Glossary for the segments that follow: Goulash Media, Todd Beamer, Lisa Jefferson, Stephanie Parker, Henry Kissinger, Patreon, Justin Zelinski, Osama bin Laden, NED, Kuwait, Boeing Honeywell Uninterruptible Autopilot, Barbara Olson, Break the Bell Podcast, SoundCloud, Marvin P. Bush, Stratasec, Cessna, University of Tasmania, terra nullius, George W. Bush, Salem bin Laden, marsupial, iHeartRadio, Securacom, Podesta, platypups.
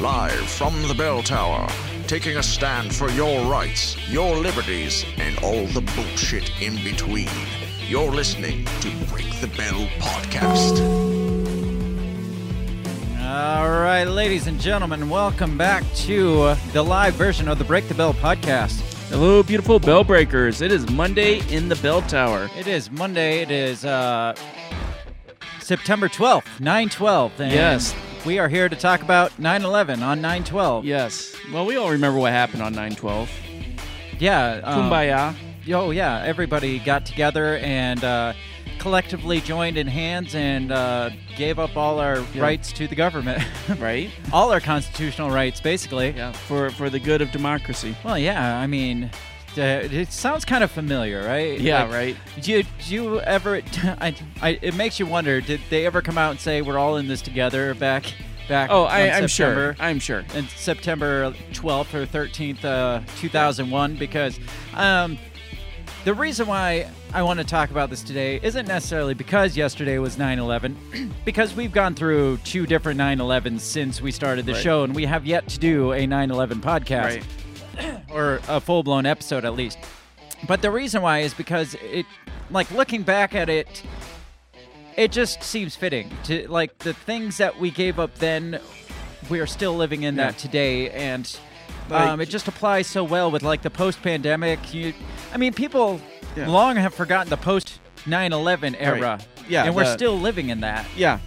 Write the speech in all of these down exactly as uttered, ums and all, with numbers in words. Live from the bell tower, taking a stand for your rights, your liberties, and all the bullshit in between. You're listening to Break the Bell Podcast. All right, ladies and gentlemen, welcome back to the live version of the Break the Bell Podcast. Hello, beautiful bell breakers. It is Monday in the bell tower. It is Monday. It is uh, September twelfth, nine twelve. Yes. We are here to talk about nine eleven on nine twelve. Yes. Well, we all remember what happened on nine twelve. Yeah. Um, Kumbaya. Oh, yeah. Everybody got together and uh, collectively joined in hands and uh, gave up all our yeah. rights to the government. Right. All our constitutional rights, basically. Yeah. For, for the good of democracy. Well, yeah. I mean... Uh, it sounds kind of familiar, right? Yeah, like, right. Do you, do you ever... I, I, it makes you wonder, did they ever come out and say, we're all in this together back back Oh, I, I'm sure. I'm sure. And September twelfth or thirteenth, uh, two thousand one, because um, the reason why I want to talk about this today isn't necessarily because yesterday was nine eleven, because we've gone through two different nine elevens since we started the right. show, and we have yet to do a nine eleven podcast. Right. Or a full-blown episode, at least. But the reason why is because it, like, looking back at it, it just seems fitting to, like, the things that we gave up then, we are still living in yeah. that today, and um, like, it just applies so well with, like, the post-pandemic. You, I mean, people yeah. long have forgotten the post nine eleven era, right. yeah, and we're uh, still living in that. Yeah,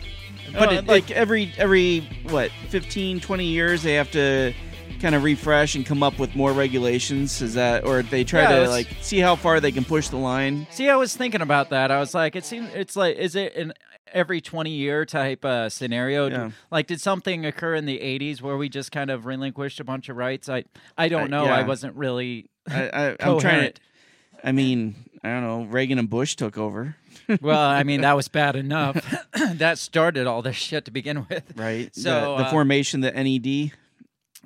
but uh, it, like it, every every what fifteen, twenty years, they have to kind of refresh and come up with more regulations, is that, or they try yeah, to like see how far they can push the line. See, I was thinking about that. I was like, it seems it's like, is it an every twenty year type uh, scenario? Yeah. Like, did something occur in the eighties where we just kind of relinquished a bunch of rights? I, I don't know. I, yeah. I wasn't really. I, I, I'm trying to. I mean, I don't know. Reagan and Bush took over. Well, I mean, that was bad enough. That started all this shit to begin with, right? So the, the uh, formation, the N E D.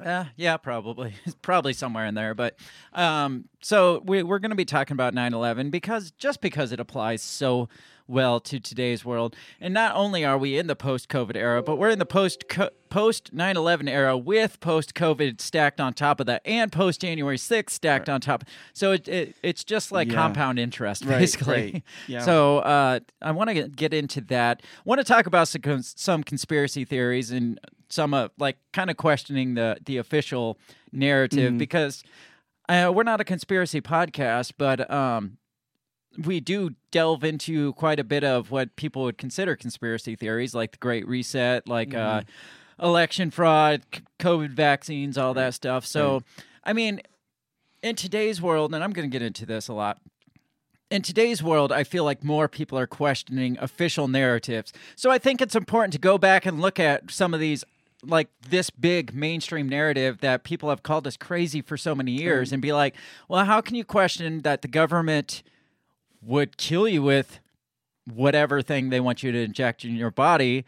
Uh, yeah, probably. It's probably somewhere in there. But um, so we, we're going to be talking about nine eleven because just because it applies so well to today's world. And not only are we in the post-COVID era, but we're in the post post nine eleven era with post-COVID stacked on top of that and post-January sixth stacked right. on top. So it, it it's just like yeah. compound interest, basically. Right, right. Yeah. So uh, I want to get into that. I want to talk about some, cons- some conspiracy theories and some of, like, kind of questioning the, the official narrative mm. because uh, we're not a conspiracy podcast, but um, we do delve into quite a bit of what people would consider conspiracy theories, like the Great Reset, like mm. uh, election fraud, c- COVID vaccines, all that stuff. So, mm. I mean, in today's world, and I'm going to get into this a lot, in today's world, I feel like more people are questioning official narratives. So I think it's important to go back and look at some of these, like this big mainstream narrative that people have called us crazy for so many years and be like, well, how can you question that the government would kill you with whatever thing they want you to inject in your body,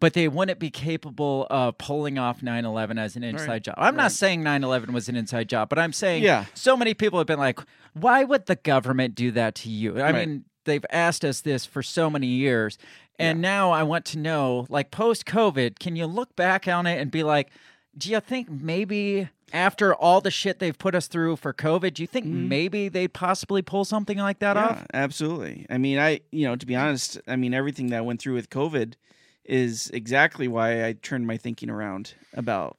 but they wouldn't be capable of pulling off nine eleven as an inside right. job. I'm right. not saying nine eleven was an inside job, but I'm saying yeah. so many people have been like, why would the government do that to you? I right. mean, they've asked us this for so many years. And yeah. now I want to know, like, post-COVID, can you look back on it and be like, do you think maybe after all the shit they've put us through for COVID, do you think mm-hmm. maybe they'd possibly pull something like that yeah, off? Absolutely. I mean, I, you know, to be honest, I mean, everything that I went through with COVID is exactly why I turned my thinking around about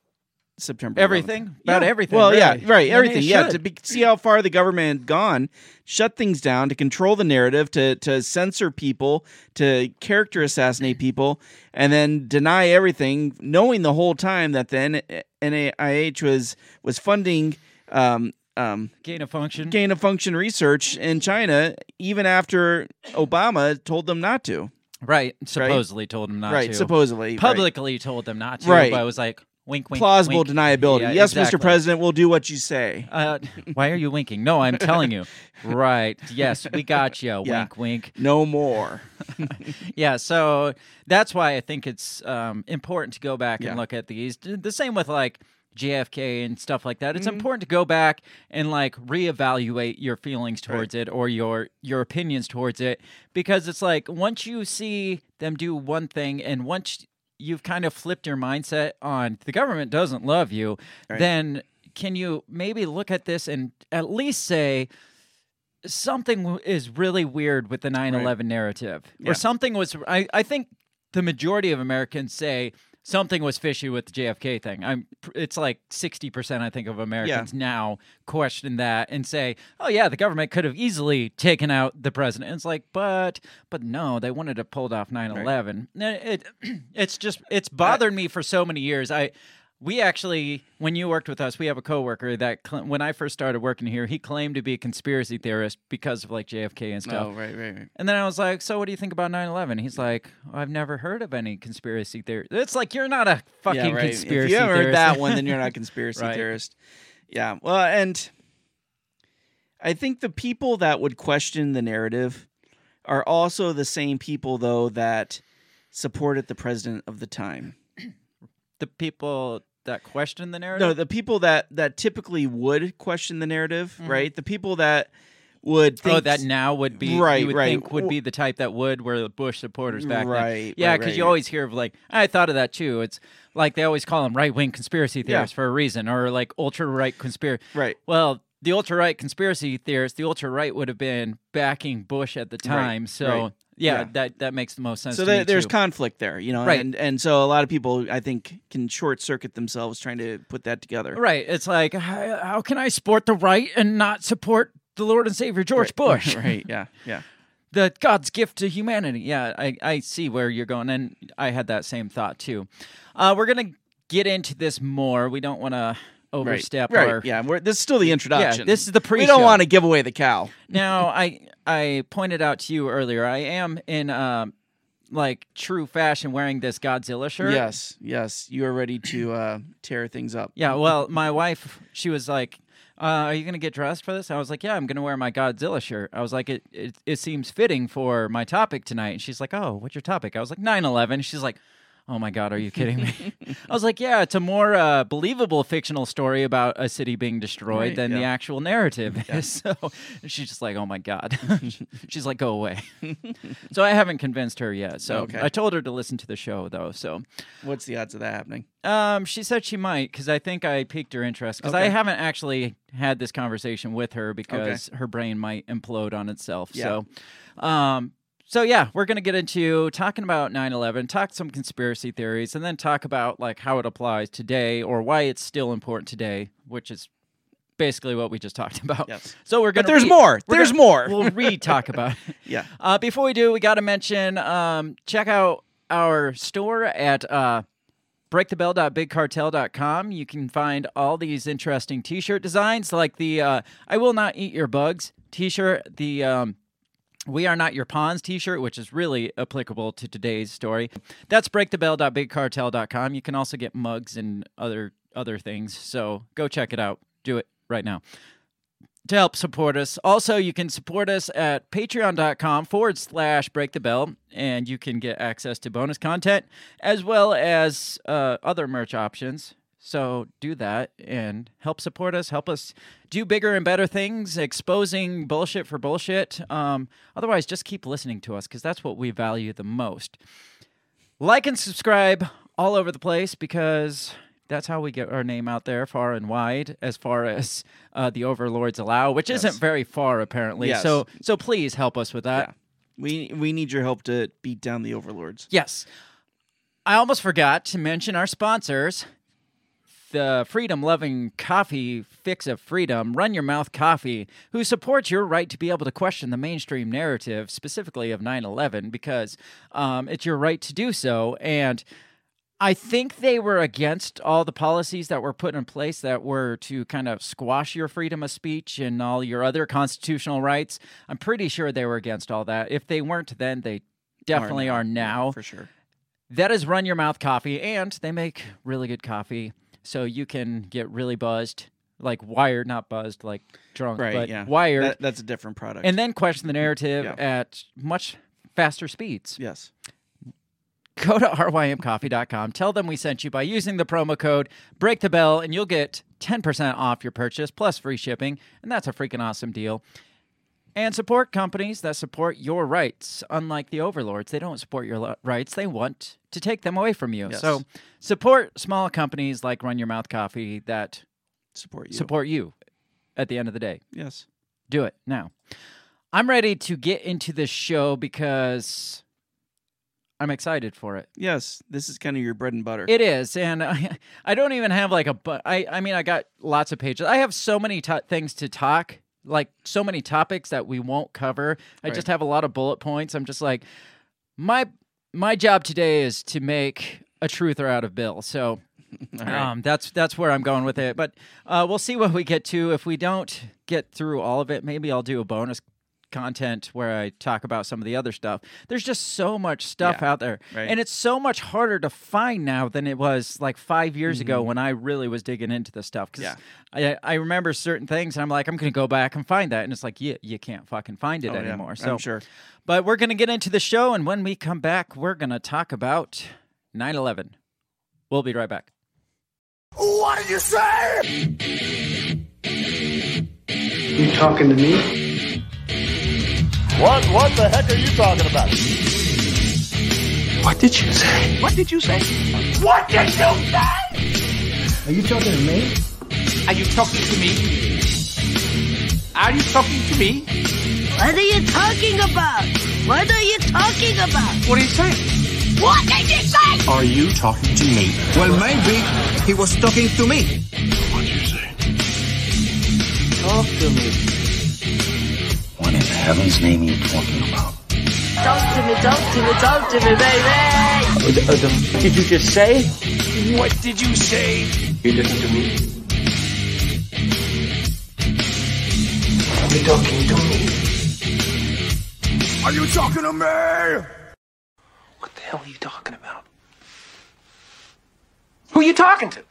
September eleventh. Everything? About yeah. everything. Well, right. yeah, right, everything. Yeah, to be, see how far the government had gone, shut things down, to control the narrative, to, to censor people, to character assassinate people, and then deny everything, knowing the whole time that the N I H was, was funding um, um, gain-of-function gain-of-function research in China, even after Obama told them not to. Right, supposedly right? told them not right, to. Right, supposedly. Publicly right. told them not to, right. but I was like... Wink, wink, plausible wink. Deniability. Yeah, yes, exactly. Mister President, we'll do what you say. Uh, why are you winking? No, I'm telling you. Right. Yes, we got you. Wink, yeah. wink. No more. Yeah, so that's why I think it's um, important to go back yeah. and look at these. The same with, like, J F K and stuff like that. It's mm-hmm. important to go back and, like, reevaluate your feelings towards right. it or your, your opinions towards it, because it's like once you see them do one thing and once— you've kind of flipped your mindset on the government doesn't love you, right. then can you maybe look at this and at least say something is really weird with the nine eleven right. narrative? Yeah. Or something was... I, I think the majority of Americans say something was fishy with the J F K thing. I'm. It's like sixty percent, I think, of Americans yeah. now question that and say, oh, yeah, the government could have easily taken out the president. And it's like, but but no, they wanted to pull off nine eleven. Right. It, it, it's just, it's bothered me for so many years. I We actually, when you worked with us, we have a coworker that, cl- when I first started working here, he claimed to be a conspiracy theorist because of, like, J F K and stuff. Oh, right, right, right. And then I was like, so what do you think about nine eleven? He's like, oh, I've never heard of any conspiracy theory. It's like, you're not a fucking yeah, right. conspiracy theorist. If you haven't heard that one, then you're not a conspiracy right. theorist. Yeah, well, and I think the people that would question the narrative are also the same people, though, that supported the president of the time. The people that question the narrative? No, the people that, that typically would question the narrative, mm-hmm. right? The people that would think... Oh, that now would be... Right, you would right. think would be the type that would were the Bush supporters back right, then. Yeah, because right, right. you always hear of like, I thought of that too. It's like they always call them right-wing conspiracy theorists yeah. for a reason, or like ultra-right conspiracy... Right. Well, the ultra-right conspiracy theorists, the ultra-right would have been backing Bush at the time, right, so... Right. Yeah, yeah, that that makes the most sense. So to th- me there's too. conflict there, you know, right. and and so a lot of people I think can short circuit themselves trying to put that together. Right, it's like how, how can I support the right and not support the Lord and Savior George right. Bush? Right, yeah, yeah, the God's gift to humanity. Yeah, I I see where you're going, and I had that same thought too. Uh, we're gonna get into this more. We don't want to overstep. Right, right. Our, yeah, we're, this is still the introduction. Yeah, this is the pre-show. We don't want to give away the cow. Now I. I pointed out to you earlier, I am in, um, like, true fashion wearing this Godzilla shirt. Yes, yes. You are ready to uh, tear things up. Yeah, well, my wife, she was like, uh, are you going to get dressed for this? I was like, yeah, I'm going to wear my Godzilla shirt. I was like, it, it it seems fitting for my topic tonight. And she's like, oh, what's your topic? I was like, nine eleven. She's like, oh, my God, are you kidding me? I was like, yeah, it's a more uh, believable fictional story about a city being destroyed right, than yeah. the actual narrative yeah. is. So she's just like, oh, my God. She's like, go away. So I haven't convinced her yet. So okay. I told her to listen to the show, though. So what's the odds of that happening? Um, she said she might, because I think I piqued her interest, because okay. I haven't actually had this conversation with her because okay. her brain might implode on itself. Yeah. So. Um, So, yeah, we're going to get into talking about nine eleven, talk some conspiracy theories, and then talk about, like, how it applies today or why it's still important today, which is basically what we just talked about. Yes. So we're going to... But there's re- more. There's gonna, more. We'll re-talk about it. Yeah. Uh, before we do, we got to mention, um, check out our store at... Uh, break the bell dot big cartel dot com. You can find all these interesting T-shirt designs, like the uh, I Will Not Eat Your Bugs T-shirt, the... Um, We Are Not Your Pawns T-shirt, which is really applicable to today's story. That's break the bell dot big cartel dot com. You can also get mugs and other other things, so go check it out. Do it right now to help support us. Also, you can support us at patreon.com forward slash breakthebell, and you can get access to bonus content as well as uh, other merch options. So do that and help support us, help us do bigger and better things, exposing bullshit for bullshit. Um, otherwise, just keep listening to us, because that's what we value the most. Like and subscribe all over the place, because that's how we get our name out there far and wide, as far as uh, the overlords allow, which yes. isn't very far, apparently. Yes. So so please help us with that. Yeah. We we need your help to beat down the overlords. Yes. I almost forgot to mention our sponsors. the freedom-loving coffee fix of freedom, Run Your Mouth Coffee, who supports your right to be able to question the mainstream narrative, specifically of nine eleven, because um, it's your right to do so. And I think they were against all the policies that were put in place that were to kind of squash your freedom of speech and all your other constitutional rights. I'm pretty sure they were against all that. If they weren't then, they definitely are now. Are now. Yeah, for sure. That is Run Your Mouth Coffee, and they make really good coffee, so you can get really buzzed, like wired, not buzzed, like drunk, right, but yeah. wired. That, that's a different product. And then question the narrative yeah. at much faster speeds. Yes. Go to R Y M coffee dot com. Tell them we sent you by using the promo code Break the Bell, and you'll get ten percent off your purchase plus free shipping, and that's a freaking awesome deal. And support companies that support your rights. Unlike the overlords, they don't support your lo- rights. They want to take them away from you. Yes. So support small companies like Run Your Mouth Coffee that support you. support you at the end of the day. Yes. Do it now. I'm ready to get into this show because I'm excited for it. Yes, this is kind of your bread and butter. It is, and I, I don't even have like a bu- I, I mean, I got lots of pages. I have so many to- things to talk like so many topics that we won't cover. I right. just have a lot of bullet points. I'm just like, my my job today is to make a truther out of Bill. So um, right. that's that's where I'm going with it. But uh, we'll see what we get to. If we don't get through all of it, maybe I'll do a bonus content where I talk about some of the other stuff. There's just so much stuff yeah, out there. Right. And it's so much harder to find now than it was like five years mm-hmm. ago when I really was digging into this stuff. Because yeah. I, I remember certain things and I'm like, I'm going to go back and find that. And it's like, yeah, you can't fucking find it oh, anymore. Yeah, so, I'm sure. But we're going to get into the show. And when we come back, we're going to talk about nine eleven. We'll be right back. What did you say? You talking to me? What, what the heck are you talking about? What did you say? What did you say? What did you say? Are you talking to me? Are you talking to me? Are you talking to me? What are you talking about? What are you talking about? What did you say? What did you say? Are you talking to me? Well, maybe he was talking to me. What did you say? Talk to me. What in heaven's name are you talking about? Talk to me, talk to me, talk to me, baby! Oh, the, oh, the, did you just say? What did you say? You listen to me. Are you talking to me? Are you talking to me? What the hell are you talking about? Who are you talking to?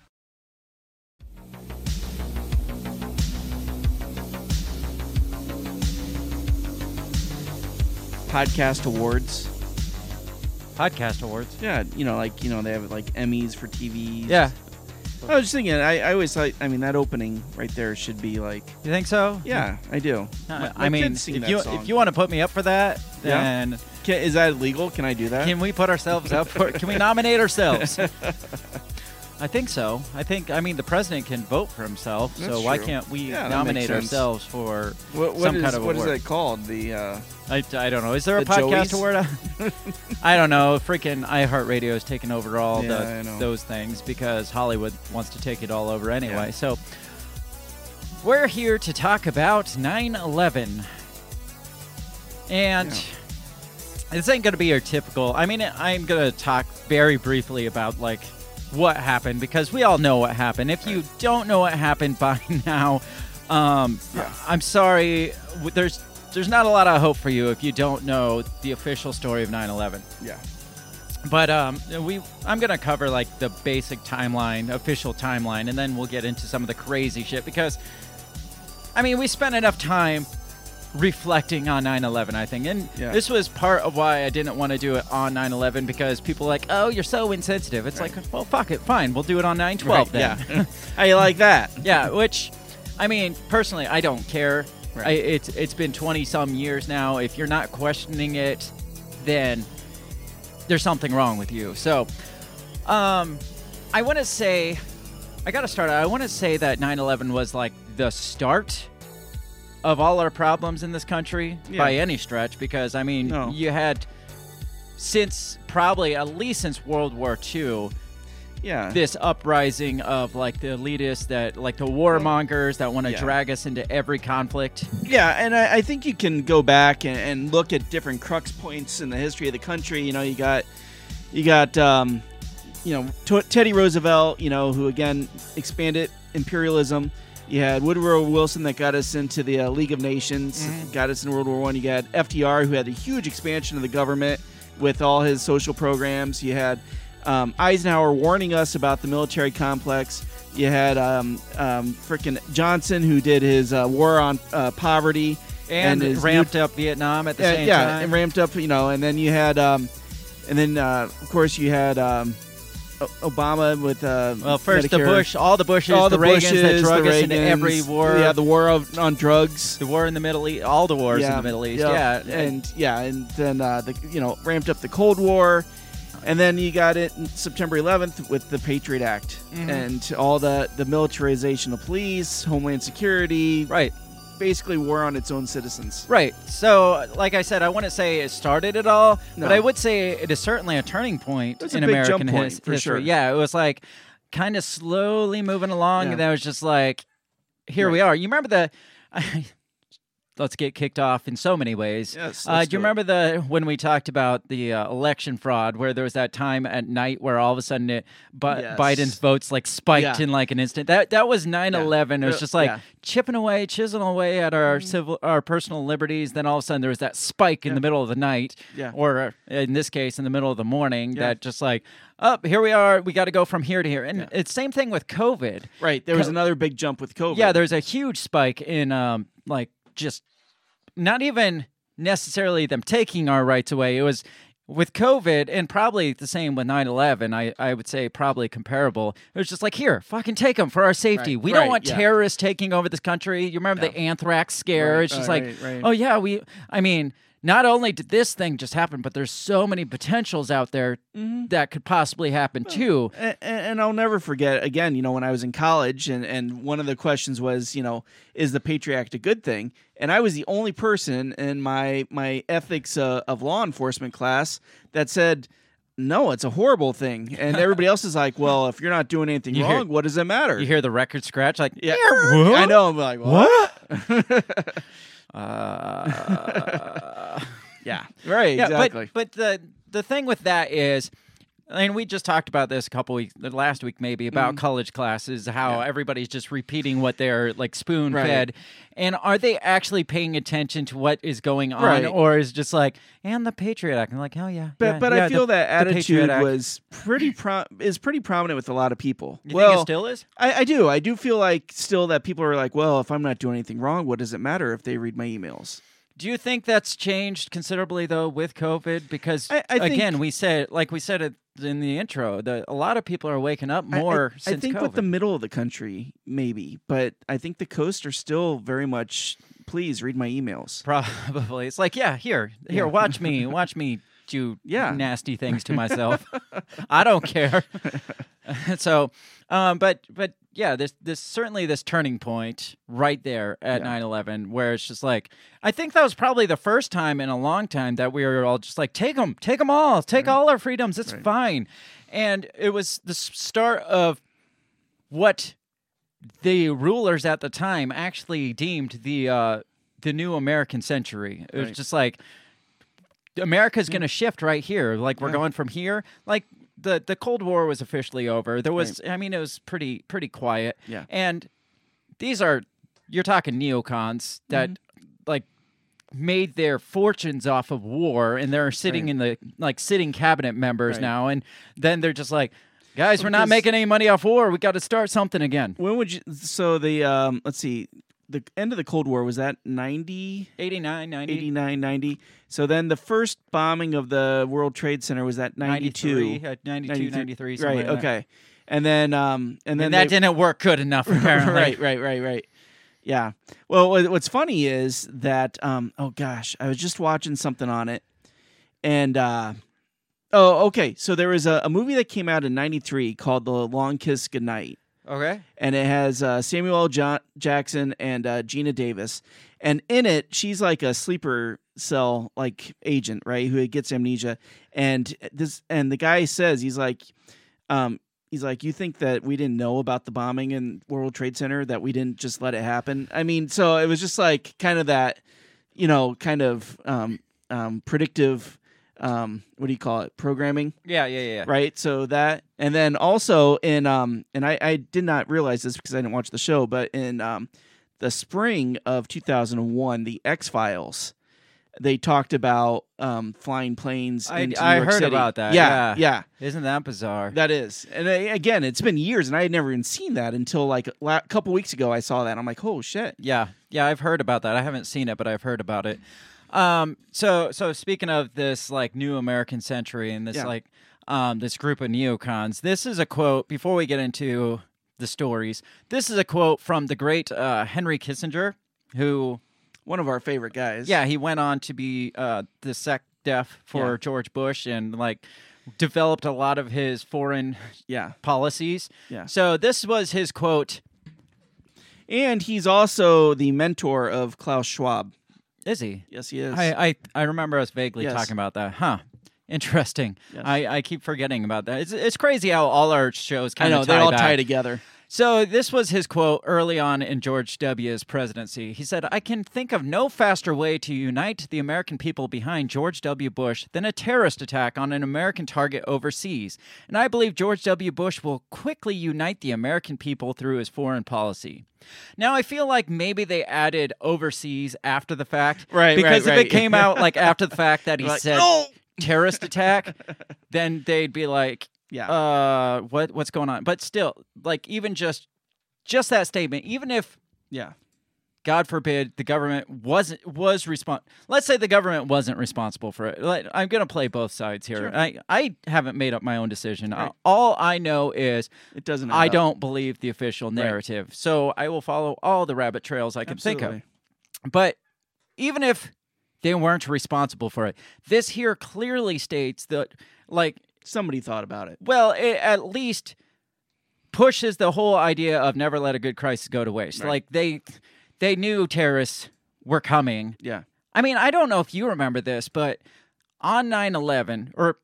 Podcast awards. Podcast awards? Yeah, you know, like, you know, they have, like, Emmys for T V. Yeah. I was just thinking, I, I always like, I mean, that opening right there should be, like... You think so? Yeah, I do. Uh, my, I my mean, if you song. if you want to put me up for that, then... Yeah. Can, is that illegal? Can I do that? Can we put ourselves up for... Can we nominate ourselves? I think so. I think, I mean, the president can vote for himself, That's so true. Why can't we yeah, nominate ourselves for what, what some is, kind of what award? What is that called? The... Uh, I, I don't know. Is there a the podcast Joey's? Award? I don't know. Freaking iHeartRadio is taking over all yeah, the, those things because Hollywood wants to take it all over anyway. Yeah. So we're here to talk about nine eleven. And yeah. this ain't going to be your typical... I mean, I'm going to talk very briefly about like what happened because we all know what happened. If you don't know what happened by now, um, yeah. I'm sorry. There's... There's not a lot of hope for you if you don't know the official story of nine eleven. Yeah. But um, we, I'm going to cover like the basic timeline, official timeline, and then we'll get into some of the crazy shit because, I mean, we spent enough time reflecting on nine eleven, I think. And yeah. this was part of why I didn't want to do it on nine eleven because people are like, oh, you're so insensitive. It's right. like, well, fuck it. Fine. We'll do it on nine twelve right, then. Yeah. How you like that? Yeah, which, I mean, personally, I don't care. Right. I, it's it's been twenty-some years now. If you're not questioning it, then there's something wrong with you. So um, I want to say, I got to start out, I want to say that nine eleven was like the start of all our problems in this country yeah. by any stretch because, I mean, no. you had since probably at least since World War Two, yeah. this uprising of like the elitists that like the warmongers that want to yeah. drag us into every conflict. Yeah, and I, I think you can go back and, and look at different crux points in the history of the country. You know, you got you got um, you know T Teddy Roosevelt, you know, who again expanded imperialism. You had Woodrow Wilson that got us into the uh, League of Nations, mm-hmm. got us in World War One. You got F D R, who had a huge expansion of the government with all his social programs. You had um, Eisenhower warning us about the military complex. You had um, um, frickin' Johnson, who did his uh, war on uh, poverty. And, and ramped up Vietnam at the uh, same yeah, time. Yeah, and ramped up, you know, and then you had, um, and then, uh, of course, you had... Um, Obama with uh, well, first Medicare. the Bush, all the Bushes, all the, the Reagans Bushes, that drug us into every war. Yeah, the war of, on drugs, the war in the Middle East, all the wars yeah. in the Middle East. Yeah, yeah. and yeah, and then uh, the you know ramped up the Cold War, and then you got it in September eleventh with the Patriot Act mm-hmm. and all the the militarization of police, Homeland Security, right. basically war on its own citizens. Right. So, like I said, I wouldn't say it started at all, no. but I would say it is certainly a turning point in a American jump point, his for history. Sure. Yeah, it was like kind of slowly moving along, yeah. and I was just like, here right. we are. You remember the... I, let's get kicked off in so many ways. Yes, uh, do you remember the when we talked about the uh, election fraud, where there was that time at night where all of a sudden it, but yes. Biden's votes like spiked yeah. in like an instant? That that was nine eleven. Yeah. It was just like yeah. chipping away, chiseling away at our civil, our personal liberties. Then all of a sudden there was that spike in yeah. the middle of the night, yeah. or in this case in the middle of the morning. Yeah. That just like. Up, here we are. We got to go from here to here. And yeah. it's same thing with COVID. Right. There was Co another big jump with COVID. Yeah. There's a huge spike in um like. Just not even necessarily them taking our rights away. It was with COVID and probably the same with nine eleven. I, I would say probably comparable. It was just like, here, fucking take them for our safety. Right. We right, don't want yeah. terrorists taking over this country. You remember yeah. the anthrax scare? Right, it's just uh, like, right, right. oh, yeah, we – I mean – not only did this thing just happen, but there's so many potentials out there mm-hmm. that could possibly happen too. And, and I'll never forget, again, you know, when I was in college and, and one of the questions was, you know, is the Patriot Act a good thing? And I was the only person in my, my ethics uh, of law enforcement class that said, no, it's a horrible thing. And everybody else is like, well, if you're not doing anything you wrong, hear, what does it matter? You hear the record scratch like, yeah, what? I know. I'm like, what? what? Uh, yeah, right, yeah, exactly. But, but the the thing with that is, and we just talked about this a couple weeks, last week maybe, about mm. college classes, how yeah. everybody's just repeating what they're like spoon-fed. Right. And are they actually paying attention to what is going on, right. or is just like, and the Patriot Act? I'm like, hell yeah. But yeah, but yeah, I feel the, that attitude was pretty pro is pretty prominent with a lot of people. You well, think it still is? I, I do. I do feel like still that people are like, well, if I'm not doing anything wrong, what does it matter if they read my emails? Do you think that's changed considerably, though, with COVID? Because, I, I again, think, we said, like we said it in the intro, the, a lot of people are waking up more I, I, since COVID. I think COVID. With the middle of the country, maybe. But I think the coast are still very much, please read my emails. Probably. It's like, yeah, here, here, yeah. watch me, watch me do yeah. nasty things to myself. I don't care. so, um, but, but yeah, this this certainly this turning point right there at yeah. nine eleven, where it's just like, I think that was probably the first time in a long time that we were all just like, take them, take them all, take right. all our freedoms, it's right. fine. And it was the start of what the rulers at the time actually deemed the uh, the new American century. It right. was just like, America's yeah. going to shift right here. Like, we're yeah. going from here, like... The the Cold War was officially over. There was, right. I mean, it was pretty pretty quiet. Yeah. And these are, you're talking neocons that mm-hmm. like made their fortunes off of war, and they're sitting right. in the like sitting cabinet members right. now, and then they're just like, guys, we're because not making any money off war. We got to start something again. When would you? So the um, let's see. The end of the Cold War, was that ninety? eighty-nine, ninety. eighty-nine, ninety. So then the first bombing of the World Trade Center was that ninety-two? ninety-two, ninety-three. Right, okay. There. And then... Um, and then and that they... didn't work good enough, apparently. right, right, right, right. Yeah. Well, what's funny is that... Um, oh, gosh. I was just watching something on it. And... Uh, oh, okay. So there was a, a movie that came out in ninety-three called The Long Kiss Goodnight. Okay. And it has uh, Samuel L. John Jackson and uh, Gina Davis. And in it, she's like a sleeper cell like agent, right, who gets amnesia. And this and the guy says, he's like, um, He's like, you think that we didn't know about the bombing in World Trade Center, that we didn't just let it happen? I mean, so it was just like kind of that, you know, kind of um, um, predictive, um, what do you call it, programming? Yeah, yeah, yeah. Right? So that, and then also in, um, and I, I did not realize this because I didn't watch the show, but in um, the spring of two thousand one, the X-Files, they talked about um, flying planes I, into New I York heard City. About that. Yeah, yeah, yeah. Isn't that bizarre? That is. And I, again, it's been years, and I had never even seen that until like a la- couple weeks ago I saw that. And I'm like, oh, shit. Yeah, yeah, I've heard about that. I haven't seen it, but I've heard about it. Um, so so speaking of this like new American century and this, yeah. like, um, this group of neocons, this is a quote, before we get into the stories, this is a quote from the great uh, Henry Kissinger, who... one of our favorite guys. Yeah, he went on to be uh, the SecDef for yeah. George Bush and like developed a lot of his foreign yeah. policies. Yeah. So this was his quote. And he's also the mentor of Klaus Schwab. Is he? Yes, he is. I I, I remember us vaguely yes. talking about that. Huh. Interesting. Yes. I, I keep forgetting about that. It's, it's crazy how all our shows kind of tie back. I know, they all back. tie together. So this was his quote early on in George W.'s presidency. He said, "I can think of no faster way to unite the American people behind George W. Bush than a terrorist attack on an American target overseas. And I believe George W. Bush will quickly unite the American people through his foreign policy." Now, I feel like maybe they added overseas after the fact. Right, Because right, if right. it came out like after the fact that he like, said no! terrorist attack, then they'd be like... Yeah. Uh, what what's going on? But still, like even just just that statement, even if yeah, God forbid the government wasn't was respon- Let's say the government wasn't responsible for it. Like, I'm gonna play both sides here. Sure. I I haven't made up my own decision. Right. I, all I know is it doesn't. I don't up. believe the official narrative, right. so I will follow all the rabbit trails I can Absolutely. think of. But even if they weren't responsible for it, this here clearly states that like. Somebody thought about it. Well, it at least pushes the whole idea of never let a good crisis go to waste. Right. Like, they they knew terrorists were coming. Yeah. I mean, I don't know if you remember this, but on nine eleven, or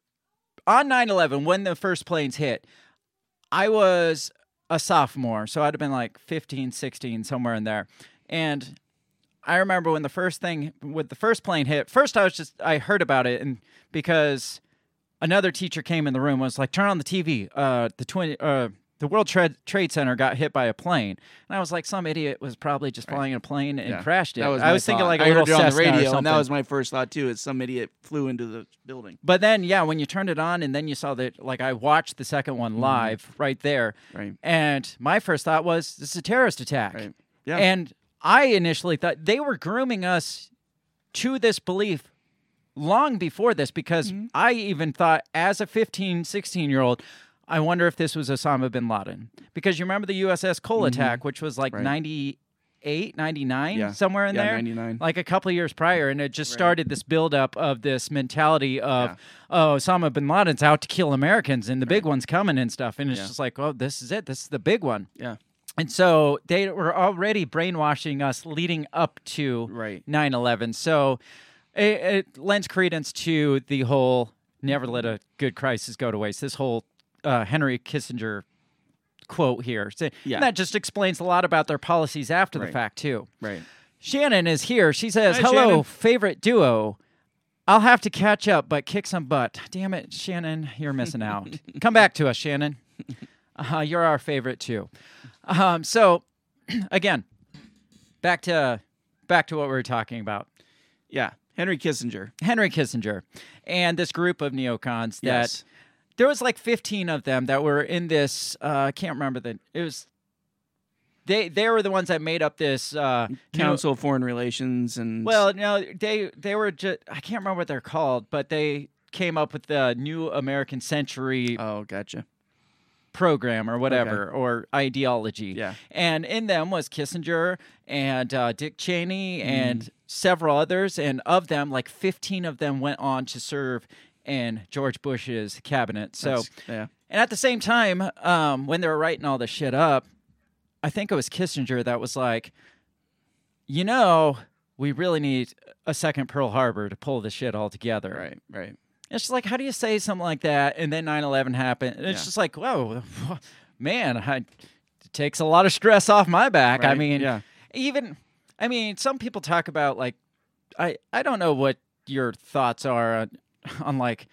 on nine eleven, when the first planes hit, I was a sophomore, so I'd have been like fifteen, sixteen, somewhere in there. And I remember when the first thing, when the first plane hit, first I was just, I heard about it, and because... another teacher came in the room and was like, "Turn on the T V. Uh, the twin, uh, the World Trade Trade Center got hit by a plane." And I was like, "Some idiot was probably just flying in a plane and yeah. crashed it." Was I was thought. thinking like I a heard little it on the radio, and that was my first thought too. Is some idiot flew into the building? But then, yeah, when you turned it on, and then you saw that, like I watched the second one mm-hmm. live right there, right. and my first thought was, "This is a terrorist attack." Right. Yeah. And I initially thought they were grooming us to this belief. Long before this, because mm-hmm. I even thought as a fifteen, sixteen-year-old, I wonder if this was Osama bin Laden. Because you remember the U S S Cole mm-hmm. attack, which was like right. ninety-eight, ninety-nine, yeah. somewhere in yeah, there? ninety-nine Like a couple of years prior, and it just right. started this buildup of this mentality of, yeah. oh, Osama bin Laden's out to kill Americans, and the right. big one's coming and stuff. And it's yeah. just like, oh, this is it. This is the big one. Yeah. And so they were already brainwashing us leading up to right. nine eleven. So... It, it lends credence to the whole never let a good crisis go to waste, this whole uh, Henry Kissinger quote here. So, yeah. And that just explains a lot about their policies after right. the fact, too. Right. Shannon is here. She says, Hi, hello, Shannon. Favorite duo. I'll have to catch up, but kick some butt. Damn it, Shannon, you're missing out. Come back to us, Shannon. Uh, you're our favorite, too. Um, so, again, back to back to what we were talking about. Yeah. Henry Kissinger. Henry Kissinger. And this group of neocons that... Yes. There was like fifteen of them that were in this... I uh, can't remember the... It was... They they were the ones that made up this... Uh, Council of Foreign Relations and... Well, no, they, they were just... I can't remember what they're called, but they came up with the New American Century... Oh, gotcha. ...program or whatever, okay. or ideology. Yeah. And in them was Kissinger and uh, Dick Cheney and... Mm. Several others, and of them, like fifteen of them went on to serve in George Bush's cabinet. So, yeah. And at the same time, um, when they were writing all this shit up, I think it was Kissinger that was like, you know, we really need a second Pearl Harbor to pull this shit all together. Right, right. It's just like, how do you say something like that? And then nine eleven happened. And it's yeah. just like, whoa, man, I, it takes a lot of stress off my back. Right? I mean, yeah. even, I mean, some people talk about, like, I, I don't know what your thoughts are on, on like,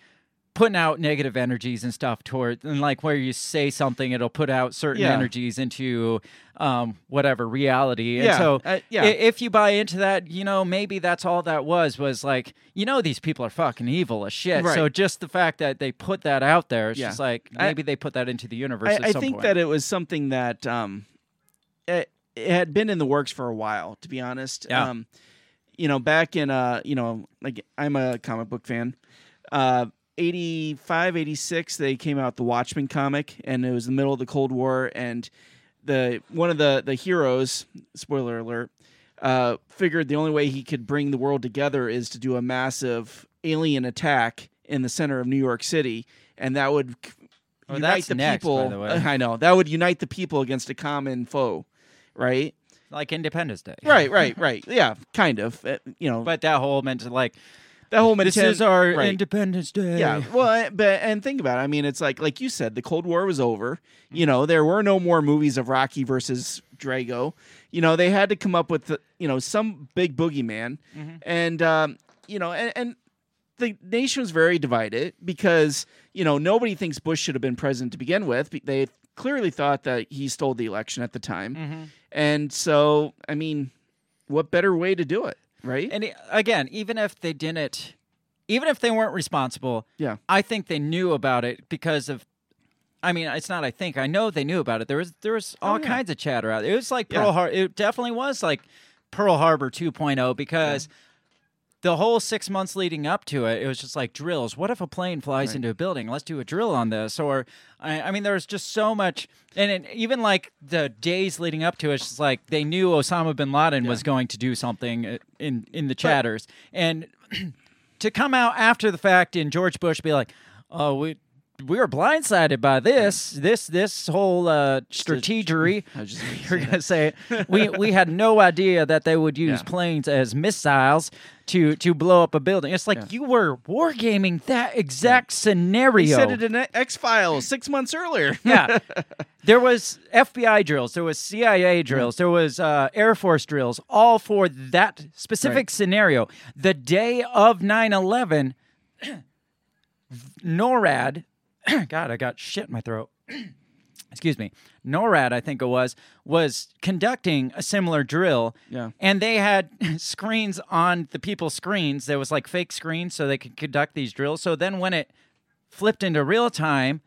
putting out negative energies and stuff toward, and like where you say something, it'll put out certain yeah. energies into um, whatever reality. And yeah. so uh, yeah. if you buy into that, you know, maybe that's all that was, was like, you know, these people are fucking evil as shit. Right. So just the fact that they put that out there, it's yeah. just like, maybe I, they put that into the universe I, at some point. I think point. that it was something that um, it, it had been in the works for a while, to be honest. Yeah. Um, you know, back in, uh, you know, like I'm a comic book fan, uh, eighty-five, eighty-six, they came out the Watchmen comic, and it was the middle of the Cold War, and the one of the, the heroes, spoiler alert, uh, figured the only way he could bring the world together is to do a massive alien attack in the center of New York City, and that would oh, unite the next, people. By the way. I know that would unite the people against a common foe, right? Like Independence Day. Right, right, right. Yeah, kind of. Uh, you know, but that whole meant to like. That whole this is our right. Independence Day. Yeah, well, but and think about it. I mean, it's like like you said, the Cold War was over. You know, there were no more movies of Rocky versus Drago. You know, they had to come up with you know some big boogeyman, mm-hmm. and um, you know, and, and the nation was very divided because you know nobody thinks Bush should have been president to begin with. They clearly thought that he stole the election at the time, mm-hmm. and so I mean, what better way to do it? Right. And again, even if they didn't, even if they weren't responsible, yeah. I think they knew about it because of, I mean, it's not, I think, I know they knew about it. There was, there was all oh, yeah. kinds of chatter out there. It was like Pearl yeah. Harbor. It definitely was like Pearl Harbor two point oh because yeah. the whole six months leading up to it, it was just like drills. What if a plane flies right. into a building? Let's do a drill on this. Or, I, I mean, there was just so much. And it, even like the days leading up to it, it's just like they knew Osama bin Laden yeah. was going to do something in, in the chatters. But, and to come out after the fact in George Bush, be like, oh, we we were blindsided by this, yeah. this, this whole uh, strategery. I was just going to say it. we, we had no idea that they would use yeah. planes as missiles. To, to blow up a building. It's like yeah. you were wargaming that exact yeah. scenario. You said it in X-Files six months earlier. yeah. There was F B I drills. There was C I A drills. Mm-hmm. There was uh, Air Force drills, all for that specific right. scenario. The day of nine eleven, NORAD, God, I got shit in my throat. Excuse me, NORAD, I think it was, was conducting a similar drill, yeah. and they had screens on the people's screens. There was like fake screens so they could conduct these drills. So then when it flipped into real time,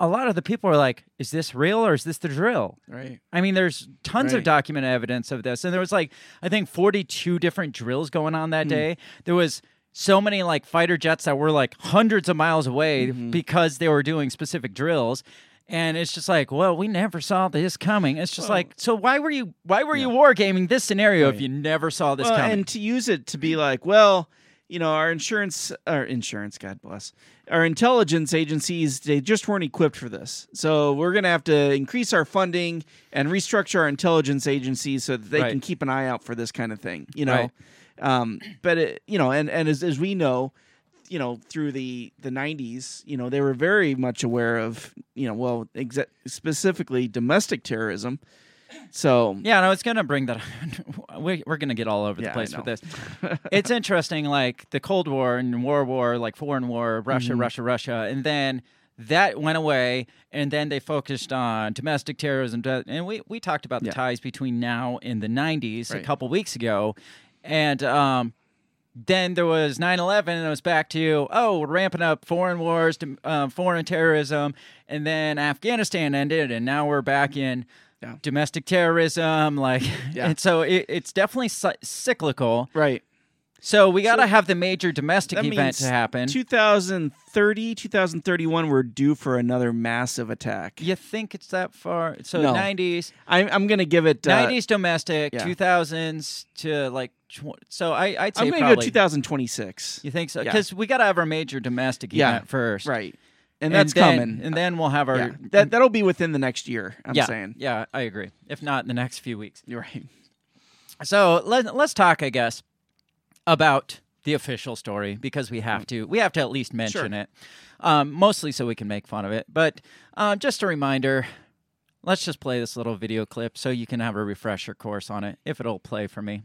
a lot of the people were like, is this real or is this the drill? Right. I mean, there's tons right. of documented evidence of this. And there was like, I think, forty-two different drills going on that mm. day. There was so many like fighter jets that were like hundreds of miles away mm-hmm. because they were doing specific drills. And it's just like, well, we never saw this coming. It's just well, like, so why were you why were yeah. you wargaming this scenario right. if you never saw this well, coming? And to use it to be like, well, you know, our insurance, our insurance, God bless, our intelligence agencies, they just weren't equipped for this. So we're going to have to increase our funding and restructure our intelligence agencies so that they right. can keep an eye out for this kind of thing, you know. Right. Um, but, it, you know, and, and as, as we know, you know, through the, the nineties, you know, they were very much aware of, you know, well, exe- specifically domestic terrorism. So yeah, and I was going to bring that up. We're, we're going to get all over yeah, the place with this. It's interesting, like the Cold War and War War, like foreign war, Russia, mm-hmm. Russia, Russia. And then that went away, and then they focused on domestic terrorism. And we, we talked about the yeah. ties between now and the nineties right. a couple weeks ago. And, um, then there was nine eleven, and it was back to, oh, we're ramping up foreign wars, to, uh, foreign terrorism, and then Afghanistan ended, and now we're back in yeah. domestic terrorism. Like, yeah. And so it, it's definitely c- cyclical. Right. So we got to so have the major domestic event to happen. twenty thirty, twenty thirty-one, we're due for another massive attack. You think it's that far? So no. nineties. I'm, I'm going to give it... Uh, nineties domestic, yeah. two thousands to like... So I, I'd say I'm gonna probably... I'm going to go two thousand twenty-six. You think so? Because yeah. we got to have our major domestic yeah. event first. Right. And that's and then, coming. And then we'll have our... Yeah. That, that'll be within the next year, I'm yeah. saying. Yeah, I agree. If not, in the next few weeks. You're right. So let, let's talk, I guess, about the official story because we have to. We have to at least mention sure. it, um, mostly so we can make fun of it. But uh, just a reminder, let's just play this little video clip so you can have a refresher course on it, if it'll play for me.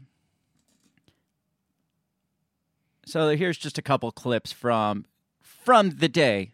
So here's just a couple clips from from the day.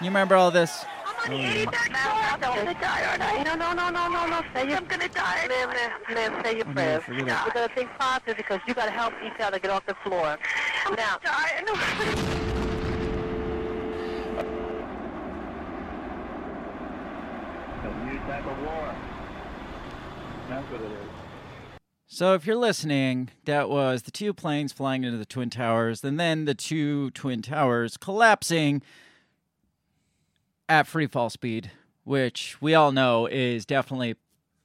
You remember all this? I'm gonna die, aren't I? No, no, no, no, no, no. Say your, I'm gonna die. Live, live, live. Say your prayers. You gotta think positive because you gotta help each other get off the floor. I'm now. New type of war. That's what it is. So if you're listening, that was the two planes flying into the Twin Towers, and then the two Twin Towers collapsing at free fall speed, which we all know is definitely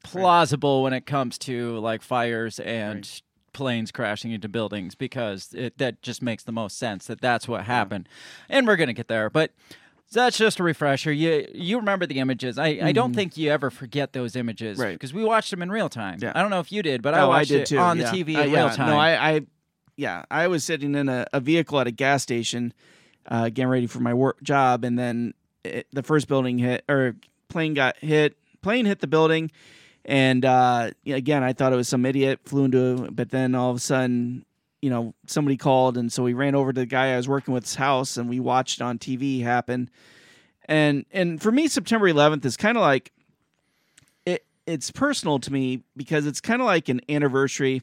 plausible right. when it comes to like fires and right. planes crashing into buildings, because it, that just makes the most sense that that's what happened. Yeah. And we're going to get there. But that's just a refresher. You you remember the images. I, mm-hmm. I don't think you ever forget those images because right. we watched them in real time. Yeah. I don't know if you did, but oh, I watched I did it too. on yeah. the T V uh, in yeah. real time. No, I, I, yeah, I was sitting in a, a vehicle at a gas station uh, getting ready for my work job, and then It, the first building hit, or plane got hit. Plane hit the building, and uh, again, I thought it was some idiot flew into. But then all of a sudden, you know, somebody called, and so we ran over to the guy I was working with's house, and we watched on T V happen. And and for me, September eleventh is kind of like it. It's personal to me because it's kind of like an anniversary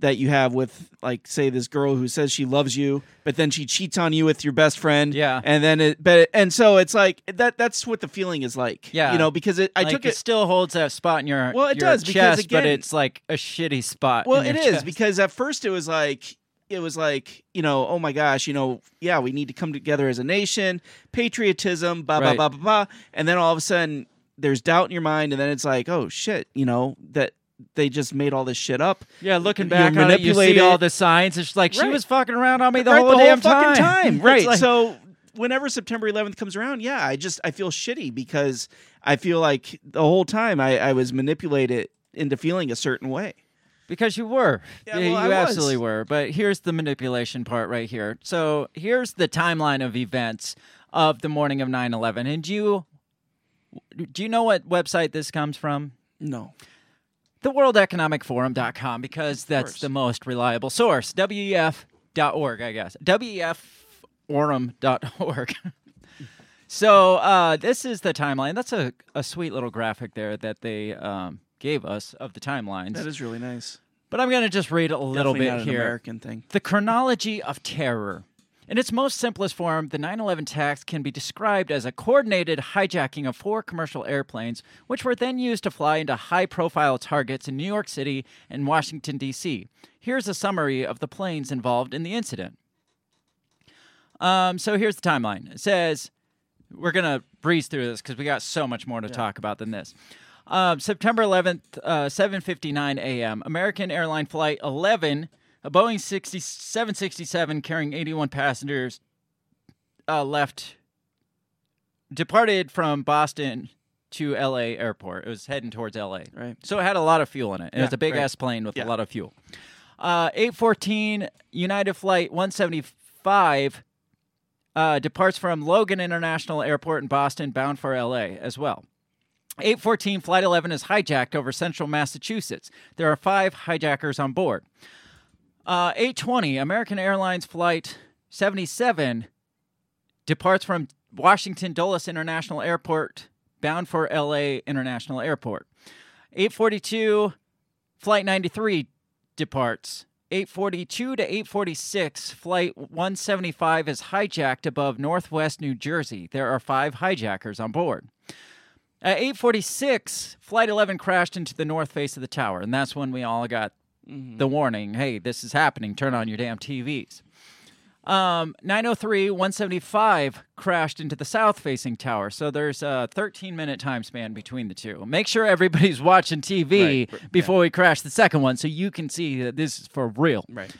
that you have with, like, say, this girl who says she loves you, but then she cheats on you with your best friend. Yeah. And then it, but, it, and so it's like, that, that's what the feeling is like. Yeah. You know, because it, I like took it, it still holds that spot in your, well, it your does, chest, because again, but it's like a shitty spot. Well, in it is, chest. because at first it was like, it was like, you know, oh my gosh, you know, yeah, we need to come together as a nation, patriotism, blah, right. blah, blah, blah, blah. And then all of a sudden there's doubt in your mind. And then it's like, oh shit, you know, that, they just made all this shit up. Yeah, looking back on it, you see all the signs. It's like, right. she was fucking around on me the right, whole the damn whole fucking time. time. Right. Like, so whenever September eleventh comes around, yeah, I just, I feel shitty because I feel like the whole time I, I was manipulated into feeling a certain way. Because you were. Yeah, well, you I absolutely was. were. But here's the manipulation part right here. So here's the timeline of events of the morning of nine eleven. And do you, do you know what website this comes from? No. The world economic forum dot com, because that's the most reliable source. W E F dot org, I guess. W E F forum dot org. So uh, this is the timeline. That's a, a sweet little graphic there that they um, gave us of the timelines. That is really nice. But I'm going to just read a little Definitely bit not an here. American thing. The chronology of terror. In its most simplest form, the nine eleven attacks can be described as a coordinated hijacking of four commercial airplanes, which were then used to fly into high-profile targets in New York City and Washington, D C. Here's a summary of the planes involved in the incident. Um, so here's the timeline. It says, we're going to breeze through this because we got so much more to yeah. talk about than this. Um, September eleventh, uh, seven fifty-nine a.m., American Airline Flight eleven... A Boeing seven sixty-seven carrying eighty-one passengers uh, left, departed from Boston to L A airport. It was heading towards L A. Right. So it had a lot of fuel in it. Yeah, it was a big-ass right. plane with yeah. a lot of fuel. Uh, eight fourteen, United Flight one seventy-five uh, departs from Logan International Airport in Boston, bound for L A as well. eight fourteen, Flight eleven is hijacked over central Massachusetts. There are five hijackers on board. Uh, eight twenty, American Airlines Flight seventy-seven departs from Washington Dulles International Airport, bound for L A International Airport. eight forty-two, Flight ninety-three departs. eight forty-two to eight forty-six, Flight one seventy-five is hijacked above Northwest New Jersey. There are five hijackers on board. At eight forty-six, Flight eleven crashed into the north face of the tower, and that's when we all got... Mm-hmm. The warning, hey, this is happening. Turn on your damn T Vs. Um, nine oh three one seventy-five crashed into the south-facing tower, so there's a thirteen-minute time span between the two. Make sure everybody's watching T V right. before yeah. we crash the second one so you can see that this is for real. Right.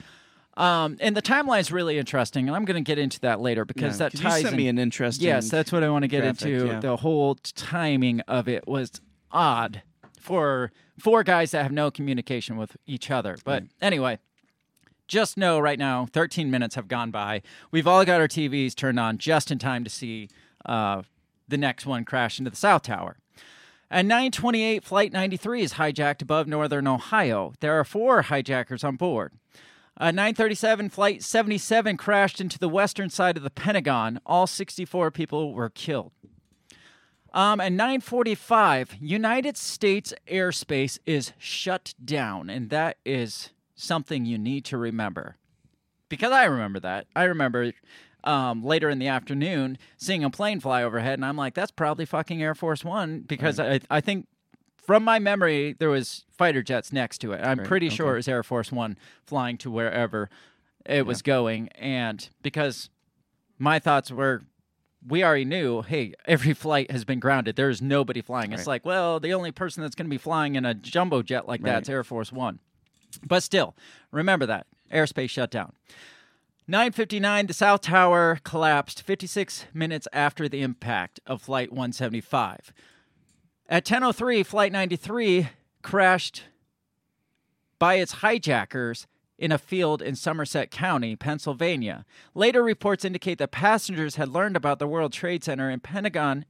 Um, and the timeline's really interesting, and I'm going to get into that later because yeah, that ties you sent in, me an interesting Yes, that's what I want to get graphic, into. Yeah. The whole timing of it was odd for four guys that have no communication with each other. But right. anyway... Just know right now, thirteen minutes have gone by. We've all got our T Vs turned on just in time to see uh, the next one crash into the South Tower. At nine twenty-eight, Flight ninety-three is hijacked above northern Ohio. There are four hijackers on board. At nine thirty-seven, Flight seventy-seven crashed into the western side of the Pentagon. All sixty-four people were killed. Um, at nine forty-five, United States airspace is shut down, and that is... something you need to remember, because I remember that. I remember um, later in the afternoon seeing a plane fly overhead, and I'm like, "That's probably fucking Air Force One," because right. I, I think from my memory there was fighter jets next to it. I'm right. pretty okay. sure it was Air Force One flying to wherever it yeah. was going, and because my thoughts were, we already knew, hey, every flight has been grounded. There is nobody flying. Right. It's like, well, the only person that's going to be flying in a jumbo jet like right. that's Air Force One. But still, remember that. Airspace shut down. nine fifty-nine, the South Tower collapsed fifty-six minutes after the impact of Flight one seventy-five. At ten oh three, Flight ninety-three crashed by its hijackers in a field in Somerset County, Pennsylvania. Later reports indicate that passengers had learned about the World Trade Center and Pentagon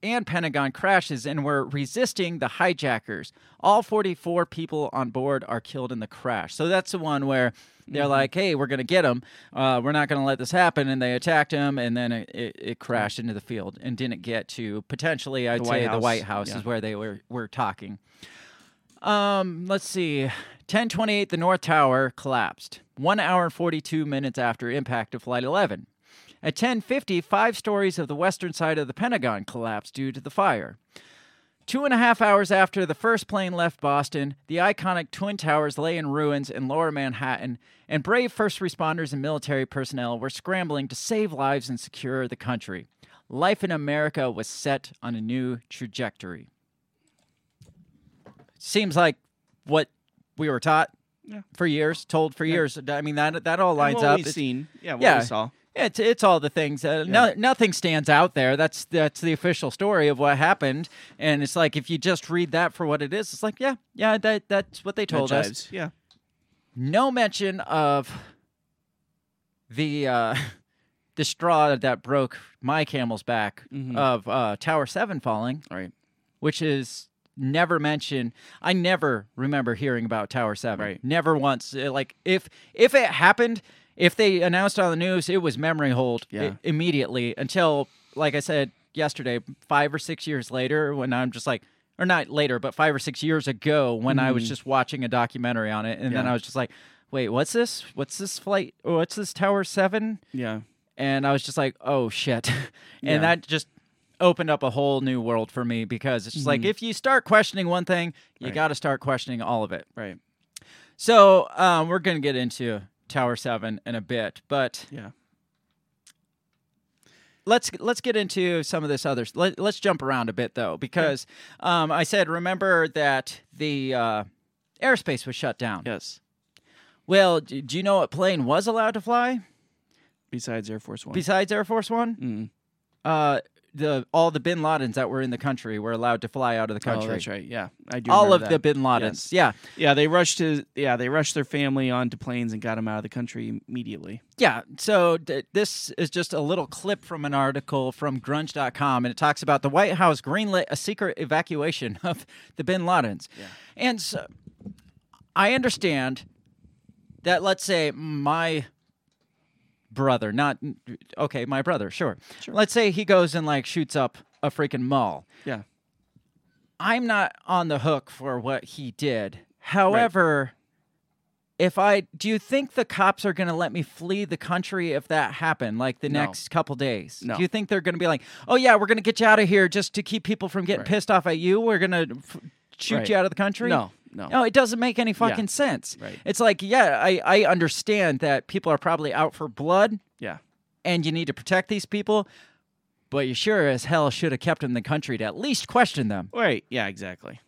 and Pentagon crashes and were resisting the hijackers. All forty-four people on board are killed in the crash. So that's the one where they're mm-hmm. like, hey, we're going to get them. Uh, we're not going to let this happen. And they attacked him, and then it, it, it crashed into the field and didn't get to potentially, I'd the say, White the White House yeah. is where they were, were talking. Um, let's see. ten twenty-eight, the North Tower collapsed. One hour and forty-two minutes after impact of Flight eleven. At ten fifty, five stories of the western side of the Pentagon collapsed due to the fire. Two and a half hours after the first plane left Boston, the iconic Twin Towers lay in ruins in Lower Manhattan, and brave first responders and military personnel were scrambling to save lives and secure the country. Life in America was set on a new trajectory. Seems like what we were taught yeah. for years, told for yeah. years. I mean, that that all lines and what up. What we've seen. Yeah, what yeah. we saw. It's it's all the things. Uh, yeah. no, nothing stands out there. That's that's the official story of what happened. And it's like, if you just read that for what it is, it's like, yeah, yeah, that that's what they told that us. Yeah. No mention of the uh, the straw that broke my camel's back mm-hmm. of uh, Tower seven falling, right? Which is never mentioned. I never remember hearing about Tower seven. Right. Never once. Like if if it happened. If they announced on the news, it was memory hold yeah. I- immediately until, like I said yesterday, five or six years later when I'm just like, or not later, but five or six years ago when mm. I was just watching a documentary on it. And yeah. then I was just like, wait, what's this? What's this flight? What's this Tower seven? Yeah. And I was just like, oh, shit. and yeah. that just opened up a whole new world for me because it's just mm. like, if you start questioning one thing, you right. got to start questioning all of it. Right. So um, we're going to get into Tower seven in a bit, but yeah, let's let's get into some of this other. Let, let's jump around a bit though, because yeah. um, I said remember that the uh, airspace was shut down. Yes. Well, do, do you know what plane was allowed to fly? Besides Air Force One. Besides Air Force One, mm. uh, the all the bin Ladens that were in the country were allowed to fly out of the country. Oh, that's right. Yeah, I do. All of that. The bin Ladens. Yes. Yeah. Yeah, they rushed to. Yeah, they rushed their family onto planes and got them out of the country immediately. Yeah. So th- this is just a little clip from an article from grunge dot com, and it talks about the White House greenlit a secret evacuation of the bin Ladens. Yeah. And so I understand that. Let's say my. Brother, not okay. My brother, sure. sure. Let's say he goes and like shoots up a freaking mall. Yeah, I'm not on the hook for what he did. However, right. if I do, you think the cops are going to let me flee the country if that happened? Like the no. next couple days? No. Do you think they're going to be like, oh yeah, we're going to get you out of here just to keep people from getting right. pissed off at you? We're going to f- shoot right. you out of the country? No, No. No, it doesn't make any fucking yeah. sense. Right. It's like, yeah, I, I understand that people are probably out for blood. Yeah. And you need to protect these people, but you sure as hell should have kept them in the country to at least question them. Right. Yeah, exactly.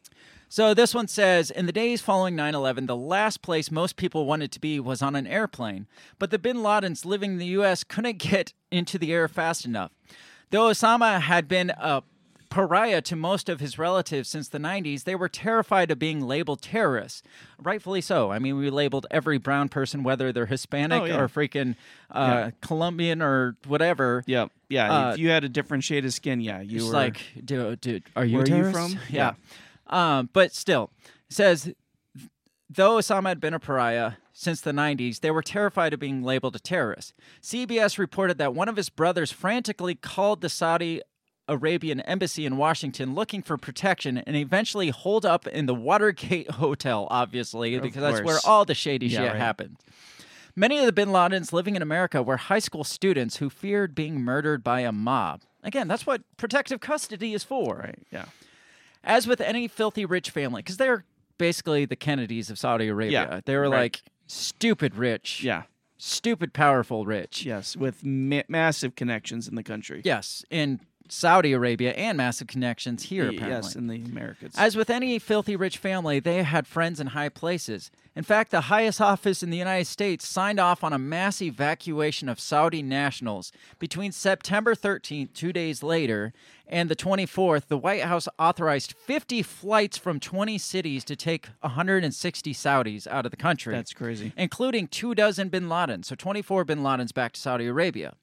So this one says, in the days following nine eleven, the last place most people wanted to be was on an airplane. But the bin Ladens living in the U S couldn't get into the air fast enough. Though Osama had been a pariah to most of his relatives since the nineties, they were terrified of being labeled terrorists. Rightfully so. I mean, we labeled every brown person, whether they're Hispanic oh, yeah. or freaking uh, yeah. Colombian or whatever. Yeah, yeah. Uh, if you had a different shade of skin, yeah, you were like, dude, dude, are you? Where are you from? Yeah. yeah. Um, but still, it says, though Osama had been a pariah since the nineties, they were terrified of being labeled a terrorist. C B S reported that one of his brothers frantically called the Saudi Arabian embassy in Washington looking for protection and eventually holed up in the Watergate Hotel, obviously, of because course. That's where all the shady yeah, shit right. happened. Many of the bin Ladens living in America were high school students who feared being murdered by a mob. Again, that's what protective custody is for. Right, yeah. As with any filthy rich family, because they're basically the Kennedys of Saudi Arabia. Yeah, they were right. like stupid rich. Yeah. Stupid powerful rich. Yes, with ma- massive connections in the country. Yes, in Saudi Arabia and massive connections here, apparently. Yes, in the Americas. As with any filthy rich family, they had friends in high places. In fact, the highest office in the United States signed off on a mass evacuation of Saudi nationals. Between September thirteenth, two days later, and the twenty-fourth, the White House authorized fifty flights from twenty cities to take one hundred sixty Saudis out of the country. That's crazy. Including two dozen bin Laden, so twenty-four bin Ladens back to Saudi Arabia.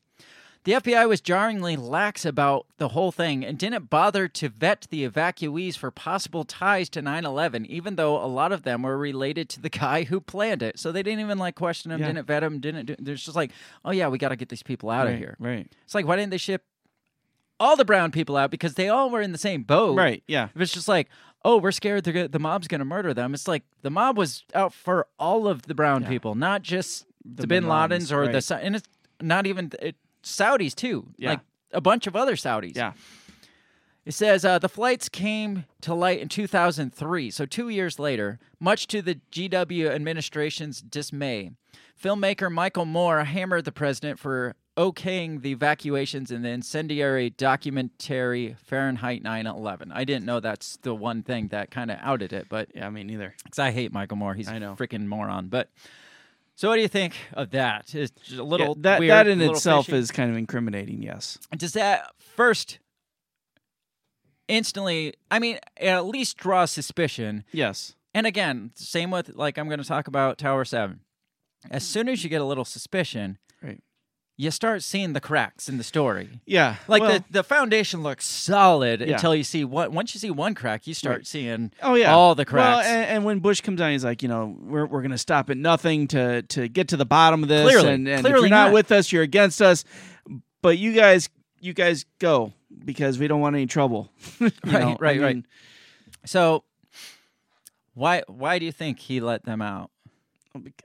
The F B I was jarringly lax about the whole thing and didn't bother to vet the evacuees for possible ties to nine eleven, even though a lot of them were related to the guy who planned it. So they didn't even, like, question him, yeah. didn't vet him, didn't do... They're just like, oh, yeah, we got to get these people out right, of here. Right. It's like, why didn't they ship all the brown people out? Because they all were in the same boat. Right, yeah. It was just like, oh, we're scared the, the mob's going to murder them. It's like, the mob was out for all of the brown yeah. people, not just the, the bin Ladens or right. the... And it's not even... It, Saudis, too. Yeah. Like, a bunch of other Saudis. Yeah. It says, uh, the flights came to light in two thousand three, so two years later, much to the G W administration's dismay. Filmmaker Michael Moore hammered the president for okaying the evacuations in the incendiary documentary Fahrenheit nine eleven. I didn't know that's the one thing that kind of outed it, but... Yeah, me neither. Because I hate Michael Moore. He's I know. a freaking moron, but... So what do you think of that? It's a little yeah, that, weird. That in itself fishy. Is kind of incriminating, yes. Does that first instantly, I mean, at least draw suspicion. Yes. And again, same with, like, I'm going to talk about Tower seven. As soon as you get a little suspicion, right. you start seeing the cracks in the story. Yeah. Like, well, the, the foundation looks solid yeah. until you see one. Once you see one crack, you start right. seeing oh, yeah. all the cracks. Well, and, and when Bush comes down, he's like, you know, we're we're going to stop at nothing to, to get to the bottom of this. Clearly. And, and Clearly if you're not, not with us, you're against us. But you guys, you guys go because we don't want any trouble. right, know? right, I mean, right. So why why do you think he let them out?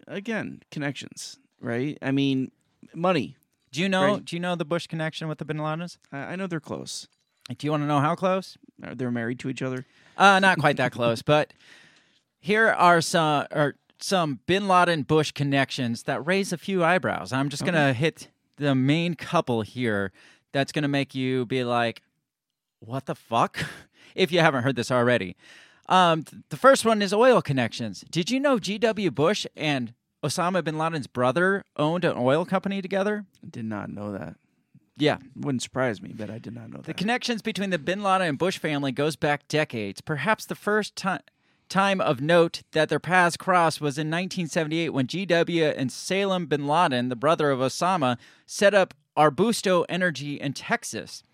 Again, connections, right? I mean, money. Do you know? Right. Do you know the Bush connection with the bin Ladens? Uh, I know they're close. Do you want to know how close? Uh, they're married to each other. Uh, not quite that close, but here are some are some bin Laden Bush connections that raise a few eyebrows. I'm just okay. gonna hit the main couple here. That's gonna make you be like, "What the fuck?" if you haven't heard this already. Um, th- the first one is oil connections. Did you know G W. Bush and Osama bin Laden's brother owned an oil company together? I did not know that. Yeah. Wouldn't surprise me, but I did not know that. The connections between the bin Laden and Bush family goes back decades. Perhaps the first time to- time of note that their paths crossed was in nineteen seventy-eight when G W and Salem bin Laden, the brother of Osama, set up Arbusto Energy in Texas.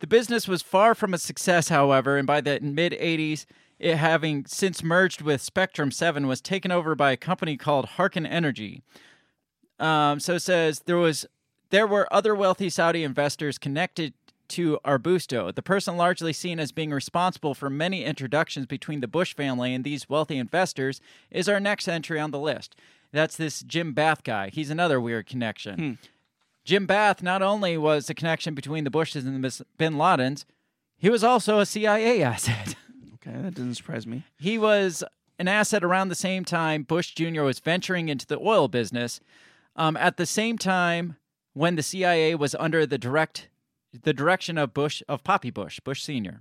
The business was far from a success, however, and by the mid-eighties, it having since merged with Spectrum seven, was taken over by a company called Harken Energy. Um, so it says, there was there were other wealthy Saudi investors connected to Arbusto, the person largely seen as being responsible for many introductions between the Bush family and these wealthy investors, is our next entry on the list. That's this Jim Bath guy. He's another weird connection. Hmm. Jim Bath not only was the connection between the Bushes and the bin Ladens, he was also a C I A asset. That doesn't surprise me. He was an asset around the same time Bush Junior was venturing into the oil business, um, at the same time when the C I A was under the direct the direction of Bush of Poppy Bush, Bush Senior.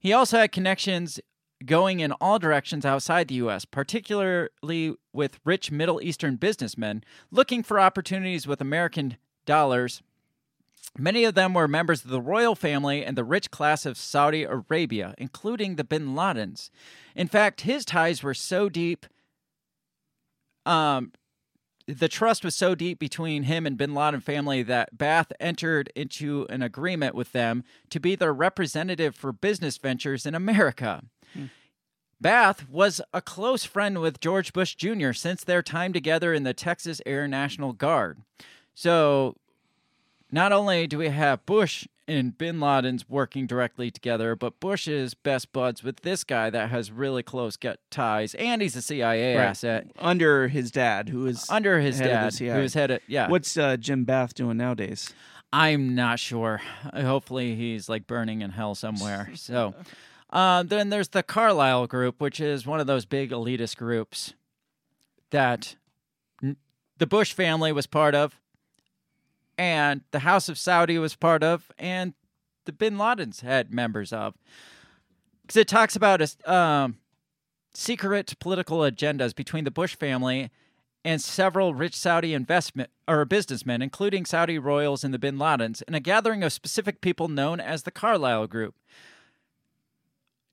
He also had connections going in all directions outside the U S, particularly with rich Middle Eastern businessmen looking for opportunities with American dollars. Many of them were members of the royal family and the rich class of Saudi Arabia, including the bin Ladens. In fact, his ties were so deep, um, the trust was so deep between him and bin Laden family that Bath entered into an agreement with them to be their representative for business ventures in America. Hmm. Bath was a close friend with George Bush Junior since their time together in the Texas Air National Guard. So not only do we have Bush and bin Laden's working directly together, but Bush is best buds with this guy that has really close gut ties, and he's a C I A right. asset. Under his dad, who is Under his head dad, of the C I A. Who is head of, yeah. What's uh, Jim Bath doing nowadays? I'm not sure. Hopefully he's like burning in hell somewhere. So uh, then there's the Carlyle Group, which is one of those big elitist groups that n- the Bush family was part of, and the House of Saudi was part of, and the bin Ladens had members of. Because it talks about a, um, secret political agendas between the Bush family and several rich Saudi investment or businessmen, including Saudi royals and the bin Ladens, and a gathering of specific people known as the Carlyle Group.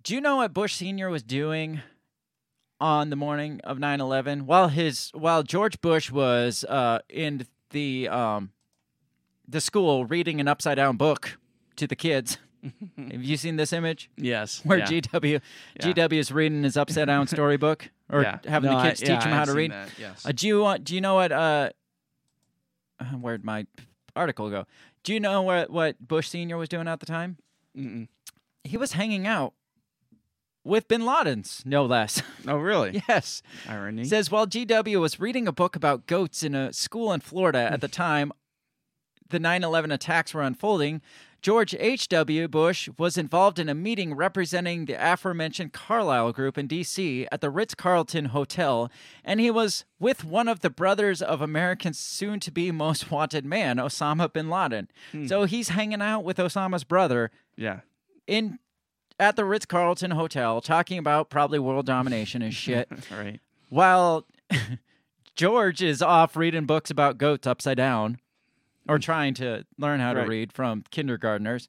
Do you know what Bush Senior was doing on the morning of nine eleven? While his while George Bush was uh, in the um, the school reading an upside-down book to the kids. Have you seen this image? Yes. Where yeah. G W yeah. G W is reading his upside-down storybook, or yeah. having no, the kids I, teach yeah, him how I've to read. That, yes. uh, do you want? Do you know what? Uh, where'd my article go? Do you know what what Bush Senior was doing at the time? Mm-mm. He was hanging out with bin Laden's, no less. Oh, really? Yes. Irony. It says while G W was reading a book about goats in a school in Florida at the time the nine eleven attacks were unfolding, George H W. Bush was involved in a meeting representing the aforementioned Carlyle Group in D C at the Ritz-Carlton Hotel, and he was with one of the brothers of America's soon-to-be most wanted man, Osama bin Laden. Hmm. So he's hanging out with Osama's brother yeah. in at the Ritz-Carlton Hotel, talking about probably world domination and shit, right. while George is off reading books about goats upside down. Or trying to learn how right. to read from kindergartners.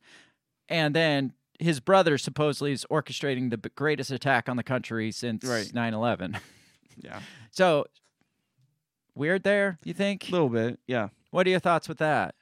And then his brother supposedly is orchestrating the greatest attack on the country since right. nine eleven. Yeah. So, weird there, you think? A little bit, yeah. What are your thoughts with that?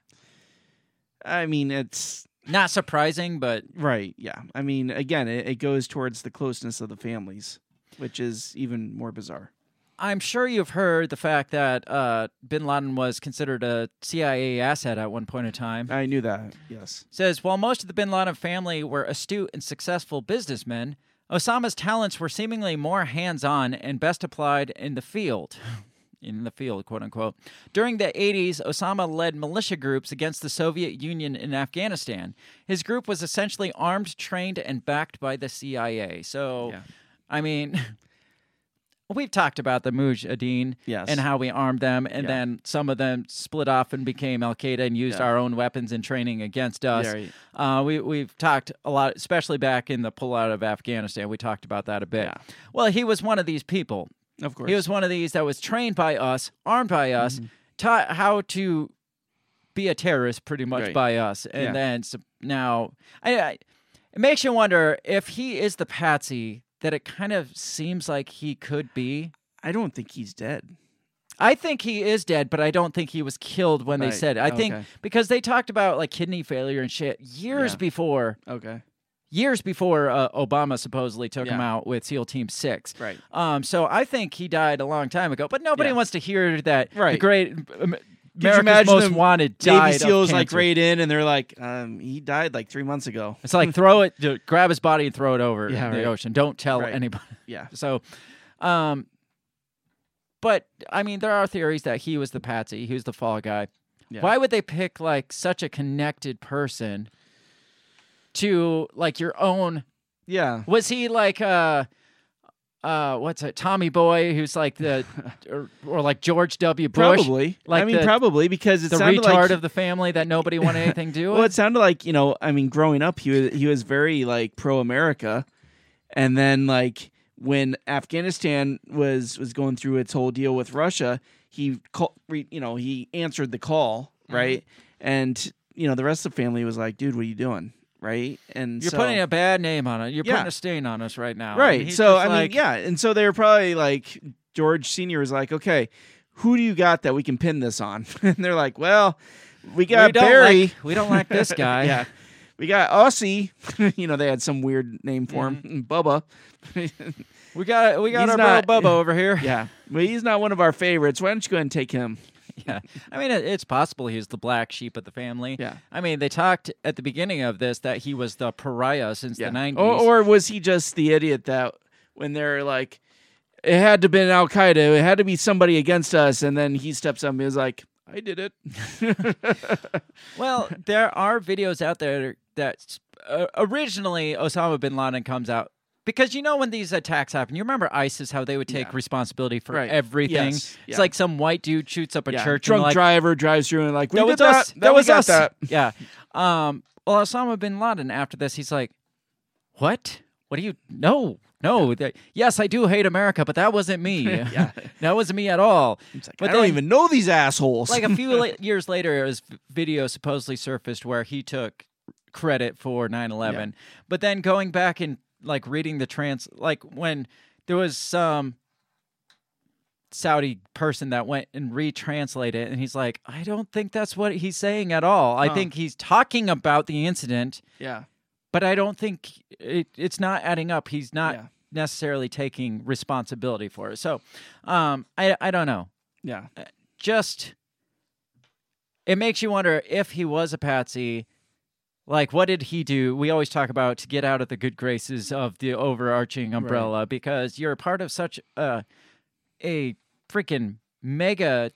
I mean, it's not surprising, but... Right, yeah. I mean, again, it, it goes towards the closeness of the families, which is even more bizarre. I'm sure you've heard the fact that uh, bin Laden was considered a C I A asset at one point in time. I knew that, yes. It says, while most of the bin Laden family were astute and successful businessmen, Osama's talents were seemingly more hands-on and best applied in the field. In the field, quote-unquote. During the eighties, Osama led militia groups against the Soviet Union in Afghanistan. His group was essentially armed, trained, and backed by the C I A. So, yeah. I mean... We've talked about the Mujahideen yes. and how we armed them, and yeah. then some of them split off and became Al-Qaeda and used yeah. our own weapons and training against us. Very... Uh, we, we've talked a lot, especially back in the pullout of Afghanistan. We talked about that a bit. Yeah. Well, he was one of these people. Of course. He was one of these that was trained by us, armed by us, mm-hmm. taught how to be a terrorist pretty much right. by us. And yeah. then so now I, I, it makes you wonder if he is the patsy that it kind of seems like he could be. I don't think he's dead. I think he is dead, but I don't think he was killed when right. they said it. I okay. think because they talked about like kidney failure and shit years yeah. before. Okay. Years before uh, Obama supposedly took yeah. him out with SEAL Team six. Right. Um. So I think he died a long time ago, but nobody yeah. wants to hear that right. the great... Um, America's Most Wanted died. Navy SEALs like raid in, and they're like, um, "He died like three months ago." It's like throw it, dude, grab his body, and throw it over yeah, the right. ocean. Don't tell right. anybody. Yeah. So, um, but I mean, there are theories that he was the patsy, he was the fall guy. Yeah. Why would they pick like such a connected person to like your own? Yeah. Was he like uh? Uh, what's it? Tommy Boy, who's like the, or, or like George W. Bush. Probably. Like I mean, the, probably because it the sounded retard like, of the family that nobody wanted anything to do with. Well, it sounded like, you know, I mean, growing up, he was, he was very like pro-America. And then like when Afghanistan was, was going through its whole deal with Russia, he, call, you know, he answered the call, right? Mm-hmm. And, you know, the rest of the family was like, dude, what are you doing? Right, and you're so, putting a bad name on it. You're yeah. putting a stain on us right now. Right. So I like, mean, yeah, and so they were probably like George Senior was like, okay, who do you got that we can pin this on? And they're like, well, we got we Barry. Like, we don't like this guy. Yeah, we got Aussie. You know, they had some weird name for him, mm-hmm. Bubba. we got we got he's our not, bro Bubba over here. Yeah, well, he's not one of our favorites. Why don't you go ahead and take him? Yeah, I mean, it's possible he's the black sheep of the family. Yeah, I mean, they talked at the beginning of this that he was the pariah since yeah. the nineties. Or, or was he just the idiot that when they're like, it had to be an Al Qaeda, it had to be somebody against us, and then he steps up and is like, I did it. Well, there are videos out there that uh, originally Osama bin Laden comes out. Because you know when these attacks happen, you remember ISIS, how they would take yeah. responsibility for right. everything. Yes. Yeah. It's like some white dude shoots up a yeah. church. Drunk and like, driver drives through and like, we that did was that. Us. That, that was us. That. Yeah. Um, well, Osama bin Laden, after this, he's like, what? What do you... No. No. Yeah. That, yes, I do hate America, but that wasn't me. yeah. That wasn't me at all. Like, but I then, don't even know these assholes. Like a few la- years later, his video supposedly surfaced where he took credit for nine eleven. Yeah. But then going back and like reading the trans, like when there was some Saudi person that went and retranslated it, and he's like, I don't think that's what he's saying at all. Huh. I think he's talking about the incident, yeah, but I don't think it, it's not adding up. He's not yeah. necessarily taking responsibility for it. So, um, I I don't know. Yeah, just it makes you wonder if he was a patsy. Like, what did he do? We always talk about to get out of the good graces of the overarching umbrella right. because you're a part of such a, a freaking mega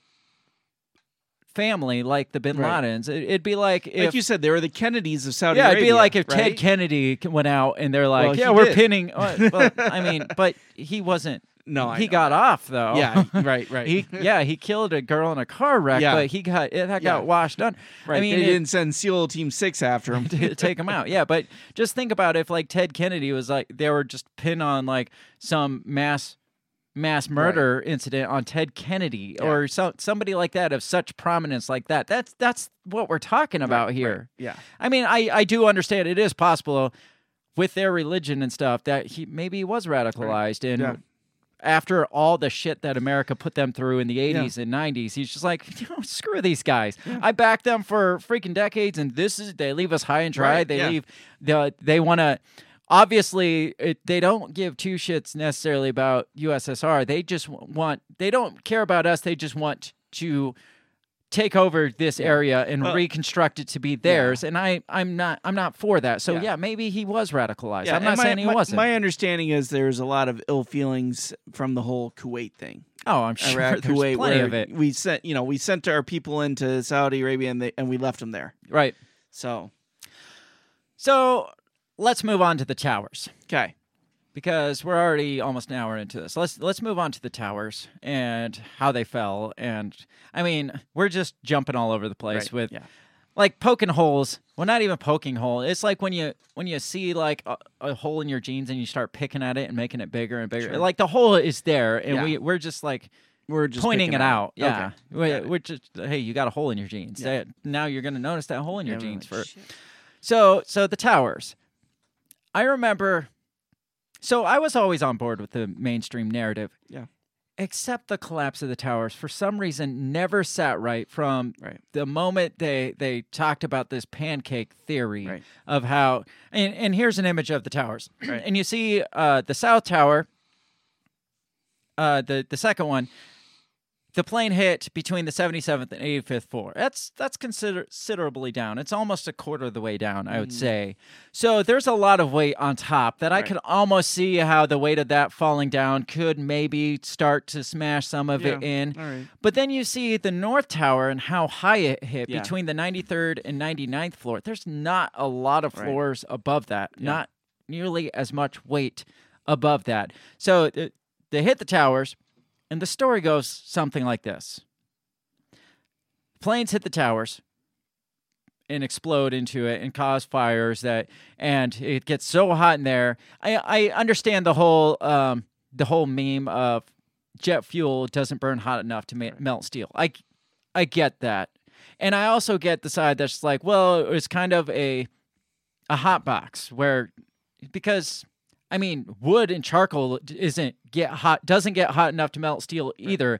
family like the bin right. Ladens. It'd be like if... Like you said, they were the Kennedys of Saudi yeah, Arabia. Yeah, it'd be like if right? Ted Kennedy went out and they're like, well, yeah, we're did. pinning... Uh, well, I mean, but he wasn't... No, he got off though. Yeah, right, right. he, yeah, he killed a girl in a car wreck, yeah. but he got it, that yeah. got washed on. Right. I mean, they it, didn't send SEAL Team Six after him to take him out. Yeah, but just think about if like Ted Kennedy was like they were just pin on like some mass mass murder right. incident on Ted Kennedy yeah. or so, somebody like that of such prominence like that. That's that's what we're talking about right, here. Right. Yeah, I mean, I I do understand it is possible with their religion and stuff that he maybe he was radicalized right. and. Yeah. After all the shit that America put them through in the eighties yeah. and nineties, he's just like, screw these guys. Yeah. I backed them for freaking decades, and this is they leave us high and dry. Right. They yeah. leave. They, they want to. Obviously, it, they don't give two shits necessarily about U S S R. They just want. They don't care about us. They just want to take over this yeah. area and well, reconstruct it to be theirs. Yeah. And I, I'm not, I'm not for that. So yeah, yeah maybe he was radicalized. Yeah. I'm not my, saying he my, wasn't. My understanding is there's a lot of ill feelings from the whole Kuwait thing. Oh, I'm sure Iraq, there's Kuwait, plenty of it. We sent, you know, we sent our people into Saudi Arabia and they, and we left them there. Right. So, so let's move on to the towers. Okay. Because we're already almost an hour into this. Let's let's move on to the towers and how they fell. And, I mean, we're just jumping all over the place right. with, yeah. like, poking holes. Well, not even poking holes. It's like when you when you see, like, a, a hole in your jeans and you start picking at it and making it bigger and bigger. Sure. Like, the hole is there, and yeah. we, we're just, like, we're just pointing it out. out. Yeah. Okay. We're, we're just, hey, you got a hole in your jeans. Yeah. That, now you're going to notice that hole in your yeah, jeans. Like, for shit. So So the towers. I remember... So I was always on board with the mainstream narrative. Yeah. Except the collapse of the towers, for some reason, never sat right from right. the moment they, they talked about this pancake theory right. of how... And, and here's an image of the towers. Right. And you see uh, the South Tower, uh, the, the second one, the plane hit between the seventy-seventh and eighty-fifth floor. That's, that's consider- considerably down. It's almost a quarter of the way down, I would mm. say. So there's a lot of weight on top that right. I could almost see how the weight of that falling down could maybe start to smash some of yeah. it in. Right. But then you see the North Tower and how high it hit yeah. between the ninety-third and ninety-ninth floor. There's not a lot of floors right. above that, yeah. not nearly as much weight above that. So... It, They hit the towers, and the story goes something like this. Planes hit the towers and explode into it and cause fires, that, and it gets so hot in there. I, I understand the whole um, the whole meme of jet fuel doesn't burn hot enough to ma- melt steel. I, I get that. And I also get the side that's like, well, it's kind of a a hot box where, because I mean, wood and charcoal isn't get hot doesn't get hot enough to melt steel either. Right.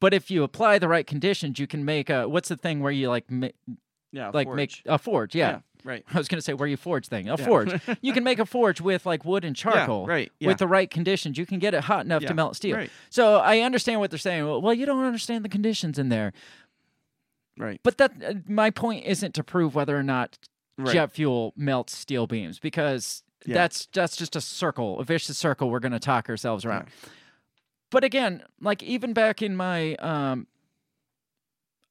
But if you apply the right conditions, you can make a, what's the thing where you like ma- yeah, like forge. make a forge, yeah. yeah. Right. I was going to say where you forge thing. A yeah. forge. You can make a forge with like wood and charcoal. Yeah, right. Yeah. With the right conditions, you can get it hot enough yeah. to melt steel. Right. So I understand what they're saying. Well, well, you don't understand the conditions in there. Right. But that uh, my point isn't to prove whether or not right. jet fuel melts steel beams, because yeah. that's that's just a circle, a vicious circle we're going to talk ourselves around. Yeah. But again, like even back in my um,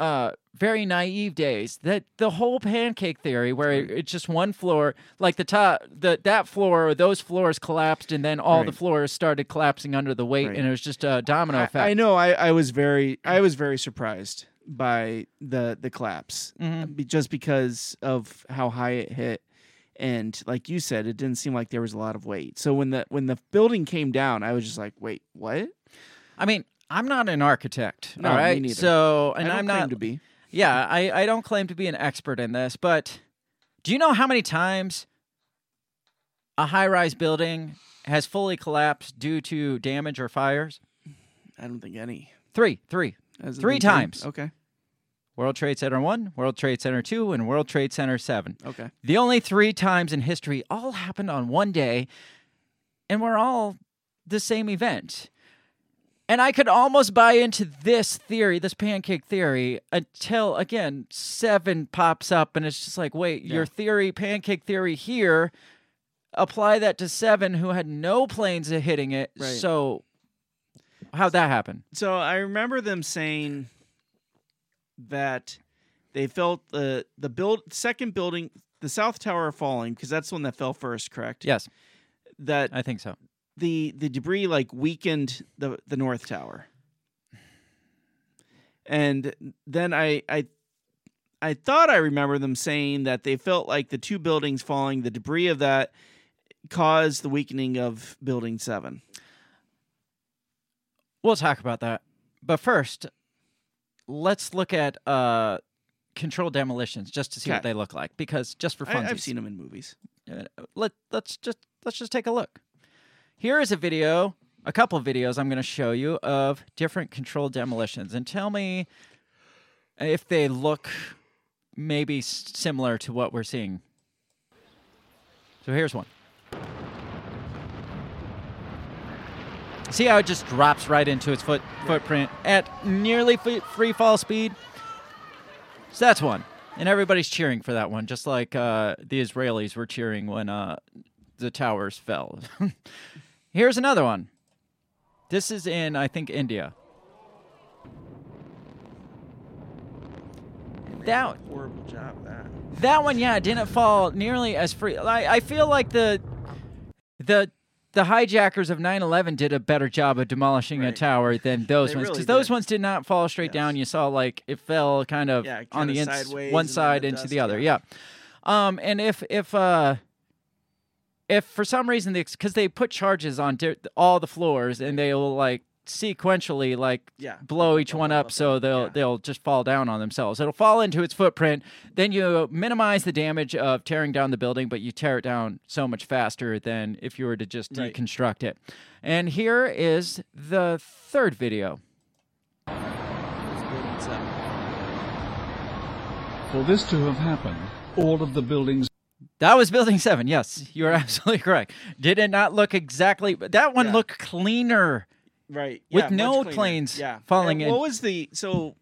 uh, very naive days, that the whole pancake theory where right. it, it's just one floor, like the top, the that floor or those floors collapsed, and then all right. the floors started collapsing under the weight, right. and it was just a domino I, effect. I know. I, I was very I was very surprised by the the collapse, mm-hmm. just because of how high it hit, and like you said, it didn't seem like there was a lot of weight. So when the when the building came down, I was just like, wait, what? I mean, I'm not an architect, no, all right. Me neither. So, and I don't I'm claim not to be. Yeah, I I don't claim to be an expert in this, but do you know how many times a high-rise building has fully collapsed due to damage or fires? I don't think any. Three, three. Three times. Time. Okay. World Trade Center one, World Trade Center two, and World Trade Center seven. Okay. The only three times in history all happened on one day, and were all the same event. And I could almost buy into this theory, this pancake theory, until, again, seven pops up, and it's just like, wait, yeah. your theory, pancake theory here, apply that to seven, who had no planes hitting it, right. so... How'd that happen? So I remember them saying that they felt the the build second building, the South Tower falling, because that's the one that fell first, correct? Yes. That I think so. The the debris like weakened the, the North Tower. And then I I I thought I remember them saying that they felt like the two buildings falling, the debris of that caused the weakening of Building seven. We'll talk about that. But first, let's look at uh, controlled demolitions just to see okay. what they look like, because just for fun, I've seen them in movies. Uh, let let's just let's just take a look. Here is a video, a couple of videos I'm going to show you of different controlled demolitions, and tell me if they look maybe similar to what we're seeing. So here's one. See how it just drops right into its foot footprint at nearly free fall speed? So that's one. And everybody's cheering for that one, just like uh, the Israelis were cheering when uh, the towers fell. Here's another one. This is in, I think, India. That horrible job, that. That one, yeah, didn't fall nearly as free. I, I feel like the the... The hijackers of nine eleven did a better job of demolishing right. a tower than those they ones, because really those ones did not fall straight yes. down. You saw like it fell kind of yeah, on the ins- one side the into dust, the other. Yeah, yeah. Um, and if if uh, if for some reason they because they put charges on di- all the floors and they will like sequentially like yeah. blow each they'll one up, up, so they'll yeah. they'll just fall down on themselves. It'll fall into its footprint. Then you minimize the damage of tearing down the building, but you tear it down so much faster than if you were to just right. deconstruct it. And here is the third video. For this to have happened, all of the buildings. That was Building seven. Yes, you're absolutely correct. Did it not look exactly? That one yeah. looked cleaner. Right. Yeah, with no planes yeah. falling and in. What was the so?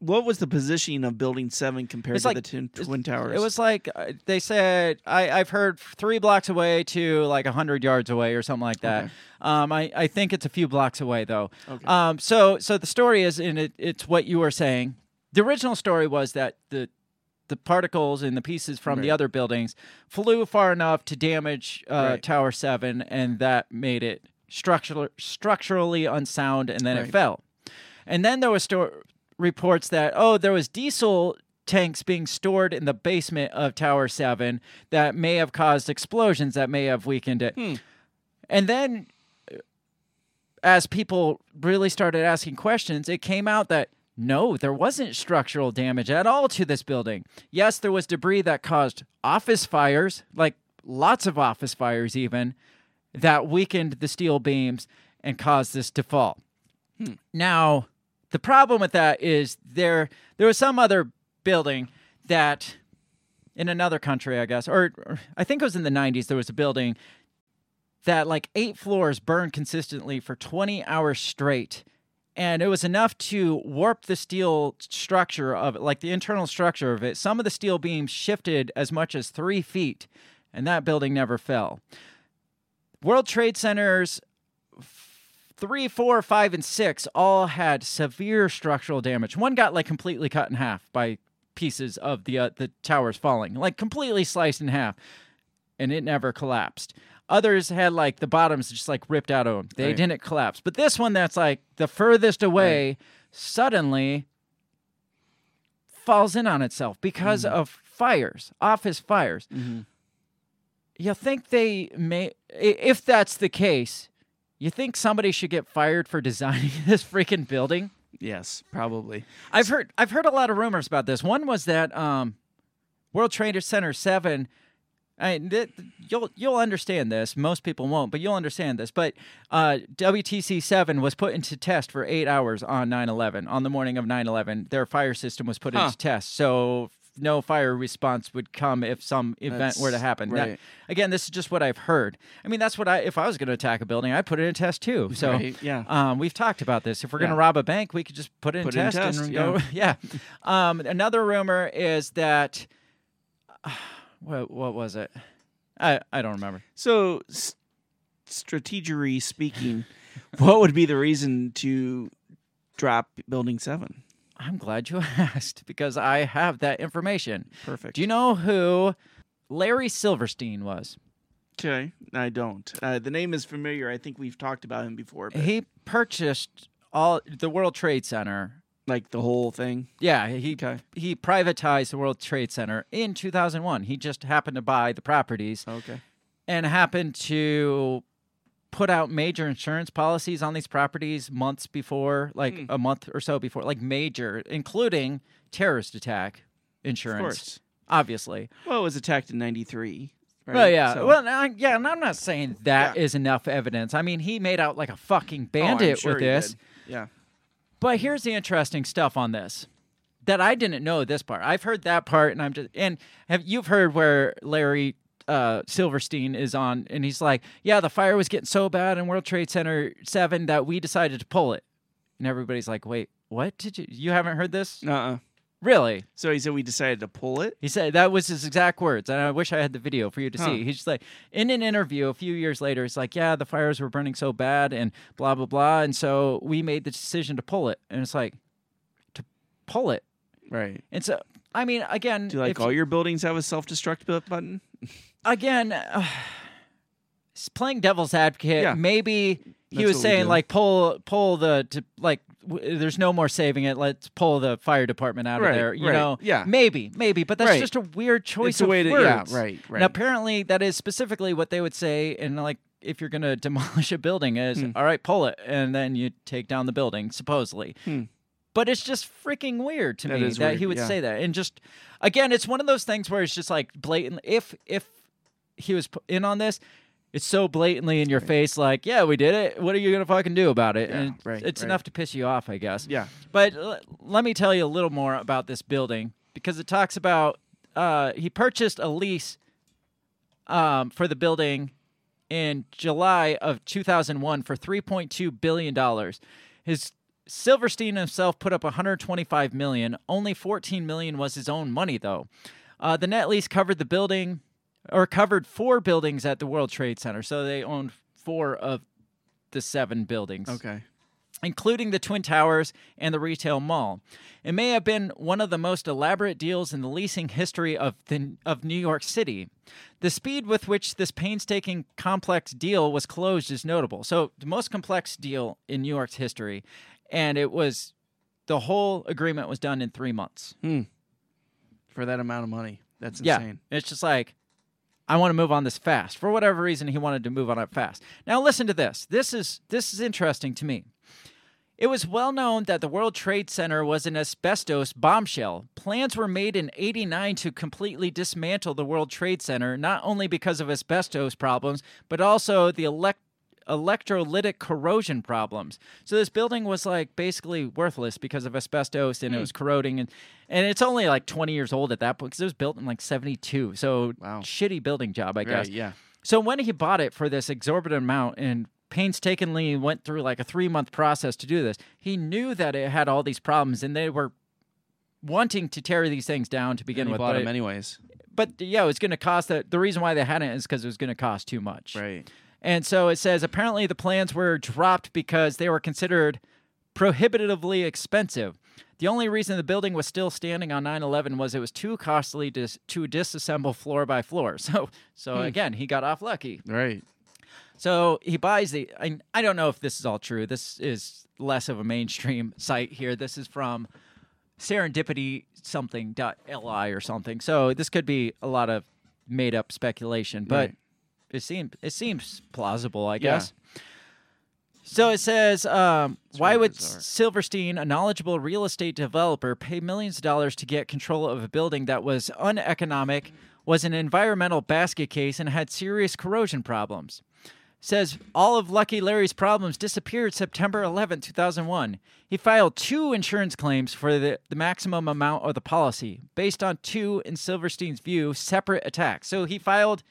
What was the positioning of Building seven compared like, to the Twin Towers? It was like uh, they said. I, I've heard three blocks away to like a hundred yards away or something like that. Okay. Um, I, I think it's a few blocks away though. Okay. Um, so so the story is, and it, it's what you were saying. The original story was that the the particles and the pieces from right. the other buildings flew far enough to damage uh, right. Tower seven, and that made it structural, structurally unsound, and then right. it fell. And then there were sto- reports that, oh, there was diesel tanks being stored in the basement of Tower seven that may have caused explosions that may have weakened it. Hmm. And then as people really started asking questions, it came out that, no, there wasn't structural damage at all to this building. Yes, there was debris that caused office fires, like lots of office fires even, that weakened the steel beams and caused this to fall. Hmm. Now, the problem with that is there there was some other building that in another country, I guess, or, or I think it was in the nineties, there was a building that like eight floors burned consistently for twenty hours straight. And it was enough to warp the steel structure of it, like the internal structure of it. Some of the steel beams shifted as much as three feet, and that building never fell. World Trade Centers three, four, five, and six all had severe structural damage. One got like completely cut in half by pieces of the uh, the towers falling, like completely sliced in half, and it never collapsed. Others had, like, the bottoms just, like, ripped out of them. They right. didn't collapse. But this one that's, like, the furthest away right. suddenly falls in on itself because mm-hmm. of fires, office fires. Mm-hmm. You think they may... If that's the case, you think somebody should get fired for designing this freaking building? Yes, probably. I've heard I've heard a lot of rumors about this. One was that um, World Trade Center seven... I mean, th- you'll you'll understand this. Most people won't, but you'll understand this. But uh, W T C seven was put into test for eight hours on nine eleven. On the morning of nine eleven, their fire system was put huh. into test. So no fire response would come if some event that's were to happen. Right. Now, again, this is just what I've heard. I mean, that's what I... If I was going to attack a building, I'd put it in test, too. So right. yeah. um, we've talked about this. If we're yeah. going to rob a bank, we could just put it in put test. It in test and yeah. Go, yeah. Um, another rumor is that... Uh, What what was it? I, I don't remember. So, s- strategically speaking, what would be the reason to drop Building seven? I'm glad you asked, because I have that information. Perfect. Do you know who Larry Silverstein was? Okay, I don't. Uh, the name is familiar. I think we've talked about him before. But... He purchased all the World Trade Center. Like the whole thing? Yeah, he okay. he privatized the World Trade Center in two thousand one. He just happened to buy the properties okay. and happened to put out major insurance policies on these properties months before, like mm. a month or so before, like major, including terrorist attack insurance, of course. Obviously. Well, it was attacked in ninety-three. Right? Well, yeah. So. Well, I, yeah, and I'm not saying that yeah. is enough evidence. I mean, he made out like a fucking bandit oh, I'm sure with this. He did. Yeah. But here's the interesting stuff on this that I didn't know this part. I've heard that part, and I'm just and have you've heard where Larry uh, Silverstein is on, and he's like, "Yeah, the fire was getting so bad in World Trade Center seven that we decided to pull it," and everybody's like, "Wait, what? Did you? You haven't heard this? Uh-uh. Really?" So he said we decided to pull it. He said that was his exact words, and I wish I had the video for you to huh. see. He's just like in an interview a few years later. It's like, yeah, the fires were burning so bad, and blah blah blah, and so we made the decision to pull it. And it's like to pull it, right? And so, I mean, again, do like all your buildings have a self-destruct button? Again, uh, playing devil's advocate, yeah. maybe he That's was saying like pull pull the to, like. There's no more saving it. Let's pull the fire department out right, of there. You right, know, yeah. maybe, maybe, but that's right. just a weird choice it's a of way to, words. Yeah, right, right. Now, apparently, that is specifically what they would say. And like, if you're going to demolish a building, is hmm. all right, pull it, and then you take down the building, supposedly. Hmm. But it's just freaking weird to that me that weird, he would yeah. say that. And just again, it's one of those things where it's just like blatant. If if he was in on this. It's so blatantly in your right. face, like, yeah, we did it. What are you going to fucking do about it? Yeah, and right, it's right. enough to piss you off, I guess. Yeah. But l- let me tell you a little more about this building, because it talks about uh, he purchased a lease um, for the building in July of two thousand one for three point two billion dollars. His Silverstein himself put up one hundred twenty-five million dollars. Only fourteen million dollars was his own money, though. Uh, the net lease covered the building. Or covered four buildings at the World Trade Center. So they owned four of the seven buildings. Okay. including the Twin Towers and the retail mall. It may have been one of the most elaborate deals in the leasing history of, the, of New York City. The speed with which this painstaking, complex deal was closed is notable. So the most complex deal in New York's history, and it was the whole agreement was done in three months. Hmm. For that amount of money. That's insane. Yeah, it's just like, I want to move on this fast. For whatever reason, he wanted to move on up fast. Now listen to this. This is this is interesting to me. It was well known that the World Trade Center was an asbestos bombshell. Plans were made in eighty-nine to completely dismantle the World Trade Center, not only because of asbestos problems, but also the elect electrolytic corrosion problems. So this building was like basically worthless because of asbestos, and mm. it was corroding, and and it's only like twenty years old at that point because it was built in like seventy-two. So wow. Shitty building job, I guess. Right, yeah. So when he bought it for this exorbitant amount and painstakingly went through like a three-month process to do this, he knew that it had all these problems, and they were wanting to tear these things down to begin and with. He bought them it, anyways. But yeah, it was going to cost that. The reason why they hadn't is because it was going to cost too much. Right. And so it says, apparently the plans were dropped because they were considered prohibitively expensive. The only reason the building was still standing on nine eleven was it was too costly to, to disassemble floor by floor. So, so hmm. again, he got off lucky. Right. So he buys the, I, I don't know if this is all true. This is less of a mainstream site here. This is from serendipity something dot L I or something. So this could be a lot of made up speculation, but... Right. It seems it seems plausible, I guess. Yeah. So it says, um, why would bizarre. Silverstein, a knowledgeable real estate developer, pay millions of dollars to get control of a building that was uneconomic, was an environmental basket case, and had serious corrosion problems? It says, all of Lucky Larry's problems disappeared September eleventh, two thousand one. He filed two insurance claims for the, the maximum amount of the policy, based on two, in Silverstein's view, separate attacks. So he filed...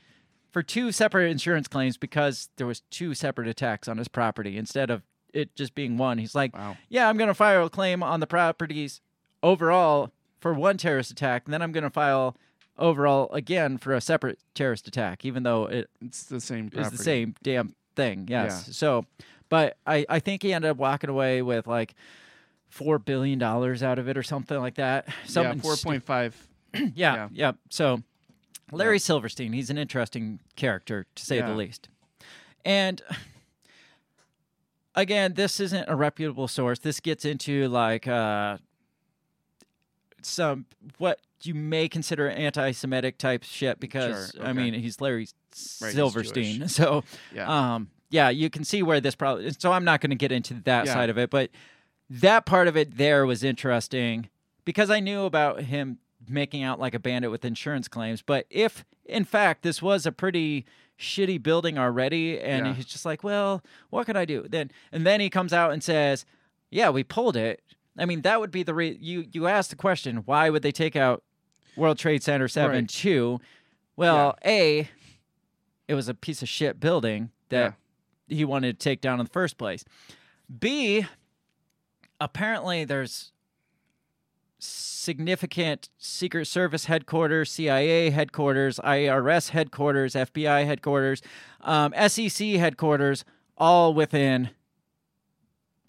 for two separate insurance claims because there was two separate attacks on his property instead of it just being one. He's like, wow. yeah, I'm going to file a claim on the properties overall for one terrorist attack, and then I'm going to file overall again for a separate terrorist attack, even though it it's the same property. It's the same damn thing, yes. Yeah. So, but I, I think he ended up walking away with like four billion dollars out of it or something like that. Something yeah, four point five. St- yeah, yeah, yeah. So... Larry yeah. Silverstein, he's an interesting character, to say yeah. the least. And, again, this isn't a reputable source. This gets into, like, uh, some what you may consider anti-Semitic type shit because, sure. okay. I mean, he's Larry right, Silverstein. He's so, yeah. Um, yeah, you can see where this probably – so I'm not going to get into that yeah. side of it. But that part of it there was interesting because I knew about him – making out like a bandit with insurance claims. But if, in fact, this was a pretty shitty building already, and yeah. he's just like, well, what could I do? Then And then he comes out and says, yeah, we pulled it. I mean, that would be the re- you You asked the question, why would they take out World Trade Center seven right. two? Well, yeah. A, it was a piece of shit building that yeah. he wanted to take down in the first place. B, apparently there's... significant Secret Service headquarters, C I A headquarters, I R S headquarters, F B I headquarters, um, S E C headquarters, all within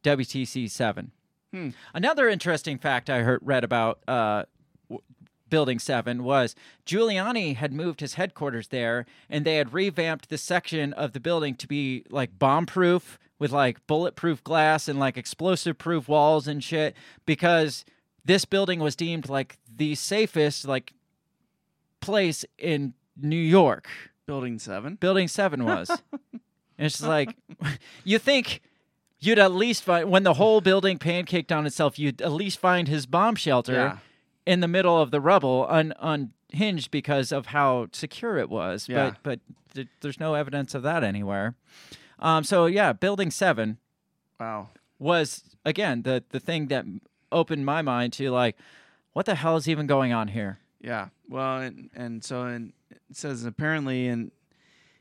W T C seven. Hmm. Another interesting fact I heard read about uh, w- Building seven was Giuliani had moved his headquarters there, and they had revamped the section of the building to be like bomb-proof with like bulletproof glass and like explosive-proof walls and shit because... this building was deemed like the safest like place in New York. Building seven? Building seven was. And it's just like, you think you'd at least find, when the whole building pancaked on itself, you'd at least find his bomb shelter yeah. in the middle of the rubble, un- unhinged because of how secure it was. Yeah. But but th- there's no evidence of that anywhere. Um, so yeah, Building seven wow. was, again, the the thing that... opened my mind to like, what the hell is even going on here? Yeah. Well, and, and so and it says apparently in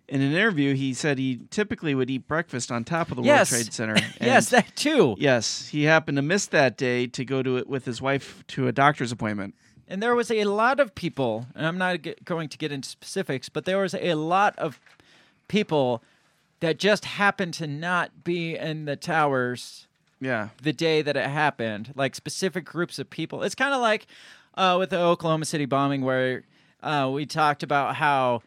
in an interview he said he typically would eat breakfast on top of the yes. World Trade Center. And yes, that too. Yes, he happened to miss that day to go to it with his wife to a doctor's appointment. And there was a lot of people, and I'm not get, going to get into specifics, but there was a lot of people that just happened to not be in the towers yeah. the day that it happened, like specific groups of people. It's kind of like uh, with the Oklahoma City bombing where uh, we talked about how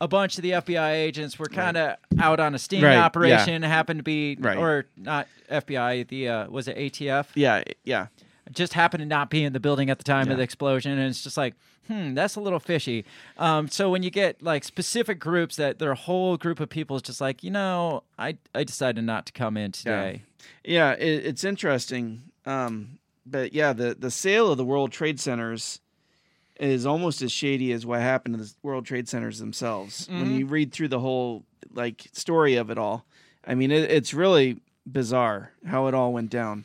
a bunch of the F B I agents were kind of right. out on a sting right. operation, yeah. happened to be, right. or not F B I, the uh, was it A T F? Yeah, yeah. Just happened to not be in the building at the time yeah. of the explosion, and it's just like, hmm, that's a little fishy. Um, so when you get like specific groups that their whole group of people is just like, you know, I I decided not to come in today. Yeah, yeah it, it's interesting, um, but yeah, the the sale of the World Trade Centers is almost as shady as what happened to the World Trade Centers themselves. Mm-hmm. When you read through the whole like story of it all, I mean, it, it's really bizarre how it all went down.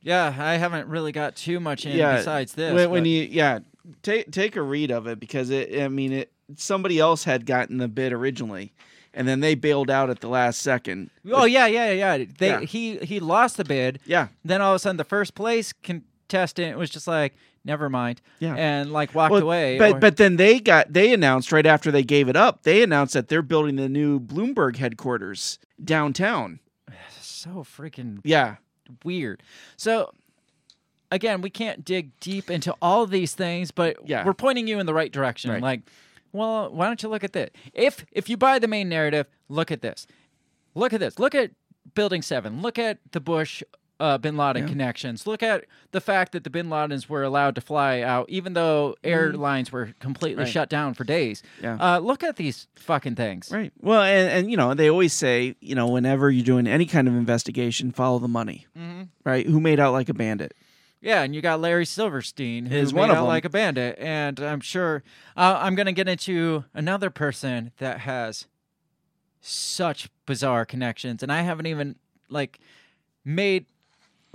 Yeah, I haven't really got too much in yeah, besides this. When, when you yeah, take take a read of it because it. I mean, it, somebody else had gotten the bid originally, and then they bailed out at the last second. Oh yeah, yeah, yeah. They yeah. he he lost the bid. Yeah. Then all of a sudden, the first place contestant was just like, never mind. Yeah. And like walked well, away. But or... but then they got they announced right after they gave it up. They announced that they're building the new Bloomberg headquarters downtown. So freaking yeah. weird. So again, we can't dig deep into all these things, but yeah. we're pointing you in the right direction. Right. Like, well, why don't you look at this? If if you buy the main narrative, look at this. Look at this. Look at Building seven. Look at the Bush uh, bin Laden yeah. connections. Look at the fact that the bin Ladens were allowed to fly out, even though airlines were completely right. shut down for days. Yeah. Uh, look at these fucking things. Right. Well, and, and, you know, they always say, you know, whenever you're doing any kind of investigation, follow the money. Mm-hmm. Right? Who made out like a bandit? Yeah, and you got Larry Silverstein, who made out like a bandit. And I'm sure uh, I'm going to get into another person that has such bizarre connections. And I haven't even, like, made...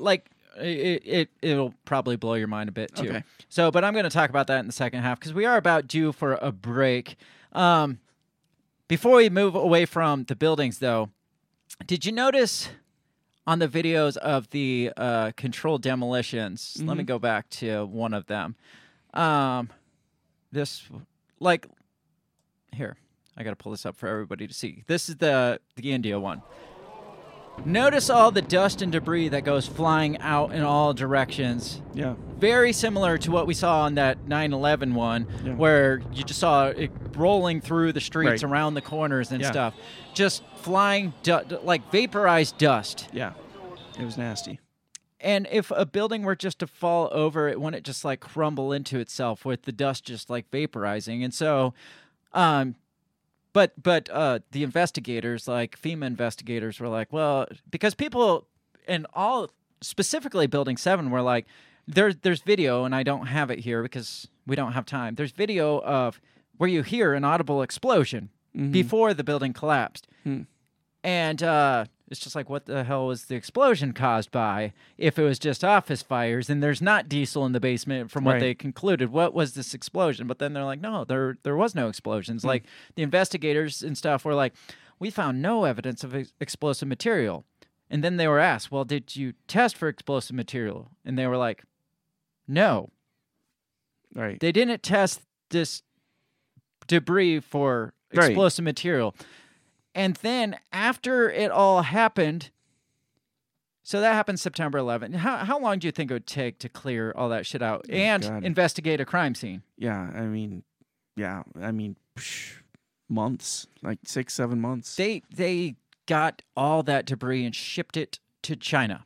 Like, it, it, it'll probably blow your mind a bit, too. Okay. So, but I'm going to talk about that in the second half, because we are about due for a break. Um, before we move away from the buildings, though, did you notice on the videos of the uh, controlled demolitions, mm-hmm. let me go back to one of them. Um, this, like, here. I got to pull this up for everybody to see. This is the the India one. Notice all the dust and debris that goes flying out in all directions. Yeah. Very similar to what we saw on that nine eleven one, yeah. where you just saw it rolling through the streets, right. around the corners and yeah. stuff. Just flying, du- like vaporized dust. Yeah. It was nasty. And if a building were just to fall over, it wouldn't just like crumble into itself with the dust just like vaporizing. And so... um But but uh, the investigators, like FEMA investigators, were like, well, because people in all, specifically Building seven, were like, there, there's video, and I don't have it here because we don't have time. There's video of where you hear an audible explosion mm-hmm. before the building collapsed. Mm. And uh, it's just like, what the hell was the explosion caused by if it was just office fires and there's not diesel in the basement from what right. they concluded? What was this explosion? But then they're like, no, there there was no explosions. Mm. Like the investigators and stuff were like, we found no evidence of ex- explosive material. And then they were asked, well, did you test for explosive material? And they were like, no. Right. They didn't test this debris for explosive right. material. And then after it all happened, so that happened September eleventh. How how long do you think it would take to clear all that shit out oh, and God. investigate a crime scene? Yeah, I mean, yeah, I mean, psh, months, like six, seven months. They they got all that debris and shipped it to China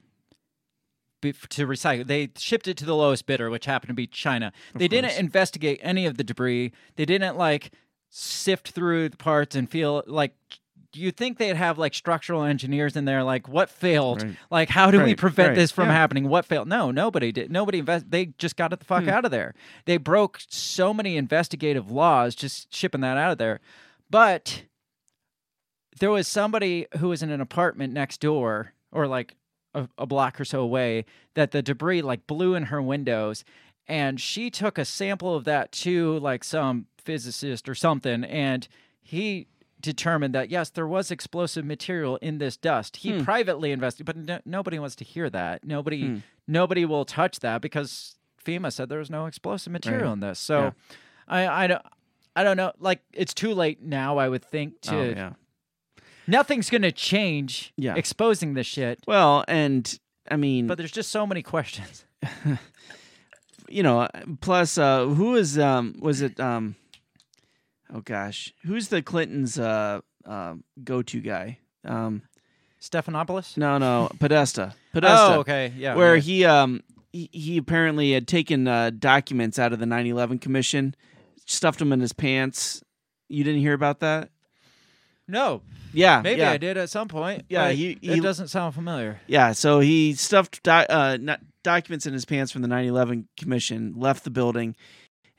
to recycle. They shipped it to the lowest bidder, which happened to be China. They didn't investigate any of the debris. They didn't like sift through the parts and feel like. You think they'd have like structural engineers in there, like what failed? Right. Like how do right. we prevent right. this from yeah. happening? What failed? No, nobody did. Nobody invest. They just got it the fuck hmm. out of there. They broke so many investigative laws just shipping that out of there. But there was somebody who was in an apartment next door, or like a, a block or so away, that the debris like blew in her windows, and she took a sample of that to like some physicist or something, and he determined that, yes, there was explosive material in this dust. He hmm. privately investigated, but no, nobody wants to hear that. Nobody hmm. nobody will touch that because FEMA said there was no explosive material right. in this. So yeah. I, I, don't, I don't know. Like, it's too late now, I would think, to... Oh, yeah. Nothing's going to change yeah. exposing this shit. Well, and I mean, but there's just so many questions. You know, plus uh, who is um, was it? Um, oh gosh, who's the Clintons' uh, uh, go-to guy? Um, Stephanopoulos? No, no, Podesta. Podesta. Oh, okay, yeah. Where right. he um he, he apparently had taken uh, documents out of the nine eleven Commission, stuffed them in his pants. You didn't hear about that? No. Yeah. Maybe yeah. I did at some point. Yeah. He, he, it doesn't sound familiar. Yeah. So he stuffed doc, uh, not, documents in his pants from the nine eleven Commission, left the building,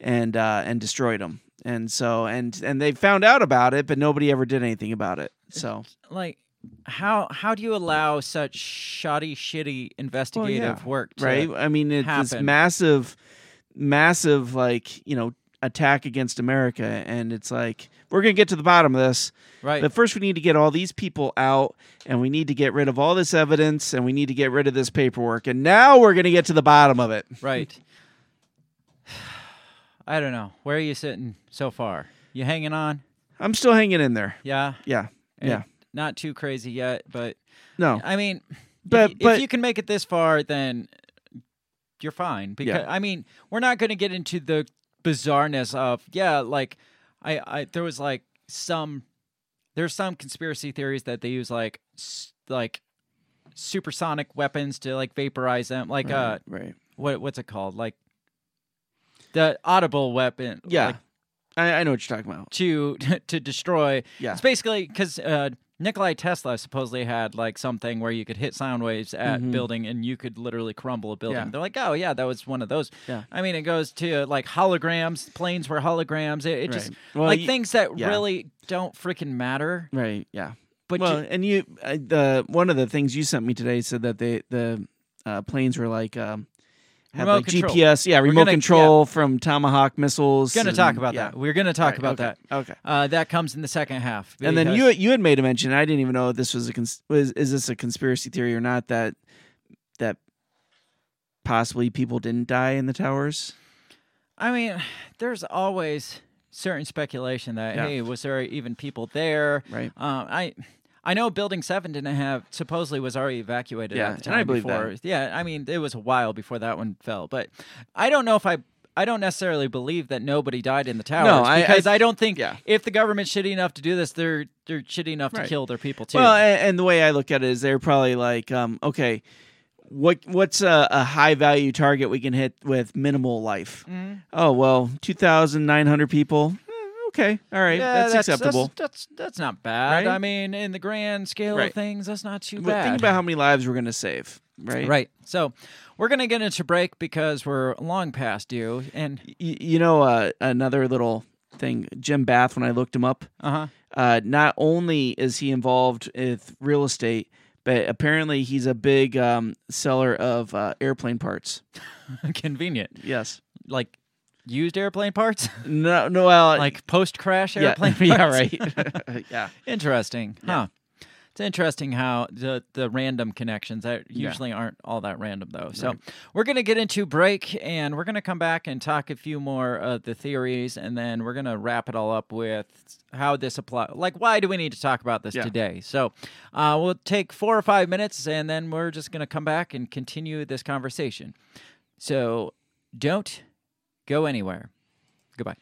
and uh, and destroyed them. And so and and they found out about it, but nobody ever did anything about it. So it's like, how how do you allow such shoddy, shitty investigative well, yeah. work? To right. I mean, it's this massive, massive like you know attack against America, and it's like, we're going to get to the bottom of this. Right. But first, we need to get all these people out, and we need to get rid of all this evidence, and we need to get rid of this paperwork. And now we're going to get to the bottom of it. Right. I don't know. Where are you sitting so far? You hanging on? I'm still hanging in there. Yeah? Yeah. And yeah. Not too crazy yet, but... No. I mean, but if, but, if you can make it this far, then you're fine. Because yeah. I mean, we're not going to get into the bizarreness of, yeah, like... I, I there was like some there's some conspiracy theories that they use like s- like supersonic weapons to like vaporize them, like right, uh right. what what's it called, like the audible weapon, yeah like, I, I know what you're talking about, to to destroy. Yeah, it's basically because uh, Nikolai Tesla supposedly had like something where you could hit sound waves at mm-hmm. building and you could literally crumble a building. Yeah. They're like, oh yeah, that was one of those. Yeah, I mean, it goes to like holograms. Planes were holograms. It, it right. just well, like you, things that yeah. really don't freaking matter. Right. Yeah. But well, you, and you uh, the one of the things you sent me today said that they the uh, planes were like um, had like control. G P S. Yeah, remote gonna, control yeah. from Tomahawk missiles. We're gonna and, talk about yeah. that. We're gonna talk right, about okay, that. Okay. Uh, that comes in the second half. And then you you had made a mention. I didn't even know if this was a cons- was, is this a conspiracy theory or not, that that possibly people didn't die in the towers. I mean, there's always certain speculation that yeah. hey, was there even people there? Right. Um, I I know Building seven didn't have, supposedly was already evacuated yeah, at the time and I believe before. That. Yeah, I mean, it was a while before that one fell. But I don't know if I, I don't necessarily believe that nobody died in the towers. No, I, because I, I don't think yeah. if the government's shitty enough to do this, they're they're shitty enough right. to kill their people too. Well, and, and the way I look at it is they're probably like, um, okay, what what's a, a high value target we can hit with minimal life? Mm. Oh, well, two thousand nine hundred people. Okay, all right, yeah, that's, that's acceptable. That's, that's that's not bad. Right? I mean, in the grand scale right. of things, that's not too well, bad. Think about how many lives we're going to save, right? Right. So we're going to get into break because we're long past due. And y- you know, uh, another little thing, Jim Bath, when I looked him up, uh-huh. uh, not only is he involved with real estate, but apparently he's a big um, seller of uh, airplane parts. Convenient. Yes. Like... used airplane parts? No, no. Well, like post-crash airplane yeah, parts? Yeah, right. yeah. Interesting. Yeah. Huh. It's interesting how the, the random connections that usually yeah. aren't all that random, though. So right. we're going to get into break, and we're going to come back and talk a few more of the theories, and then we're going to wrap it all up with how this applies. Like, why do we need to talk about this yeah. today? So uh, we'll take four or five minutes, and then we're just going to come back and continue this conversation. So don't... go anywhere. Goodbye.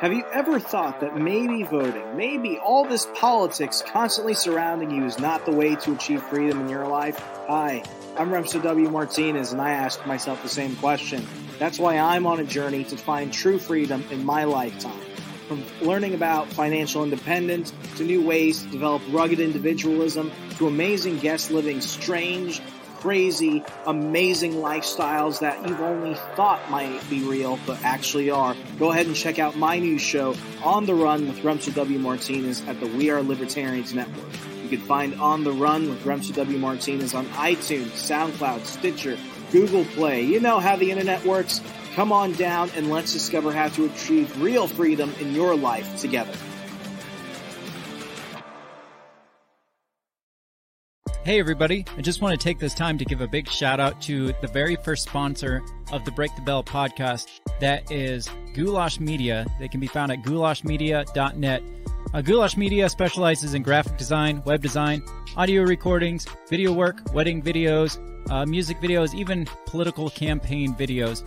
Have you ever thought that maybe voting, maybe all this politics constantly surrounding you is not the way to achieve freedom in your life? Hi, I'm Remso W. Martinez, and I asked myself the same question. That's why I'm on a journey to find true freedom in my lifetime. From learning about financial independence to new ways to develop rugged individualism to amazing guests living strange, crazy, amazing lifestyles that you've only thought might be real but actually are. Go ahead and check out my new show, On the Run with Remso W. Martinez, at the We Are Libertarians Network. You can find On the Run with Remso W. Martinez on iTunes, SoundCloud, Stitcher, Google Play. You know how the internet works. Come on down and let's discover how to achieve real freedom in your life together. Hey everybody, I just want to take this time to give a big shout out to the very first sponsor of the Break the Bell podcast, that is Goulash Media. They can be found at goulash media dot net. Uh, Goulash Media specializes in graphic design, web design, audio recordings, video work, wedding videos, uh, music videos, even political campaign videos.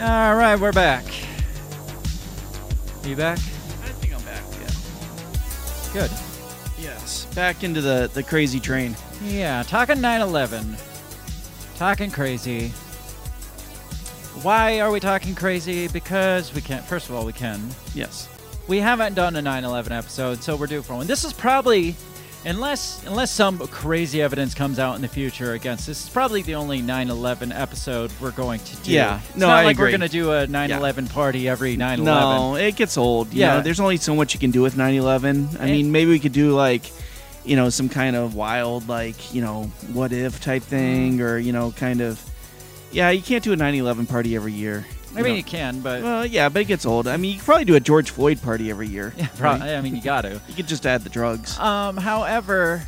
All right, we're back. Are you back? I think I'm back, yeah. Good. Yes, back into the, the crazy train. Yeah, talking nine eleven. Talking crazy. Why are we talking crazy? Because we can't. First of all, we can. Yes. We haven't done a nine eleven episode, so we're due for one. This is probably, unless unless some crazy evidence comes out in the future against this, it's probably the only nine eleven episode we're going to do. Yeah, it's no, not I like agree. We're going to do a nine eleven yeah. party every nine eleven. No, it gets old. You yeah, know, there's only so much you can do with nine eleven. I it, mean, maybe we could do like, you know, some kind of wild, like, you know, what if type thing, or you know, kind of. Yeah, you can't do a nine eleven party every year. I you mean, know. You can, but... Well, yeah, but it gets old. I mean, you could probably do a George Floyd party every year. Yeah, probably. Right? I mean, you got to. You could just add the drugs. Um, however,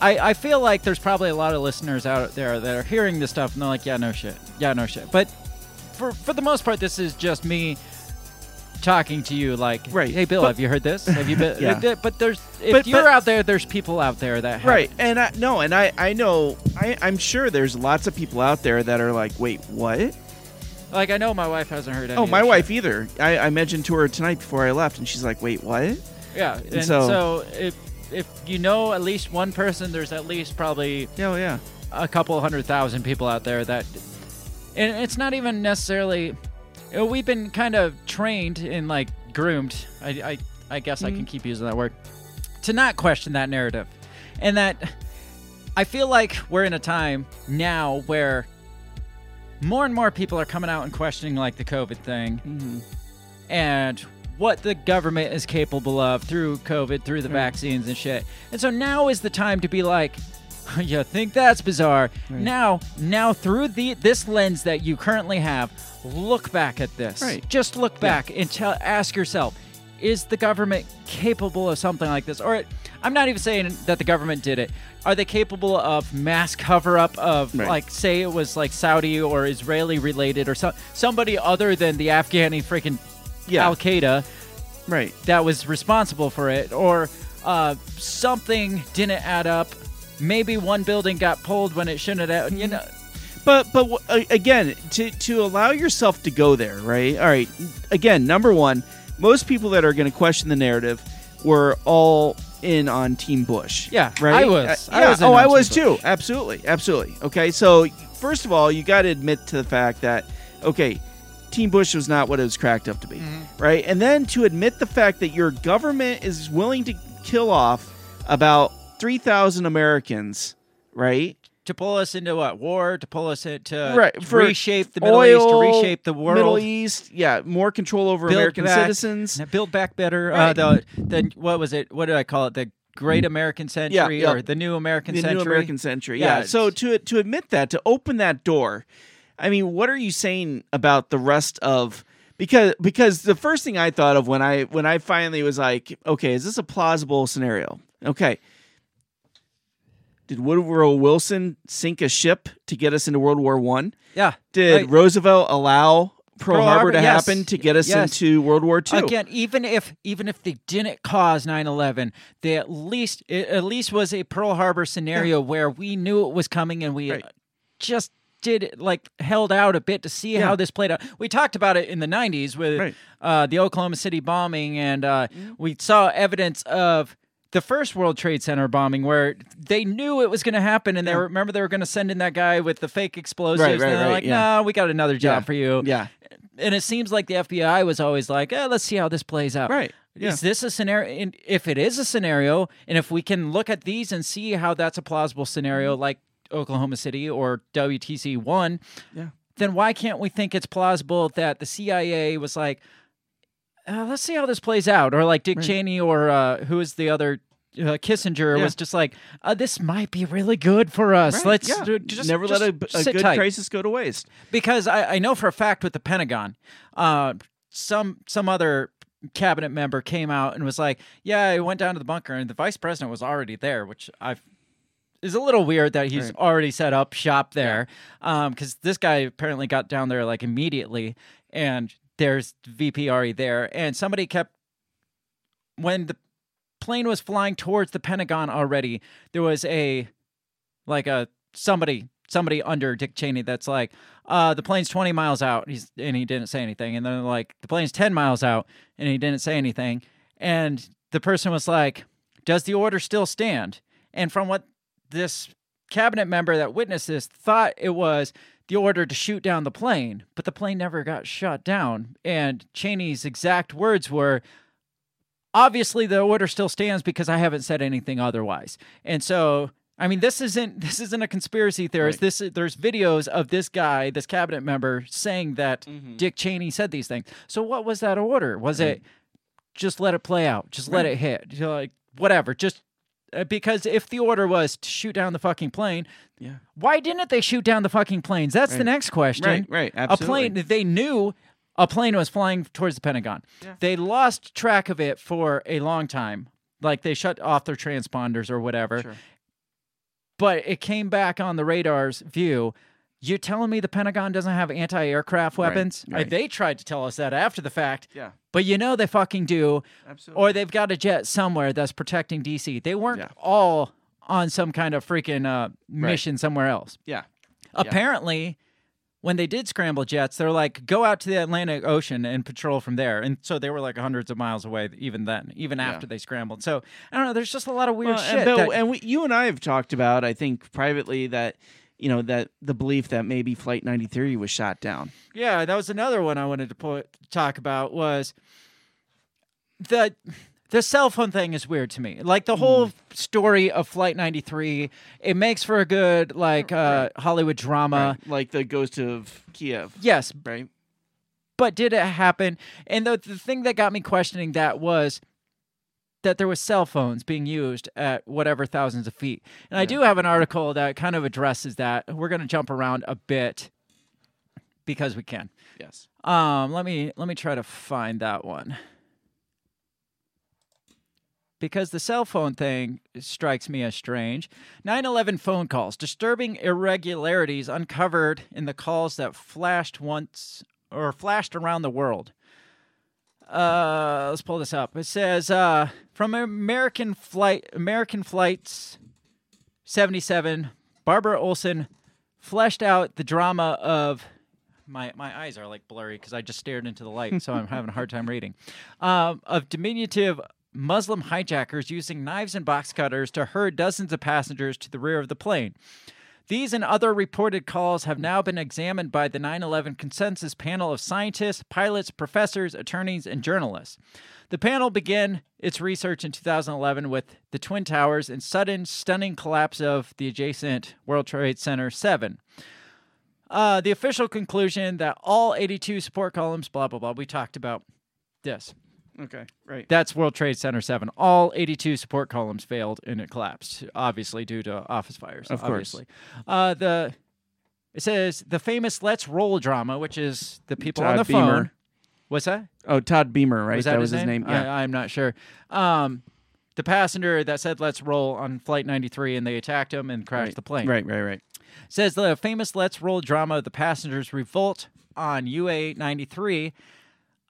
I I feel like there's probably a lot of listeners out there that are hearing this stuff, and they're like, yeah, no shit. Yeah, no shit. But for for the most part, this is just me talking to you like, right. Hey, Bill, but, have you heard this? Have you been... yeah. But there's... If but, you're but, out there, there's people out there that have right. It. And I, no, and I, I know... I, I'm sure there's lots of people out there that are like, wait, what? Like, I know my wife hasn't heard any Oh, my wife shit. Either. I, I mentioned to her tonight before I left, and she's like, wait, what? Yeah, and, and so, so if if you know at least one person, there's at least probably oh, yeah. a couple hundred thousand people out there that... And it's not even necessarily... We've been kind of trained and, like, groomed, I, I, I guess mm-hmm. I can keep using that word, to not question that narrative. And that... I feel like we're in a time now where more and more people are coming out and questioning, like, the COVID thing mm-hmm. and what the government is capable of through COVID, through the right. vaccines and shit. And so now is the time to be like, you think that's bizarre. Right. Now, now through the this lens that you currently have, look back at this. Right. Just look back yeah. and tell, ask yourself, is the government capable of something like this? Or... It, I'm not even saying that the government did it. Are they capable of mass cover-up of, right. like, say it was, like, Saudi or Israeli-related or so- somebody other than the Afghani freaking yeah. Al-Qaeda right. that was responsible for it? Or uh, something didn't add up. Maybe one building got pulled when it shouldn't have. You know. But, but again, to, to allow yourself to go there, right? All right. Again, number one, most people that are going to question the narrative were all... in on Team Bush. Yeah, right? I was. I, yeah. I was oh, I was too. Absolutely. Absolutely. Okay, so first of all, you got to admit to the fact that, okay, Team Bush was not what it was cracked up to be, mm-hmm. right? And then to admit the fact that your government is willing to kill off about three thousand Americans, right? To pull us into what? War? To pull us into right, for reshape the Middle oil, East, to reshape the world. Middle East, yeah, more control over build American back, citizens. Build back better. Right. Uh, the, the, what was it? What did I call it? The Great American Century yeah, yeah. or the New American the Century? The New American Century, yeah. yeah. So to, to admit that, to open that door, I mean, what are you saying about the rest of... Because because the first thing I thought of when I when I finally was like, okay, is this a plausible scenario? Okay. Did Woodrow Wilson sink a ship to get us into World War One? Yeah. Did right. Roosevelt allow Pearl, Pearl Harbor, Harbor to yes. happen to get us yes. into World War Two? Again, even if even if they didn't cause nine eleven, they at least it at least was a Pearl Harbor scenario yeah. where we knew it was coming and we right. just did like held out a bit to see yeah. how this played out. We talked about it in the nineties with right. uh, the Oklahoma City bombing, and uh, mm-hmm. we saw evidence of the first World Trade Center bombing, where they knew it was going to happen, and they were, remember they were going to send in that guy with the fake explosives, right, right, and they're right, like, yeah. "No, nah, we got another job yeah. for you." Yeah, and it seems like the F B I was always like, eh, "Let's see how this plays out." Right? Yeah. Is this a scenario? And if it is a scenario, and if we can look at these and see how that's a plausible scenario, like Oklahoma City or W T C one, yeah. then why can't we think it's plausible that the C I A was like, uh, let's see how this plays out. Or like Dick right. Cheney or uh, who is the other... Uh, Kissinger yeah. was just like, uh, this might be really good for us. Right. Let's yeah. do, just never just let a, a good tight. crisis go to waste. Because I, I know for a fact with the Pentagon, uh, some some other cabinet member came out and was like, yeah, I went down to the bunker and the vice president was already there, which I've is a little weird that he's right. already set up shop there. Yeah. Um, because this guy apparently got down there like immediately and there's V P already there. And somebody kept, when the plane was flying towards the Pentagon already, there was a like a somebody somebody under Dick Cheney that's like, uh the plane's twenty miles out, he's and he didn't say anything, and then like the plane's ten miles out and he didn't say anything, and the person was like, does the order still stand? And from what this cabinet member that witnessed this thought, it was the order to shoot down the plane, but the plane never got shot down, and Cheney's exact words were, obviously, the order still stands because I haven't said anything otherwise. And so, I mean, this isn't this isn't a conspiracy theorist. Right. This there's videos of this guy, this cabinet member, saying that mm-hmm. Dick Cheney said these things. So, what was that order? Was right. it just let it play out, just right. let it hit, you know, like whatever? Just uh, because if the order was to shoot down the fucking plane, yeah. why didn't they shoot down the fucking planes? That's right. the next question. Right, right, absolutely. A plane they knew. A plane was flying towards the Pentagon. Yeah. They lost track of it for a long time. Like, they shut off their transponders or whatever. Sure. But it came back on the radar's view. You're telling me the Pentagon doesn't have anti-aircraft weapons? Right, right. They tried to tell us that after the fact. Yeah. But you know they fucking do. Absolutely. Or they've got a jet somewhere that's protecting D C. They weren't yeah. all on some kind of freaking uh, mission right. somewhere else. Yeah. Apparently... Yeah. When they did scramble jets, they're like, go out to the Atlantic Ocean and patrol from there. And so they were like hundreds of miles away even then, even yeah. after they scrambled. So I don't know. There's just a lot of weird well, shit. And, Bill, that... and we, you and I have talked about, I think, privately that, you know, that the belief that maybe Flight ninety-three was shot down. Yeah, that was another one I wanted to po- talk about was the... The cell phone thing is weird to me. Like, the whole mm. story of Flight ninety-three, it makes for a good, like, uh, right. Hollywood drama. Right. Like the Ghost of Kiev. Yes. Right? But did it happen? And the, the thing that got me questioning that was that there was cell phones being used at whatever thousands of feet. And yeah. I do have an article that kind of addresses that. We're going to jump around a bit because we can. Yes. Um. Let me Let me try to find that one. Because the cell phone thing strikes me as strange. nine eleven phone calls. Disturbing irregularities uncovered in the calls that flashed once or flashed around the world. Uh, let's pull this up. It says, uh, from American flight, American Flights seventy-seven, Barbara Olson fleshed out the drama of... My my eyes are like blurry because I just stared into the light, so I'm having a hard time reading. Um, of diminutive... Muslim hijackers using knives and box cutters to herd dozens of passengers to the rear of the plane. These and other reported calls have now been examined by the nine eleven Consensus Panel of scientists, pilots, professors, attorneys, and journalists. The panel began its research in two thousand eleven with the Twin Towers and sudden, stunning collapse of the adjacent World Trade Center seven. Uh, the official conclusion that all eighty-two support columns, blah, blah, blah, we talked about this. Okay, right. That's World Trade Center seven. All eighty-two support columns failed and it collapsed, obviously due to office fires. Of obviously. course. Uh, the, it says the famous Let's Roll drama, which is the people Todd on the Beamer. phone. What's that? Oh, Todd Beamer, right? Was that, that his was his name? name? Yeah. I, I'm not sure. Um, the passenger that said Let's Roll on Flight ninety-three and they attacked him and crashed right. the plane. Right, right, right. It says the famous Let's Roll drama of the passengers' revolt on U A ninety-three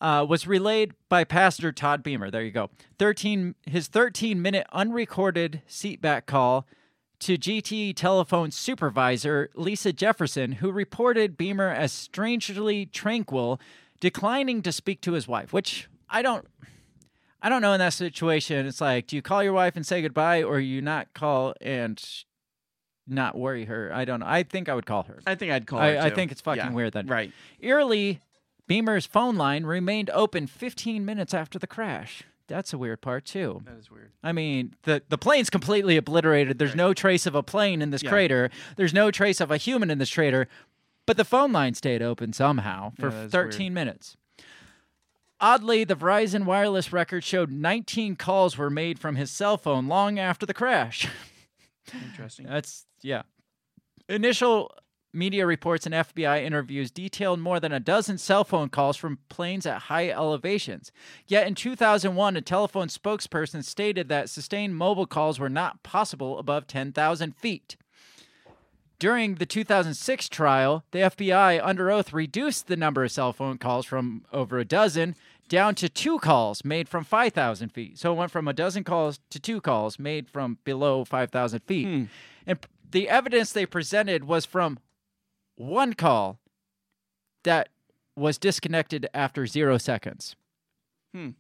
Uh, was relayed by passenger Todd Beamer. There you go. Thirteen, his thirteen-minute unrecorded seatback call to G T E telephone supervisor Lisa Jefferson, who reported Beamer as strangely tranquil, declining to speak to his wife. Which I don't, I don't know. In that situation, it's like, do you call your wife and say goodbye, or you not call and not worry her? I don't know. I think I would call her. I think I'd call I, her too. I think it's fucking yeah, weird then. Right. Eerily, Beamer's phone line remained open fifteen minutes after the crash. That's a weird part, too. That is weird. I mean, the, the plane's completely obliterated. There's right. no trace of a plane in this yeah. crater. There's no trace of a human in this crater. But the phone line stayed open somehow for yeah, thirteen weird. minutes. Oddly, the Verizon Wireless record showed nineteen calls were made from his cell phone long after the crash. Interesting. That's, yeah. Initial media reports and F B I interviews detailed more than a dozen cell phone calls from planes at high elevations. Yet in two thousand one, a telephone spokesperson stated that sustained mobile calls were not possible above ten thousand feet. During the two thousand six trial, the F B I, under oath, reduced the number of cell phone calls from over a dozen down to two calls made from five thousand feet. So it went from a dozen calls to two calls made from below five thousand feet. Hmm. And the evidence they presented was from one call that was disconnected after zero seconds. Hmm.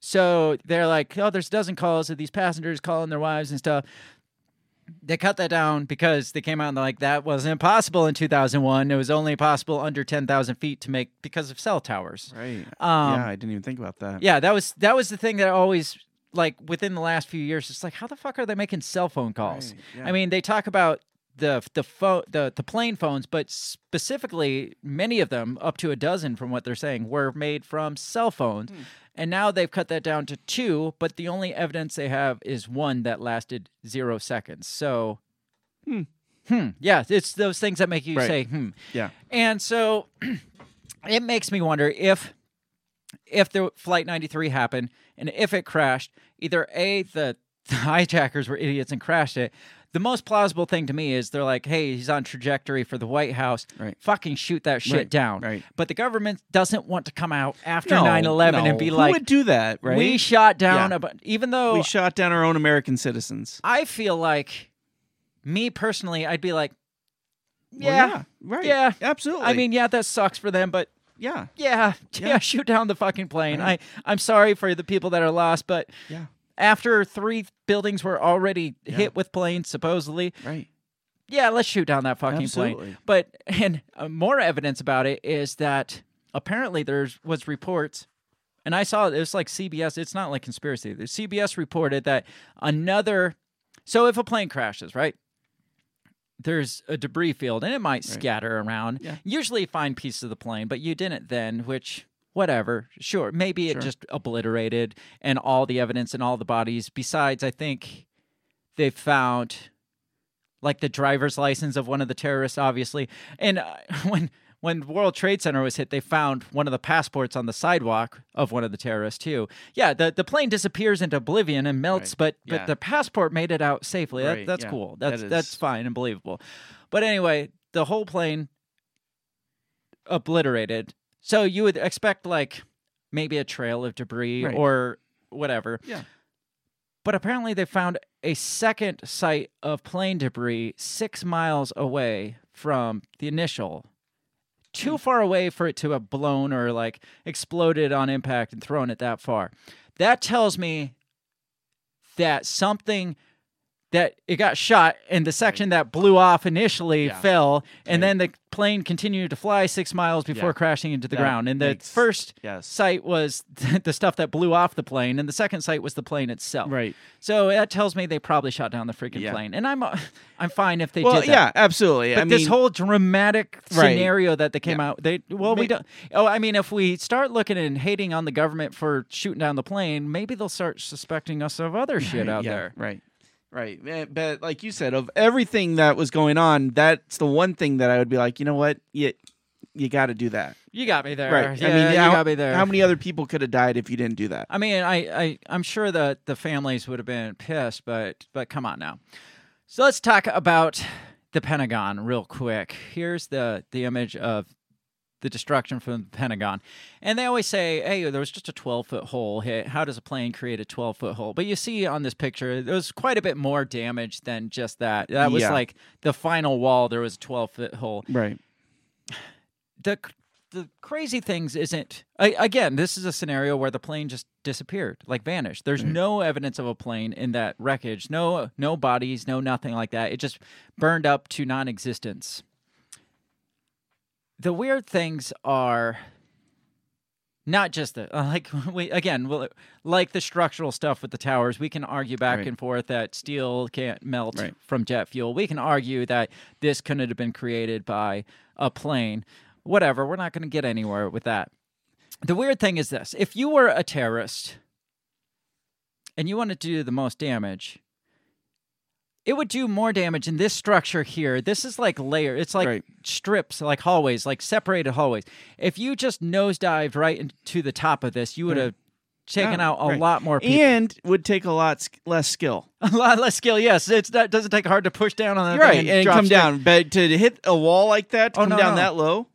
So they're like, oh, there's a dozen calls of these passengers calling their wives and stuff. They cut that down because they came out and they're like, that was impossible in two thousand one. It was only possible under ten thousand feet to make because of cell towers. Right. Um, yeah, I didn't even think about that. Yeah, that was that was the thing that I always, like, within the last few years, it's like, how the fuck are they making cell phone calls? Right, yeah. I mean, they talk about the the, phone, the the plane phones, but specifically many of them, up to a dozen from what they're saying, were made from cell phones. Hmm. And now they've cut that down to two, but the only evidence they have is one that lasted zero seconds. So, hmm. Hmm, yeah, it's those things that make you right. say, hmm. Yeah. And so it makes me wonder if if the Flight ninety-three happened and if it crashed, either A, the, the hijackers were idiots and crashed it. The most plausible thing to me is they're like, hey, he's on trajectory for the White House. Right. Fucking shoot that shit right. down. Right. But the government doesn't want to come out after no, nine eleven no. and be Who like... Who would do that, right? We shot down... Yeah. A bu- even though... We shot down our own American citizens. I feel like, me personally, I'd be like, yeah. Well, yeah, right. Yeah. Absolutely. I mean, yeah, that sucks for them, but... Yeah. Yeah. Yeah, yeah shoot down the fucking plane. Right. I, I'm sorry for the people that are lost, but... Yeah. After three buildings were already yeah. hit with planes, supposedly. Right. Yeah, let's shoot down that fucking Absolutely. plane. But and uh, more evidence about it is that apparently there was reports, and I saw it was like C B S. It's not like conspiracy. The C B S reported that another. So if a plane crashes, right? There's a debris field, and it might right. scatter around. Yeah. Usually, find pieces of the plane, but you didn't then, which. Whatever, sure. Maybe it sure. just obliterated and all the evidence and all the bodies. Besides, I think they found, like, the driver's license of one of the terrorists, obviously. And uh, when when World Trade Center was hit, they found one of the passports on the sidewalk of one of the terrorists, too. Yeah, the, the plane disappears into oblivion and melts, right. but, yeah. but the passport made it out safely. Right. That, that's yeah. cool. That's, that is... that's fine and believable. But anyway, the whole plane obliterated. So you would expect, like, maybe a trail of debris right. or whatever. Yeah. But apparently they found a second site of plane debris six miles away from the initial. Too mm. far away for it to have blown or, like, exploded on impact and thrown it that far. That tells me that something... that it got shot, and the section that blew off initially yeah. fell, and right. then the plane continued to fly six miles before yeah. crashing into the that ground. And the makes, first yes. site was the stuff that blew off the plane, and the second site was the plane itself. Right. So that tells me they probably shot down the freaking yeah. plane. And I'm uh, I'm fine if they well, did that. Yeah, absolutely. But I this mean, whole dramatic right. scenario that they came yeah. out, they well, maybe, we don't. Oh, I mean, if we start looking and hating on the government for shooting down the plane, maybe they'll start suspecting us of other shit out yeah, there. Right. Right, but like you said, of everything that was going on, that's the one thing that I would be like, you know what, you, you got to do that. You got me there. Right. Yeah, I mean, you how, got me there. How many other people could have died if you didn't do that? I mean, I, I, I'm sure that the families would have been pissed, but but come on now. So let's talk about the Pentagon real quick. Here's the, the image of the destruction from the Pentagon. And they always say, hey, there was just a twelve-foot hole hit. How does a plane create a twelve-foot hole? But you see on this picture, there was quite a bit more damage than just that. That was yeah. like the final wall. There was a twelve-foot hole. Right. The the crazy things isn't... I, again, this is a scenario where the plane just disappeared, like vanished. There's mm-hmm. no evidence of a plane in that wreckage. No, no bodies, no nothing like that. It just burned up to non-existence. The weird things are not just the like we again well, like the structural stuff with the towers. We can argue back right. and forth that steel can't melt right. from jet fuel. We can argue that this couldn't have been created by a plane. Whatever. We're not going to get anywhere with that. the weird thing is this. If you were a terrorist and you wanted to do the most damage, it would do more damage in this structure here. This is like layer. It's like right. strips, like hallways, like separated hallways. If you just nosedived right into the top of this, you would have taken oh, out a right. lot more people. And would take a lot less skill. A lot less skill, yes. It's not, it doesn't take hard to push down on that. Right, thing and, and come straight. down. But to hit a wall like that, to oh, come no, down no. that low?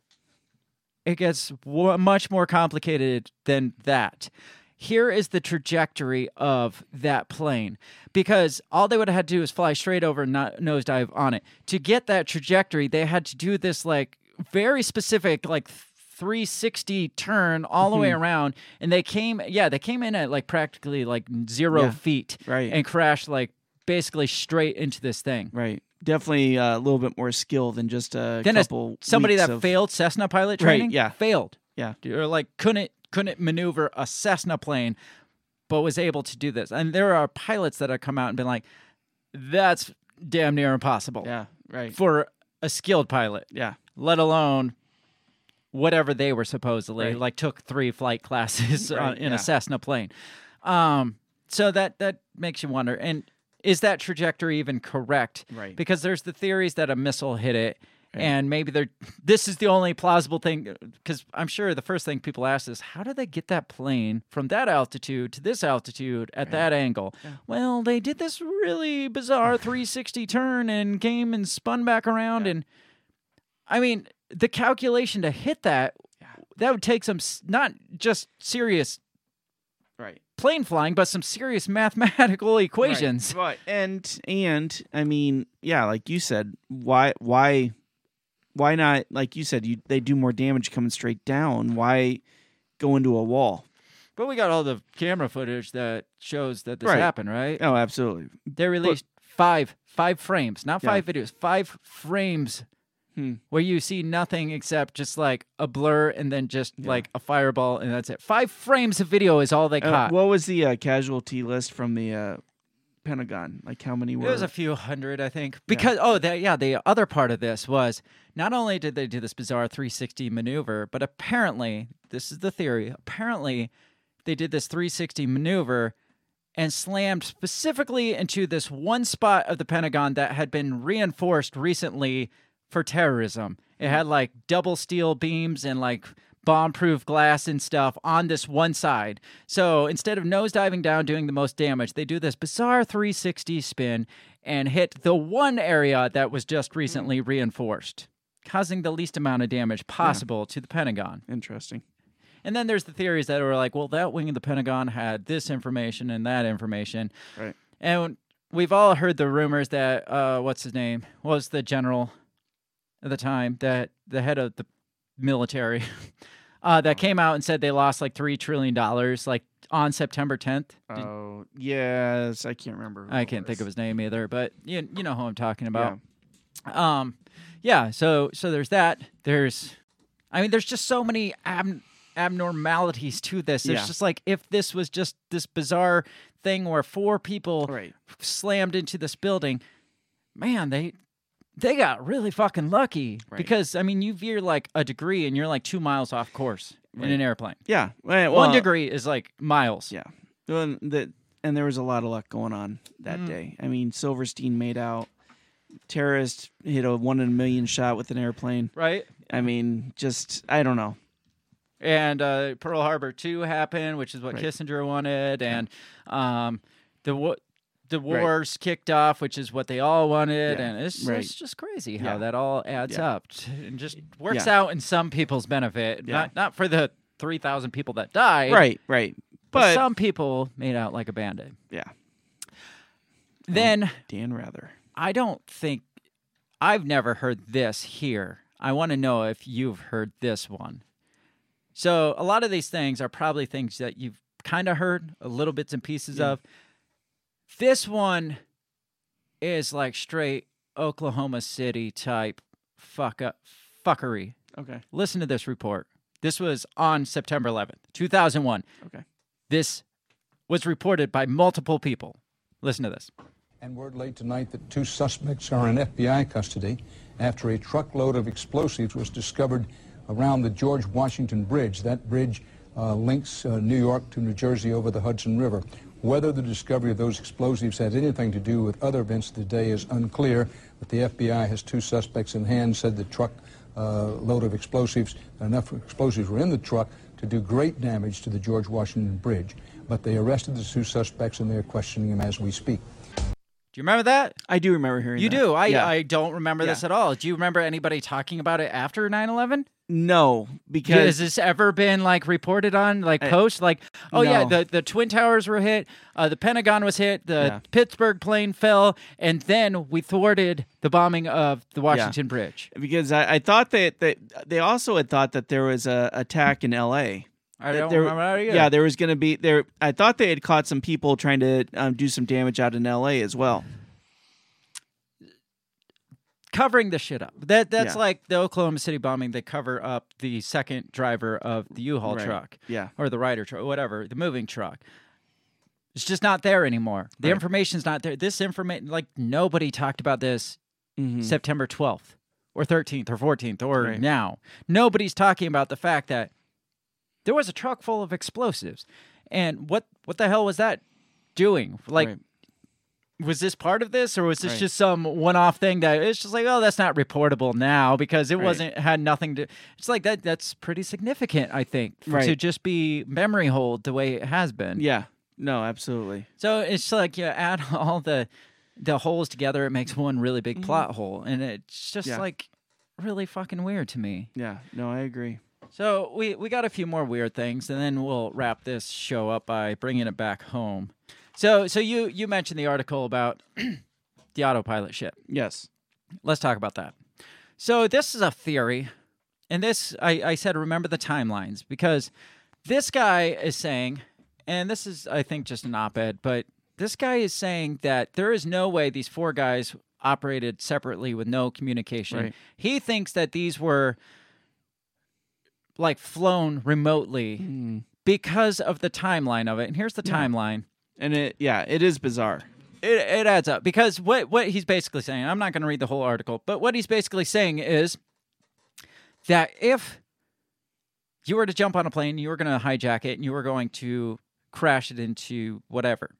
It gets w much more complicated than that. Here is the trajectory of that plane, because all they would have had to do is fly straight over and not nosedive on it. To get that trajectory, they had to do this like very specific like three sixty turn all the mm-hmm. way around, and they came, yeah, they came in at like practically like zero yeah, feet right. and crashed like basically straight into this thing. Right. Definitely uh, a little bit more skill than just a then couple a, somebody that of... failed Cessna pilot training. Right, yeah. Failed. Yeah. Or like couldn't. couldn't maneuver a Cessna plane, but was able to do this. And there are pilots that have come out and been like, that's damn near impossible. Yeah, right. For a skilled pilot. Yeah. Let alone whatever they were supposedly, right. like took three flight classes right, uh, in yeah. a Cessna plane. Um, so that, that makes you wonder. And is that trajectory even correct? Right. Because there's the theories that a missile hit it. And maybe they're. This is the only plausible thing, because I'm sure the first thing people ask is, how did they get that plane from that altitude to this altitude at right. that angle? Yeah. Well, they did this really bizarre three sixty turn and came and spun back around. Yeah. And I mean, the calculation to hit that, yeah. that would take some not just serious right. plane flying, but some serious mathematical equations. Right. right. And and I mean, yeah, like you said, why why. Why not, like you said, you, they do more damage coming straight down. Why go into a wall? But we got all the camera footage that shows that this right. happened, right? Oh, absolutely. They released but, five, five frames, not yeah. five videos, five frames hmm. where you see nothing except just like a blur and then just yeah. like a fireball, and that's it. Five frames of video is all they uh, caught. What was the uh, casualty list from the... Uh, Pentagon, like how many were? It was a few hundred, I think. Because yeah. oh, the, yeah, the other part of this was not only did they do this bizarre three sixty maneuver, but apparently, this is the theory. Apparently, they did this three sixty maneuver and slammed specifically into this one spot of the Pentagon that had been reinforced recently for terrorism. It had like double steel beams and like bomb-proof glass and stuff on this one side. So instead of nosediving down, doing the most damage, they do this bizarre three sixty spin and hit the one area that was just recently reinforced, causing the least amount of damage possible yeah. to the Pentagon. Interesting. And then there's the theories that were like, well, that wing of the Pentagon had this information and that information. Right. And we've all heard the rumors that, uh, what's his name, was the general at the time, that the head of the military... Uh, that came out and said they lost like three trillion dollars, like on September tenth. Oh, yes, I can't remember. I can't think of his name either, but you you know who I'm talking about. Yeah. Um, yeah. So so there's that. There's, I mean, there's just so many ab abnormalities to this. It's yeah. just like if this was just this bizarre thing where four people right. slammed into this building, man, they. They got really fucking lucky right. because, I mean, you veer like a degree and you're like two miles off course right. in an airplane. Yeah. Well, One degree is like miles. Yeah. And, the, and there was a lot of luck going on that mm. day. I mean, Silverstein made out. Terrorist hit a one in a million shot with an airplane. Right. I mean, just, I don't know. And uh, Pearl Harbor two happened, which is what right. Kissinger wanted. And um, the... what. The wars right. kicked off, which is what they all wanted, yeah. and it's, right. it's just crazy how yeah. that all adds yeah. up and just works yeah. out in some people's benefit. Yeah. Not not for the three thousand people that died, right, right. But, but some people made out like a bandit. Yeah. Then oh, Dan Rather, I don't think I've never heard this here. I want to know if you've heard this one. So a lot of these things are probably things that you've kind of heard a little bits and pieces yeah. of. This one is like straight Oklahoma City type fuck up fuckery. Okay. Listen to this report. This was on September eleventh, two thousand one. Okay. This was reported by multiple people. Listen to this. And word late tonight that two suspects are in F B I custody after a truckload of explosives was discovered around the George Washington Bridge. That bridge uh, links uh, New York to New Jersey over the Hudson River. Whether the discovery of those explosives had anything to do with other events today is unclear, but the F B I has two suspects in hand, said the truck uh, load of explosives, enough explosives were in the truck to do great damage to the George Washington Bridge. But they arrested the two suspects and they're questioning them as we speak. Do you remember that? I do remember hearing you that. You do? I, yeah. I don't remember yeah. this at all. Do you remember anybody talking about it after nine eleven? No, because... Has this ever been, like, reported on, like, I, post? Like, oh, no. yeah, the, the Twin Towers were hit, uh, the Pentagon was hit, the yeah. Pittsburgh plane fell, and then we thwarted the bombing of the Washington yeah. Bridge. Because I, I thought that they, they also had thought that there was an attack in L A I don't there, remember that either. Yeah, there was going to be... there. I thought they had caught some people trying to um, do some damage out in L A as well. Covering the shit up. That That's yeah. like the Oklahoma City bombing. They cover up the second driver of the U-Haul right. truck. Yeah. Or the rider truck, whatever, the moving truck. It's just not there anymore. The right. information's not there. This information, like, nobody talked about this mm-hmm. September twelfth or thirteenth or fourteenth or right. now. Nobody's talking about the fact that there was a truck full of explosives. And what, what the hell was that doing? Like... Right. Was this part of this, or was this right. just some one-off thing that it's just like, oh, that's not reportable now because it right. wasn't had nothing to. It's like that. That's pretty significant, I think, right. to just be memory hold the way it has been. Yeah, no, absolutely. So it's like you add all the the holes together, it makes one really big mm-hmm. plot hole, and it's just yeah. like really fucking weird to me. Yeah, no, I agree. So we we got a few more weird things, and then we'll wrap this show up by bringing it back home. So so you, you mentioned the article about the autopilot shit. Yes. Let's talk about that. So this is a theory, and this, I, I said, remember the timelines, because this guy is saying, and this is, I think, just an op-ed, but this guy is saying that there is no way these four guys operated separately with no communication. Right. He thinks that these were, like, flown remotely mm. because of the timeline of it. And here's the yeah. timeline. And it, yeah, it is bizarre. It it adds up, because what, what he's basically saying, I'm not going to read the whole article, but what he's basically saying is that if you were to jump on a plane, you were going to hijack it, and you were going to crash it into whatever,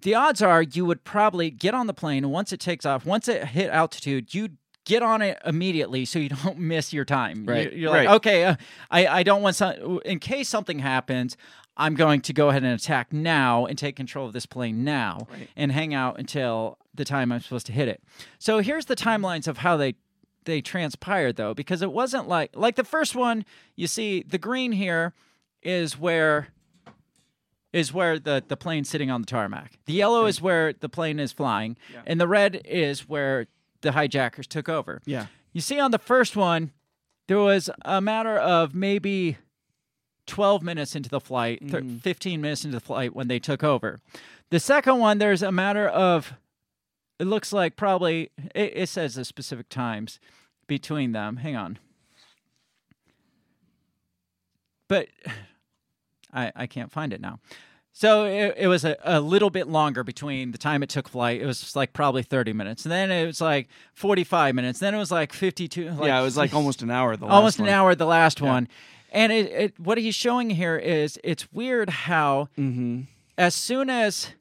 the odds are you would probably get on the plane, and once it takes off, once it hit altitude, you'd get on it immediately so you don't miss your time. Right. You're, you're like, right. okay, uh, I, I don't want some, in case something happens, I'm going to go ahead and attack now and take control of this plane now right. and hang out until the time I'm supposed to hit it. So here's the timelines of how they they transpired, though, because it wasn't like... Like the first one, you see the green here is where is where the, the plane's sitting on the tarmac. The yellow right. is where the plane is flying, yeah. and the red is where the hijackers took over. Yeah. You see on the first one, there was a matter of maybe... twelve minutes into the flight, mm. fifteen minutes into the flight when they took over. The second one, there's a matter of, it looks like probably, it, it says the specific times between them. Hang on. But I, I can't find it now. So it, it was a, a little bit longer between the time it took flight. It was like probably thirty minutes. And then it was like forty-five minutes. Then it was like fifty-two. Like, yeah, it was like almost an hour the last almost one. Almost an hour the last yeah. one. And it, it, what he's showing here is it's weird how mm-hmm. as soon as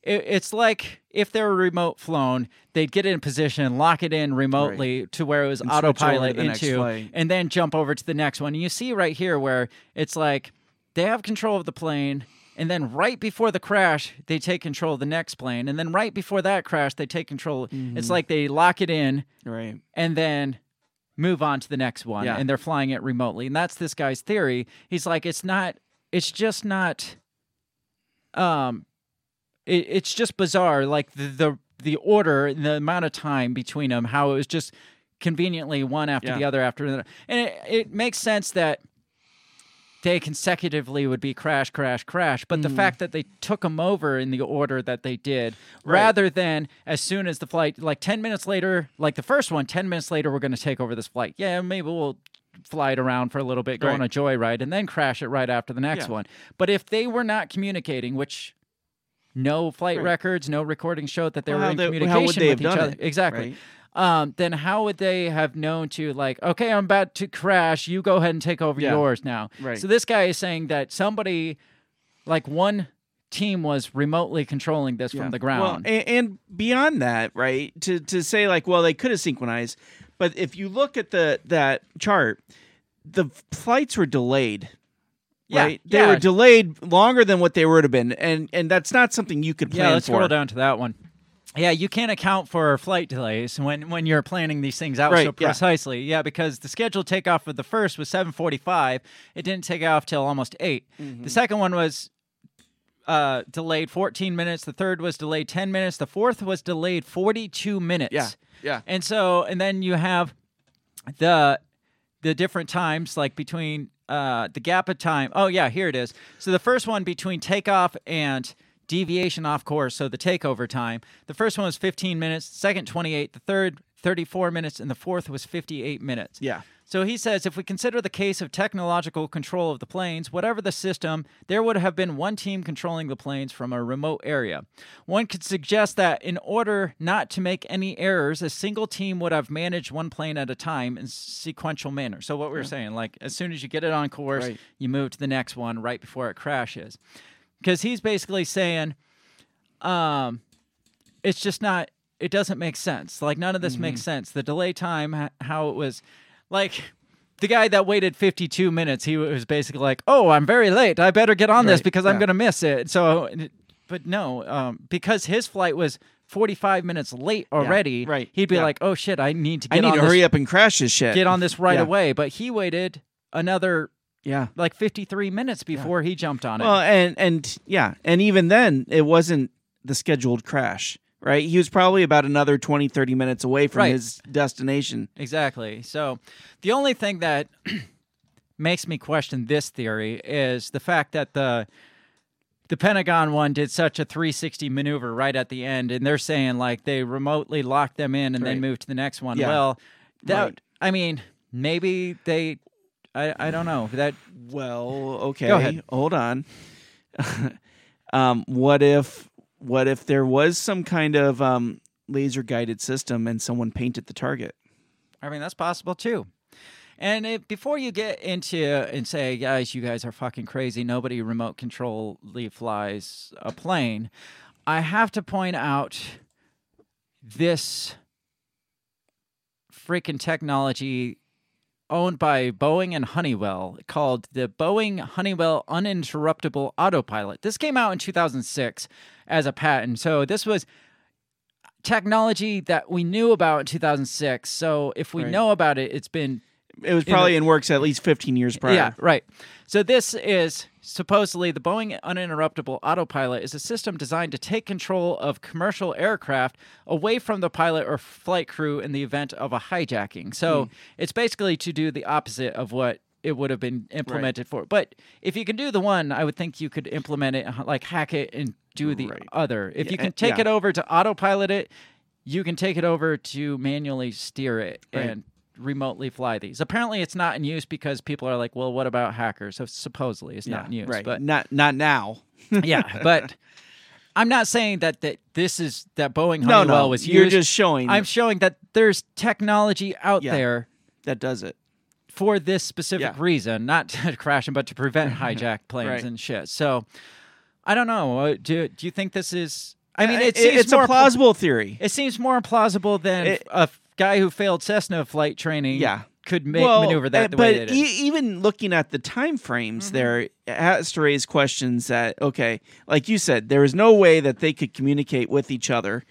it, it's like if they were remote flown, they'd get in position, lock it in remotely right. to where it was and autopilot into, and then jump over to the next one. And you see right here where it's like they have control of the plane, and then right before the crash, they take control of the next plane. And then right before that crash, they take control. Mm-hmm. It's like they lock it in right. and then... move on to the next one, yeah. and they're flying it remotely. And that's this guy's theory. He's like, it's not, it's just not, um, it, it's just bizarre, like the, the the order and the amount of time between them, how it was just conveniently one after yeah. the other after the other. And it, it makes sense that they consecutively would be crash, crash, crash, but mm. the fact that they took them over in the order that they did, right. rather than as soon as the flight, like ten minutes later, like the first one, ten minutes later, we're going to take over this flight. Yeah, maybe we'll fly it around for a little bit, go right. on a joyride, and then crash it right after the next yeah. one. But if they were not communicating, which no flight right. records, no recording showed that they well, were in they, communication with each other. It? Exactly. Right. um, then how would they have known to, like, okay, I'm about to crash, you go ahead and take over yeah. yours now. Right. So this guy is saying that somebody, like one team, was remotely controlling this yeah. from the ground. Well, and, and beyond that, right, to, to say, like, well, they could have synchronized, but if you look at the that chart, the flights were delayed. Yeah, right? They yeah. were delayed longer than what they would have been, and and that's not something you could plan for. Yeah, let's for. Scroll down to that one. Yeah, you can't account for flight delays when, when you're planning these things out right, so precisely. Yeah. yeah, because the scheduled takeoff for the first was seven forty-five. It didn't take off till almost eight. Mm-hmm. The second one was uh, delayed fourteen minutes. The third was delayed ten minutes. The fourth was delayed forty-two minutes. Yeah, yeah. And so, and then you have the the different times, like between uh, the gap of time. Oh, yeah, here it is. So the first one between takeoff and deviation off course, so the takeover time. The first one was fifteen minutes, second twenty-eight, the third thirty-four minutes, and the fourth was fifty-eight minutes. Yeah. So he says, if we consider the case of technological control of the planes, whatever the system, there would have been one team controlling the planes from a remote area. One could suggest that in order not to make any errors, a single team would have managed one plane at a time in sequential manner. So what we were yeah. saying, like as soon as you get it on course, right. you move to the next one right before it crashes. Because he's basically saying, um, it's just not, it doesn't make sense. Like, none of this mm-hmm. makes sense. The delay time, how it was, like, the guy that waited fifty-two minutes, he was basically like, oh, I'm very late. I better get on right. this because yeah. I'm going to miss it. So, but no, um, because his flight was forty-five minutes late already, yeah. right. he'd be yeah. like, oh, shit, I need to get I need on to this, hurry up and crash this shit. Get on this right yeah. away. But he waited another... Yeah, like fifty-three minutes before yeah. he jumped on it. Well, and and yeah, and even then, it wasn't the scheduled crash, right? He was probably about another twenty, thirty minutes away from right. his destination. Exactly. So the only thing that makes me question this theory is the fact that the the Pentagon one did such a three sixty maneuver right at the end, and they're saying, like, they remotely locked them in and right. then moved to the next one. Yeah. Well, that right. I mean, maybe they... I, I don't know that. Well, okay. Go ahead. Hold on. um, what if what if there was some kind of um, laser guided system and someone painted the target? I mean, that's possible too. And it, before you get into and say, guys, you guys are fucking crazy. Nobody remote control flies a plane. I have to point out this freaking technology owned by Boeing and Honeywell, called the Boeing Honeywell Uninterruptible Autopilot. This came out in two thousand six as a patent. So this was technology that we knew about in two thousand six. So if we right. know about it, it's been... It was probably in, the, in works at least fifteen years prior. Yeah, right. So this is... Supposedly, the Boeing Uninterruptible Autopilot is a system designed to take control of commercial aircraft away from the pilot or flight crew in the event of a hijacking. So mm. it's basically to do the opposite of what it would have been implemented right. for. But if you can do the one, I would think you could implement it, like hack it and do the right. other. If yeah, you can take yeah. it over to autopilot it, you can take it over to manually steer it right. and remotely fly these. Apparently it's not in use because people are like, well, what about hackers? So supposedly it's yeah, not in use. Right. But not not now. yeah. But I'm not saying that, that this is that Boeing Honeywell no, no, was used. You're just showing I'm showing that there's technology out yeah, there that does it. For this specific yeah. reason, not to crash them, but to prevent hijacked planes right. and shit. So I don't know. Do do you think this is I mean it, it seems it's more a plausible pl- theory. It seems more implausible than it, a guy who failed Cessna flight training yeah. could make well, maneuver that the way they did. But e- even looking at the time frames mm-hmm. there, it has to raise questions that, okay, like you said, there was no way that they could communicate with each other.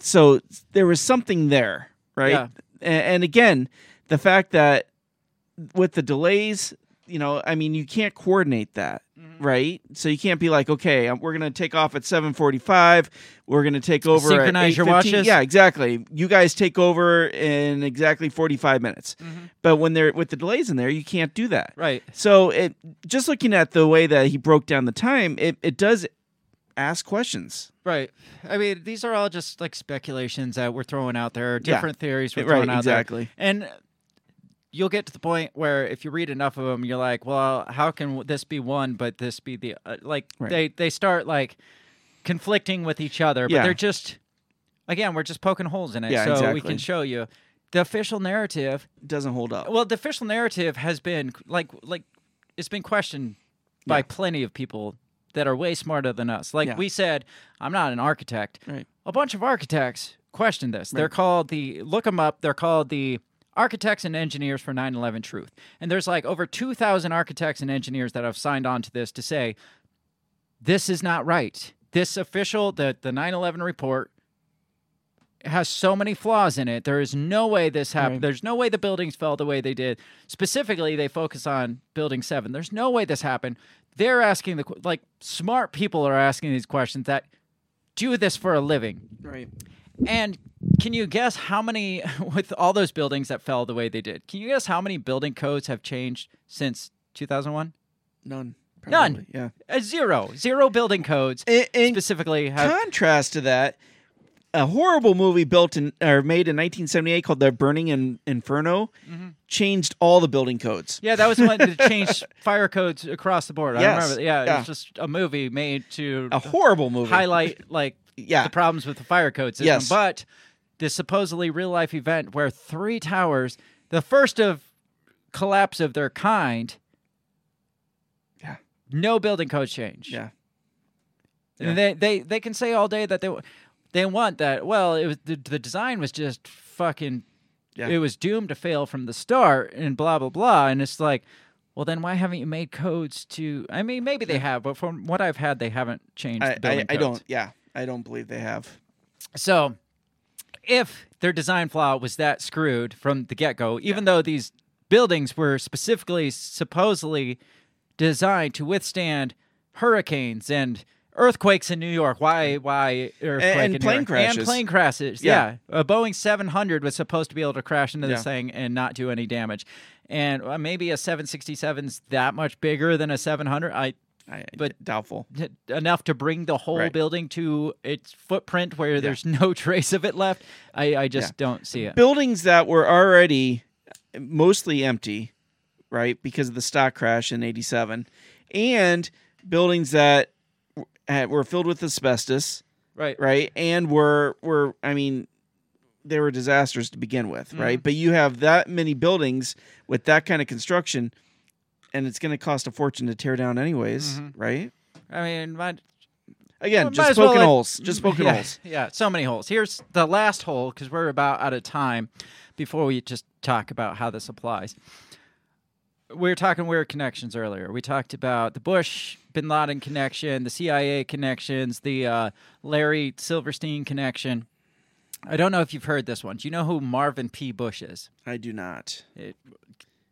So there was something there, right? Yeah. And, and again, the fact that with the delays, you know, I mean, you can't coordinate that, mm-hmm. right? So you can't be like, okay, we're going to take off at seven forty-five. We're going to take over Synchronize at eight fifteen. Your watches? Yeah, exactly. You guys take over in exactly forty-five minutes. Mm-hmm. But when they're with the delays in there, you can't do that. Right. So it just looking at the way that he broke down the time, it, it does ask questions. Right. I mean, these are all just like speculations that we're throwing out there, different yeah. theories we're throwing right, out exactly. there. And you'll get to the point where if you read enough of them, you're like, well, how can this be one, but this be the... Uh, like, right. they, they start, like, conflicting with each other, but yeah. they're just Again, we're just poking holes in it, yeah, so exactly. we can show you. The official narrative... doesn't hold up. Well, the official narrative has been, like, like it's been questioned by yeah. plenty of people that are way smarter than us. Like yeah. we said, I'm not an architect. Right. A bunch of architects questioned this. Right. They're called the... Look them up. They're called the Architects and Engineers for nine eleven Truth. And there's, like, over two thousand architects and engineers that have signed on to this to say, this is not right. This official... The, the nine eleven report... has so many flaws in it. There is no way this happened. Right. There's no way the buildings fell the way they did. Specifically, they focus on Building seven. There's no way this happened. They're asking the... Like, smart people are asking these questions that do this for a living. Right. And can you guess how many... With all those buildings that fell the way they did, can you guess how many building codes have changed since two thousand one? None. Probably. None. Yeah. Uh, zero. Zero building codes in, in specifically have... In contrast to that... A horrible movie built in or made in nineteen seventy-eight called The Burning in, Inferno mm-hmm. changed all the building codes. Yeah, that was one that changed fire codes across the board. I yes. remember. Yeah, yeah, it was just a movie made to a horrible movie highlight like yeah. the problems with the fire code system. Yes. But this supposedly real life event where three towers, the first of collapse of their kind, yeah, no building code change. Yeah, yeah. And they, they they can say all day that they. They want that. Well, it was the, the design was just fucking. Yeah. It was doomed to fail from the start, and blah blah blah. And it's like, well, then why haven't you made codes to? I mean, maybe they have, but from what I've had, they haven't changed. I, the building I, codes. I don't. Yeah, I don't believe they have. So, if their design flaw was that screwed from the get go, even yeah. though these buildings were specifically supposedly designed to withstand hurricanes and. Earthquakes in New York. Why? Why? Earthquake and, and plane York. crashes. And plane crashes. Yeah. yeah. A Boeing seven hundred was supposed to be able to crash into this yeah. thing and not do any damage. And uh, maybe a seven sixty-seven's that much bigger than a seven hundred. I, I but doubtful d- enough to bring the whole right. building to its footprint where yeah. there's no trace of it left. I, I just yeah. don't see it. Buildings that were already mostly empty, right, because of the stock crash in eighty-seven, and buildings that. Uh, were filled with asbestos, right? Right, and were were I mean, they were disasters to begin with, mm-hmm. right? But you have that many buildings with that kind of construction, and it's going to cost a fortune to tear down, anyways, mm-hmm. right? I mean, my, again, well, just poking well, holes, just poking yeah, holes. Yeah, so many holes. Here's the last hole because we're about out of time. Before we just talk about how this applies, we were talking weird connections earlier. We talked about the Bush. Bin Laden connection, the C I A connections, the uh, Larry Silverstein connection. I don't know if you've heard this one. Do you know who Marvin P. Bush is? I do not. It,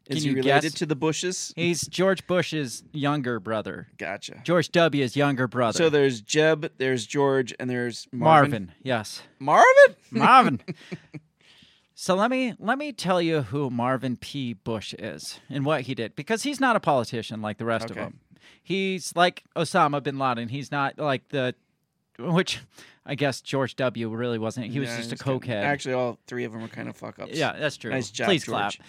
can is he you related guess? to the Bushes? He's George Bush's younger brother. Gotcha. George W.'s younger brother. So there's Jeb, there's George, and there's Marvin. Marvin, yes. Marvin? Marvin. So let me let me tell you who Marvin P. Bush is and what he did, because he's not a politician like the rest okay. of them. He's like Osama bin Laden. He's not like the, which I guess George W. really wasn't. He was yeah, just a cokehead. Kidding. Actually, all three of them were kind of fuck-ups. Yeah, that's true. Nice job, Please George.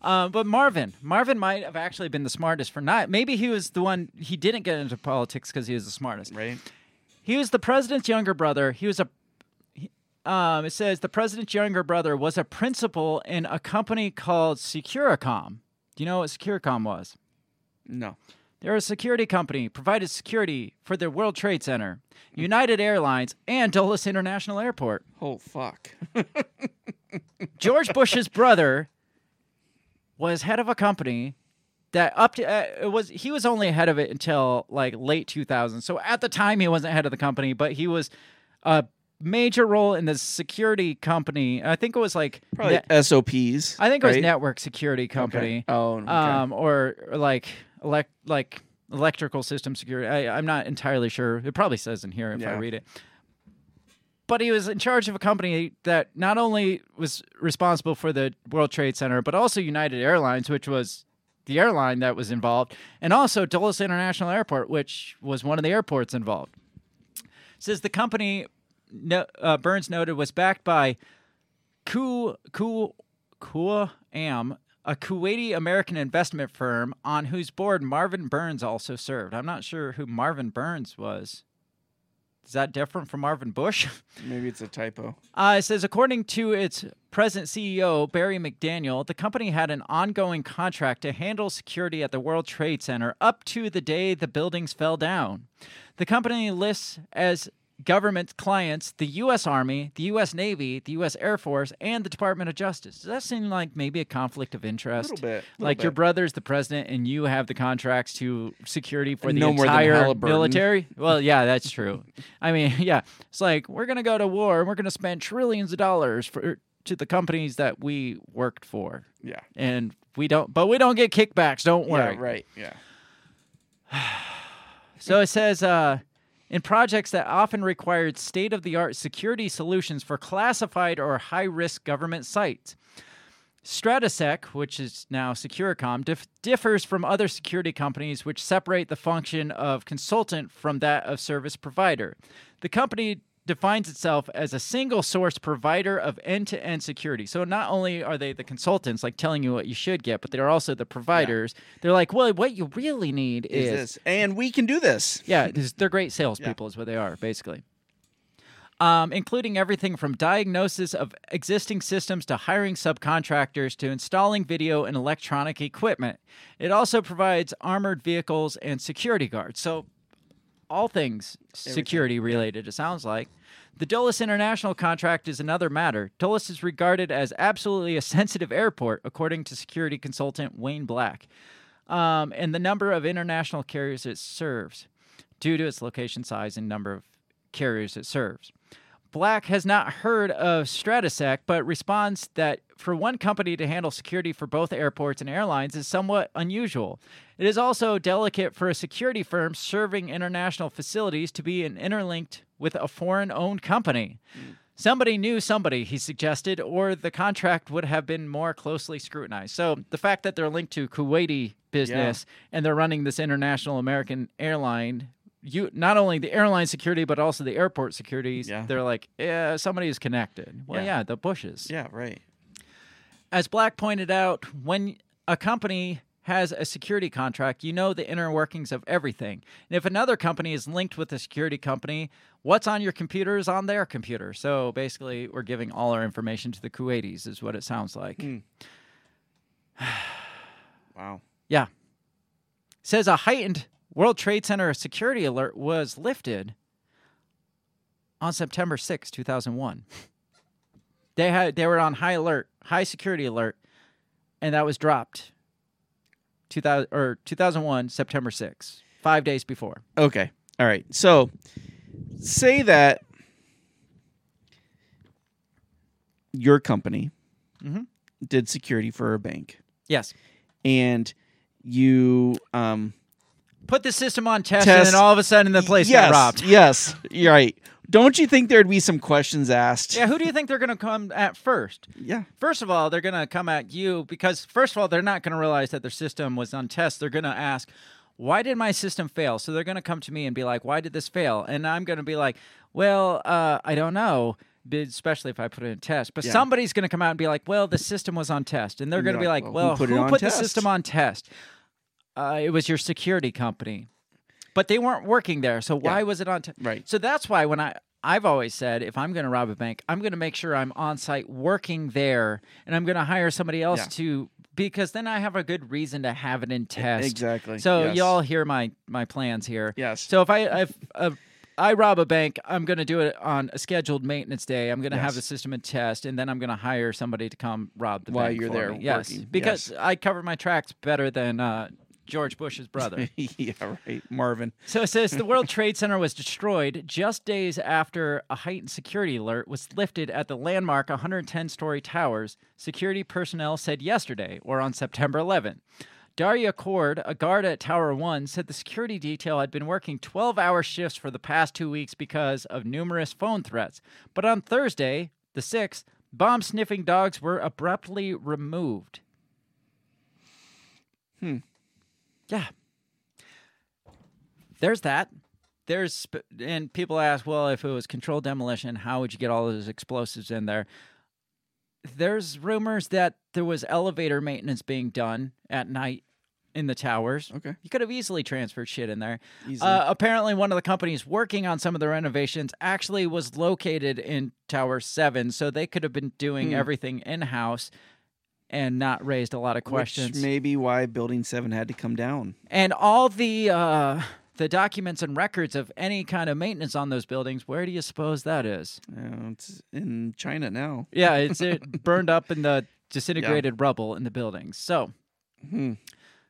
clap. Um, but Marvin. Marvin might have actually been the smartest for not. Maybe he was the one, he didn't get into politics because he was the smartest. Right. He was the president's younger brother. He was a, um, it says the president's younger brother was a principal in a company called Securacom. Do you know what Securacom was? No. They're a security company, provided security for the World Trade Center, United Airlines, and Dulles International Airport. Oh, fuck. George Bush's brother was head of a company that up to uh, it was he was only head of it until like late two thousand. So at the time he wasn't head of the company, but he was a major role in the security company. I think it was like probably ne- S O Ps. I think it was right? network security company. Okay. Oh, okay. Um, or, or like. Elect, like electrical system security. I, I'm not entirely sure. It probably says in here if yeah. I read it. But he was in charge of a company that not only was responsible for the World Trade Center, but also United Airlines, which was the airline that was involved, and also Dulles International Airport, which was one of the airports involved. It says the company, uh, Burns noted, was backed by Ku Ku Kuam. A Kuwaiti-American investment firm on whose board Marvin Burns also served. I'm not sure who Marvin Burns was. Is that different from Marvin Bush? Maybe it's a typo. Uh, it says, according to its present C E O, Barry McDaniel, the company had an ongoing contract to handle security at the World Trade Center up to the day the buildings fell down. The company lists as government clients the U S Army, the U S Navy, the U S Air Force, and the Department of Justice. Does that seem like maybe a conflict of interest? A little bit. A little like bit. Your brother's the president and you have the contracts to security for and the no entire military? Well, yeah, that's true. I mean, yeah. It's like, we're going to go to war and we're going to spend trillions of dollars for to the companies that we worked for. Yeah. And we don't, but we don't get kickbacks. Don't worry. Yeah, right. Yeah. So it says, uh, in projects that often required state-of-the-art security solutions for classified or high-risk government sites. Stratasec, which is now Securacom, dif- differs from other security companies which separate the function of consultant from that of service provider. The company defines itself as a single-source provider of end-to-end security. So not only are they the consultants, like telling you what you should get, but they're also the providers. Yeah. They're like, well, what you really need is... is this. And we can do this. Yeah, they're great salespeople yeah. is what they are, basically. Um, including everything from diagnosis of existing systems to hiring subcontractors to installing video and electronic equipment. It also provides armored vehicles and security guards. So... all things security-related, it sounds like. The Dulles International contract is another matter. Dulles is regarded as absolutely a sensitive airport, according to security consultant Wayne Black, um, and the number of international carriers it serves, due to its location, size, and number of carriers it serves. Black has not heard of Stratasec, but responds that for one company to handle security for both airports and airlines is somewhat unusual. It is also delicate for a security firm serving international facilities to be interlinked with a foreign-owned company. Mm. Somebody knew somebody, he suggested, or the contract would have been more closely scrutinized. So the fact that they're linked to Kuwaiti business yeah. and they're running this international American airline, You not only the airline security, but also the airport securities. Yeah. They're like, yeah, somebody is connected. Well, yeah. yeah, the Bushes. Yeah, right. As Black pointed out, when a company has a security contract, you know the inner workings of everything. And if another company is linked with a security company, what's on your computer is on their computer. So basically, we're giving all our information to the Kuwaitis is what it sounds like. Mm. Wow. Yeah. Says a heightened... World Trade Center security alert was lifted on September sixth, two thousand one. They had they were on high alert, high security alert, and that was dropped two thousand or two thousand one September sixth, five days before. Okay. All right. So say that your company mm-hmm. did security for a bank. Yes. And you um put the system on test, test, and then all of a sudden the place yes, got robbed. Yes, you're right. Don't you think there'd be some questions asked? Yeah, who do you think they're going to come at first? Yeah. First of all, they're going to come at you because, first of all, they're not going to realize that their system was on test. They're going to ask, why did my system fail? So they're going to come to me and be like, why did this fail? And I'm going to be like, well, uh, I don't know. Especially if I put it in test. But yeah. somebody's going to come out and be like, well, the system was on test. And they're going to be like, well, well who put, who put the system on test? Uh, it was your security company, but they weren't working there. So why yeah. was it on? T- right. So that's why when I I've always said if I'm going to rob a bank, I'm going to make sure I'm on site working there, and I'm going to hire somebody else yeah. to because then I have a good reason to have it in test. Exactly. So yes. y'all hear my my plans here. Yes. So if I if uh, I rob a bank, I'm going to do it on a scheduled maintenance day. I'm going to yes. have the system in test, and then I'm going to hire somebody to come rob the while bank while you're there. Me. Yes. Working. Because yes. I cover my tracks better than. Uh, George Bush's brother. yeah, right. Marvin. So it says the World Trade Center was destroyed just days after a heightened security alert was lifted at the landmark one hundred ten story towers, security personnel said yesterday, or on September eleventh. Daria Kord, a guard at Tower one, said the security detail had been working twelve-hour shifts for the past two weeks because of numerous phone threats. But on Thursday, the sixth, bomb-sniffing dogs were abruptly removed. Hmm. Yeah. There's that. There's sp- and people ask, well, if it was controlled demolition, how would you get all those explosives in there? There's rumors that there was elevator maintenance being done at night in the towers. Okay. You could have easily transferred shit in there. Uh, apparently, one of the companies working on some of the renovations actually was located in Tower seven, so they could have been doing hmm. everything in-house and not raised a lot of questions. Which may be why Building seven had to come down. And all the uh, the documents and records of any kind of maintenance on those buildings, where do you suppose that is? Uh, it's in China now. Yeah, it's it burned up in the disintegrated yeah. rubble in the buildings. So... Hmm.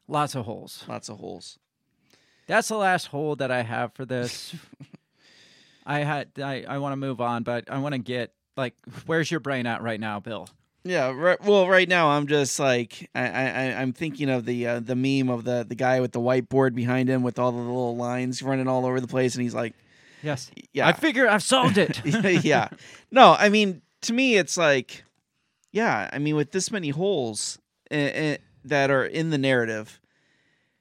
Lots of holes. Lots of holes. That's the last hole that I have for this. I had. I, I want to move on, but I want to get, like, where's your brain at right now, Bill? Yeah. Right, well, right now I'm just like I, I I'm thinking of the uh, the meme of the the guy with the whiteboard behind him with all the little lines running all over the place, and he's like, "Yes, yeah, I figure I've solved it." Yeah. No, I mean, to me, it's like, yeah, I mean, with this many holes. It, it, that are in the narrative.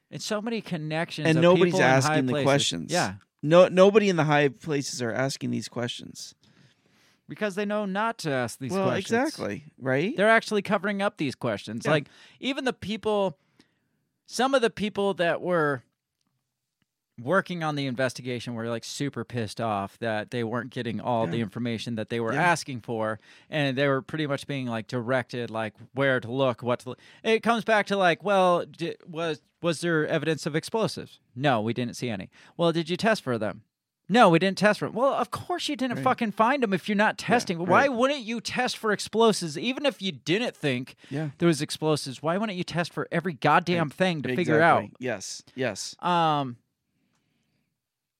It's so many connections. And nobody's asking the questions. Yeah. No, nobody in the high places are asking these questions. Because they know not to ask these well, questions. Well, exactly. Right? They're actually covering up these questions. Yeah. Like, even the people, some of the people that were working on the investigation were, like, super pissed off that they weren't getting all yeah. the information that they were yeah. asking for, and they were pretty much being, like, directed, like, where to look, what to look. It comes back to, like, well, d- was was there evidence of explosives? No, we didn't see any. Well, did you test for them? No, we didn't test for them. Well, of course you didn't right. fucking find them if you're not testing. Yeah, why right. wouldn't you test for explosives? Even if you didn't think yeah. there was explosives, why wouldn't you test for every goddamn right. thing to exactly. figure out? Yes, yes. Um...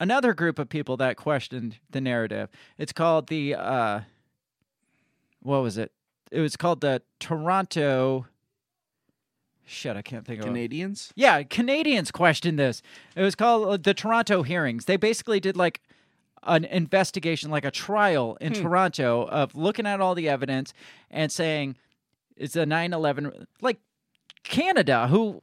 Another group of people that questioned the narrative. It's called the, uh, what was it? It was called the Toronto, shit, I can't think of it. Canadians? Yeah, Canadians questioned this. It was called the Toronto hearings. They basically did like an investigation, like a trial in hmm. Toronto of looking at all the evidence and saying, it's a nine eleven, like Canada, who...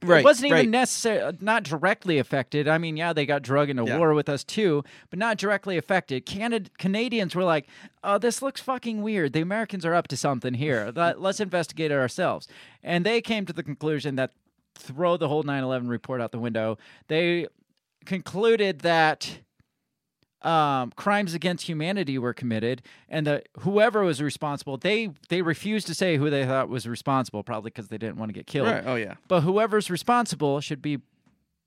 Right, it wasn't right. even necessarily not directly affected. I mean, yeah, they got drug into yeah. war with us too, but not directly affected. Canada Canadians were like, "Oh, this looks fucking weird. The Americans are up to something here. Let's investigate it ourselves." And they came to the conclusion that throw the whole nine eleven report out the window. They concluded that um, crimes against humanity were committed, and that whoever was responsible, they they refused to say who they thought was responsible, probably because they didn't want to get killed. Right. Oh yeah. But whoever's responsible should be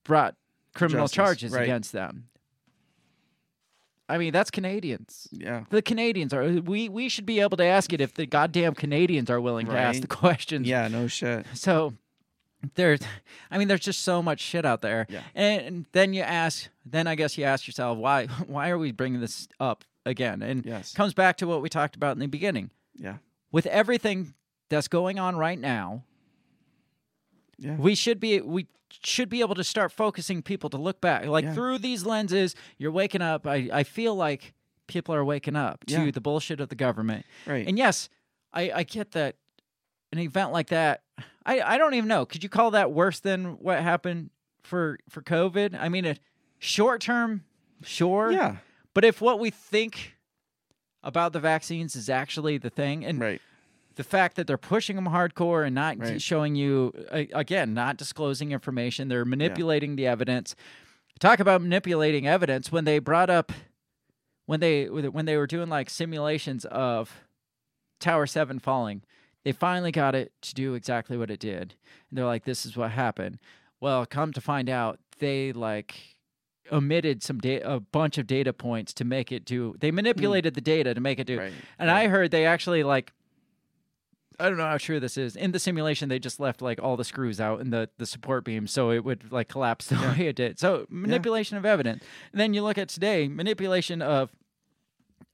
brought criminal Justice. charges right. against them. I mean, that's Canadians. Yeah. The Canadians are. We we should be able to ask it if the goddamn Canadians are willing right. to ask the questions. Yeah. No shit. So. There's, I mean, there's just so much shit out there, yeah. and then you ask, then I guess you ask yourself, why, why are we bringing this up again? And yes. it comes back to what we talked about in the beginning. Yeah, with everything that's going on right now, yeah. we should be, we should be able to start focusing people to look back, like yeah. through these lenses. You're waking up. I, I feel like people are waking up to yeah. the bullshit of the government. Right. And yes, I, I get that. An event like that, I, I don't even know. Could you call that worse than what happened for, for COVID? I mean, a short-term, sure. Yeah. But if what we think about the vaccines is actually the thing, and right. the fact that they're pushing them hardcore and not right. showing you, again, not disclosing information, they're manipulating yeah. the evidence. Talk about manipulating evidence. When they brought up, when they when they were doing like simulations of Tower seven falling, they finally got it to do exactly what it did. And they're like, this is what happened. Well, come to find out, they like omitted some da- a bunch of data points to make it do. They manipulated mm. the data to make it do. Right. And right. I heard they actually like, I don't know how true this is. In the simulation, they just left like all the screws out and the, the support beam so it would like collapse the yeah. way it did. So manipulation yeah. of evidence. And then you look at today, manipulation of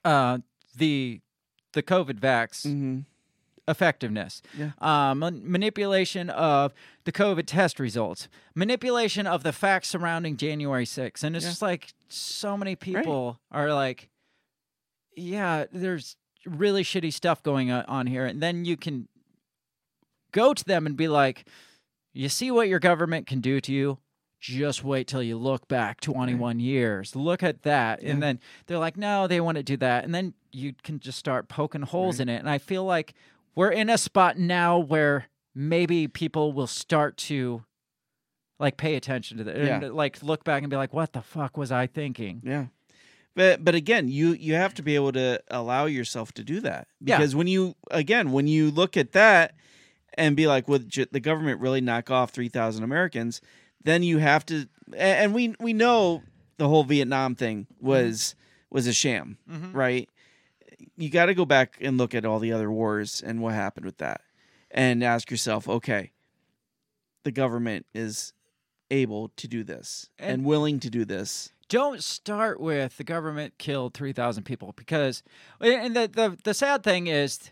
uh, the, the COVID vax. Mm-hmm. Effectiveness, yeah. um, manipulation of the COVID test results, manipulation of the facts surrounding January sixth. And it's yeah. just like so many people right. are like, yeah, there's really shitty stuff going on here. And then you can go to them and be like, you see what your government can do to you? Just wait till you look back twenty-one right. years. Look at that. Yeah. And then they're like, no, they want to do that. And then you can just start poking holes right. in it. And I feel like we're in a spot now where maybe people will start to like pay attention to that, yeah. and like look back and be like, what the fuck was I thinking? Yeah. But but again, you you have to be able to allow yourself to do that, because yeah. when you again when you look at that and be like, would the government really knock off three thousand Americans? Then you have to, and we we know the whole Vietnam thing was was a sham, mm-hmm. right? You got to go back and look at all the other wars and what happened with that, and ask yourself, okay, the government is able to do this and, and willing to do this. Don't start with the government killed three thousand people, because, and the, the the sad thing is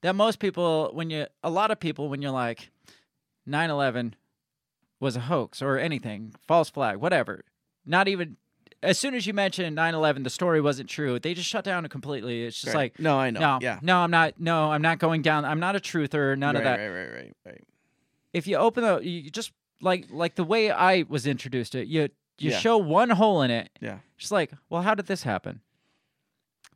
that most people, when you, a lot of people, when you're like, nine eleven was a hoax or anything, false flag, whatever, not even, as soon as you mention nine eleven, the story wasn't true. They just shut down it completely. It's just right. like, no, I know. No, yeah. no, I'm not, no, I'm not going down. I'm not a truther, none right, of that. Right, right, right, right. If you open the, you just, like, like the way I was introduced to it, you, You yeah. show one hole in it. Yeah. Just like, well, how did this happen?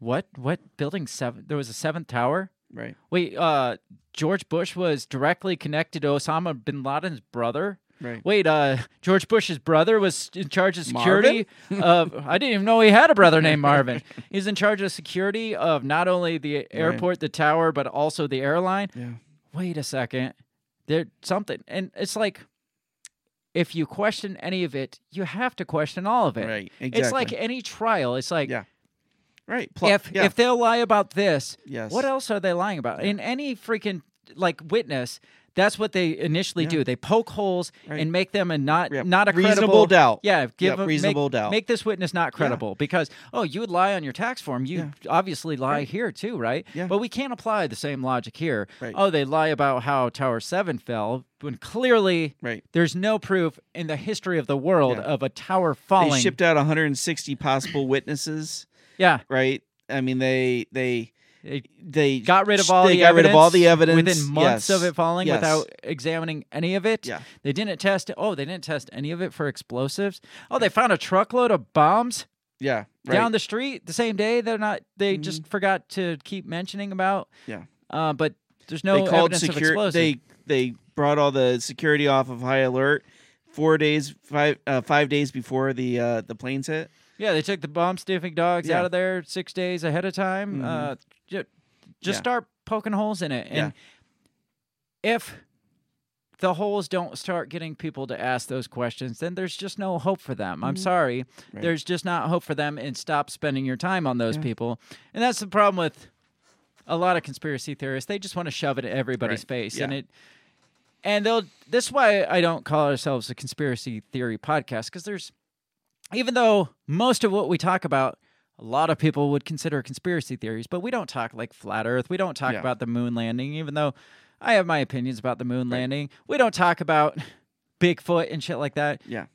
What? What? Building seven? There was a seventh tower? Right. Wait, uh, George Bush was directly connected to Osama bin Laden's brother? Right. Wait, uh, George Bush's brother was in charge of security. Of, I didn't even know he had a brother named Marvin. He's in charge of security of not only the airport, right. the tower, but also the airline. Yeah. Wait a second. There's something. And it's like... if you question any of it, you have to question all of it. Right, exactly. It's like any trial. It's like, yeah, right. Pl- if yeah. if they'll lie about this, yes. what else are they lying about? Yeah. In any freaking like witness, that's what they initially yeah. do. They poke holes right. and make them and not yep. not a credible, reasonable doubt. Yeah, give yep, them, reasonable make, doubt. Make this witness not credible yeah. because oh, you would lie on your tax form. You yeah. obviously lie right. here too, right? Yeah. But we can't apply the same logic here. Right. Oh, they lie about how Tower seven fell. When clearly right. there's no proof in the history of the world yeah. of a tower falling. They shipped out one hundred sixty possible witnesses. Yeah. Right? I mean, they they they, they got rid of all they the got evidence rid of all the evidence within months yes. of it falling yes. without examining any of it. Yeah. They didn't test oh, they didn't test any of it for explosives. Oh, they found a truckload of bombs. Yeah. Right. Down the street the same day. They're not they mm-hmm. just forgot to keep mentioning about. Yeah. Uh, but there's no they evidence secure, of explosives. They they brought all the security off of high alert four days, five uh, five days before the uh, the planes hit. Yeah, they took the bomb-sniffing dogs yeah. out of there six days ahead of time. Mm-hmm. Uh, just just yeah. start poking holes in it. And yeah. if the holes don't start getting people to ask those questions, then there's just no hope for them. Mm-hmm. I'm sorry. Right. There's just not hope for them, and stop spending your time on those yeah. people. And that's the problem with a lot of conspiracy theorists. They just want to shove it at everybody's right. face. Yeah. And it... And they'll. This is why I don't call ourselves a conspiracy theory podcast, because there's, even though most of what we talk about, a lot of people would consider conspiracy theories, but we don't talk like flat Earth. We don't talk yeah. about the moon landing, even though I have my opinions about the moon right. landing. We don't talk about Bigfoot and shit like that. Yeah.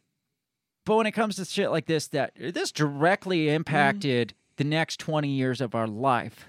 But when it comes to shit like this, that this directly impacted mm. the next twenty years of our life.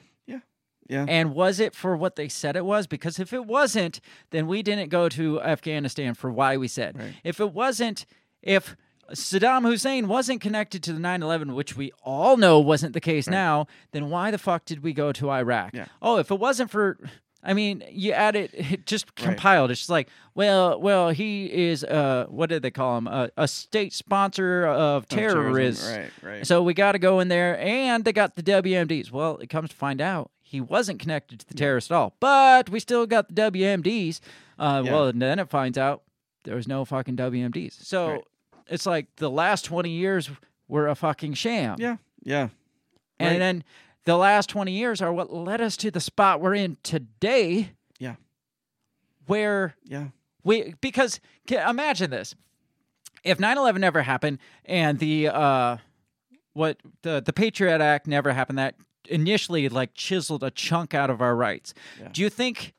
Yeah. And was it for what they said it was? Because if it wasn't, then we didn't go to Afghanistan for why we said. Right. If it wasn't, if Saddam Hussein wasn't connected to the nine eleven, which we all know wasn't the case right. now, then why the fuck did we go to Iraq? Yeah. Oh, if it wasn't for... I mean, you add it, it just right. compiled. It's just like, well, well, he is, uh, what did they call him? Uh, a state sponsor of terrorism. Oh, terrorism. Right, right. So we got to go in there, and they got the W M Ds. Well, it comes to find out, he wasn't connected to the terrorists at all, but we still got the W M Ds. Uh, yeah. Well, and then it finds out there was no fucking W M Ds. So right. it's like the last twenty years were a fucking sham. Yeah, yeah. And right. then... the last twenty years are what led us to the spot we're in today. Yeah. Where yeah. we, because imagine this. If nine eleven never happened, and the uh what the the Patriot Act never happened, that initially like chiseled a chunk out of our rights. Yeah. Do you think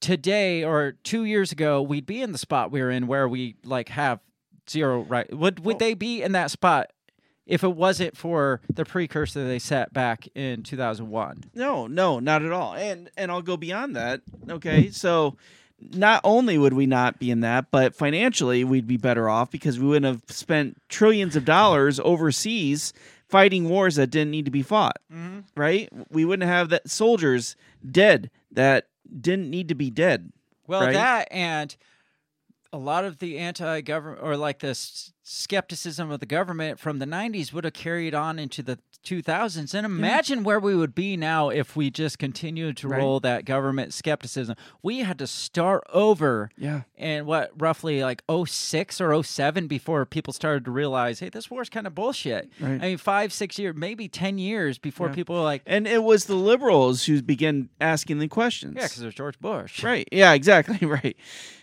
today or two years ago we'd be in the spot we were in, where we like have zero right? Would would oh. they be in that spot if it wasn't for the precursor they set back in two thousand one? No, no, not at all. And and I'll go beyond that. Okay, so not only would we not be in that, but financially we'd be better off, because we wouldn't have spent trillions of dollars overseas fighting wars that didn't need to be fought, mm-hmm. right? We wouldn't have that soldiers dead that didn't need to be dead. Well, right? that and a lot of the anti-government or like the s- skepticism of the government from the nineties would have carried on into the two thousands. And imagine yeah. where we would be now if we just continued to right. roll that government skepticism. We had to start over yeah. in what, roughly like oh six or oh seven before people started to realize, hey, this war's kind of bullshit. Right. I mean, five, six years, maybe ten years before yeah. people were like... And it was the liberals who began asking the questions. Yeah, because it was George Bush. Right. Yeah, exactly. Right.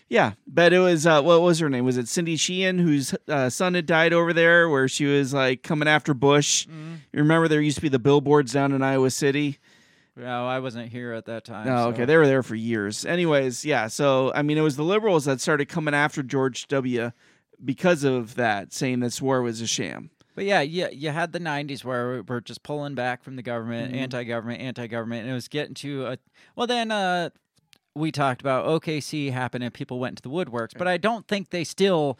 Yeah, but it was, uh, what was her name? Was it Cindy Sheehan, whose uh, son had died over there, where she was like coming after Bush? Mm-hmm. You remember there used to be the billboards down in Iowa City? No, I wasn't here at that time. Oh, so. Okay. They were there for years. Anyways, yeah, so, I mean, it was the liberals that started coming after George W. because of that, saying this war was a sham. But yeah, yeah, you had the nineties where we're just pulling back from the government, mm-hmm. anti-government, anti-government, and it was getting to, a, well, then... uh we talked about O K C happened and people went to the woodworks, but I don't think they still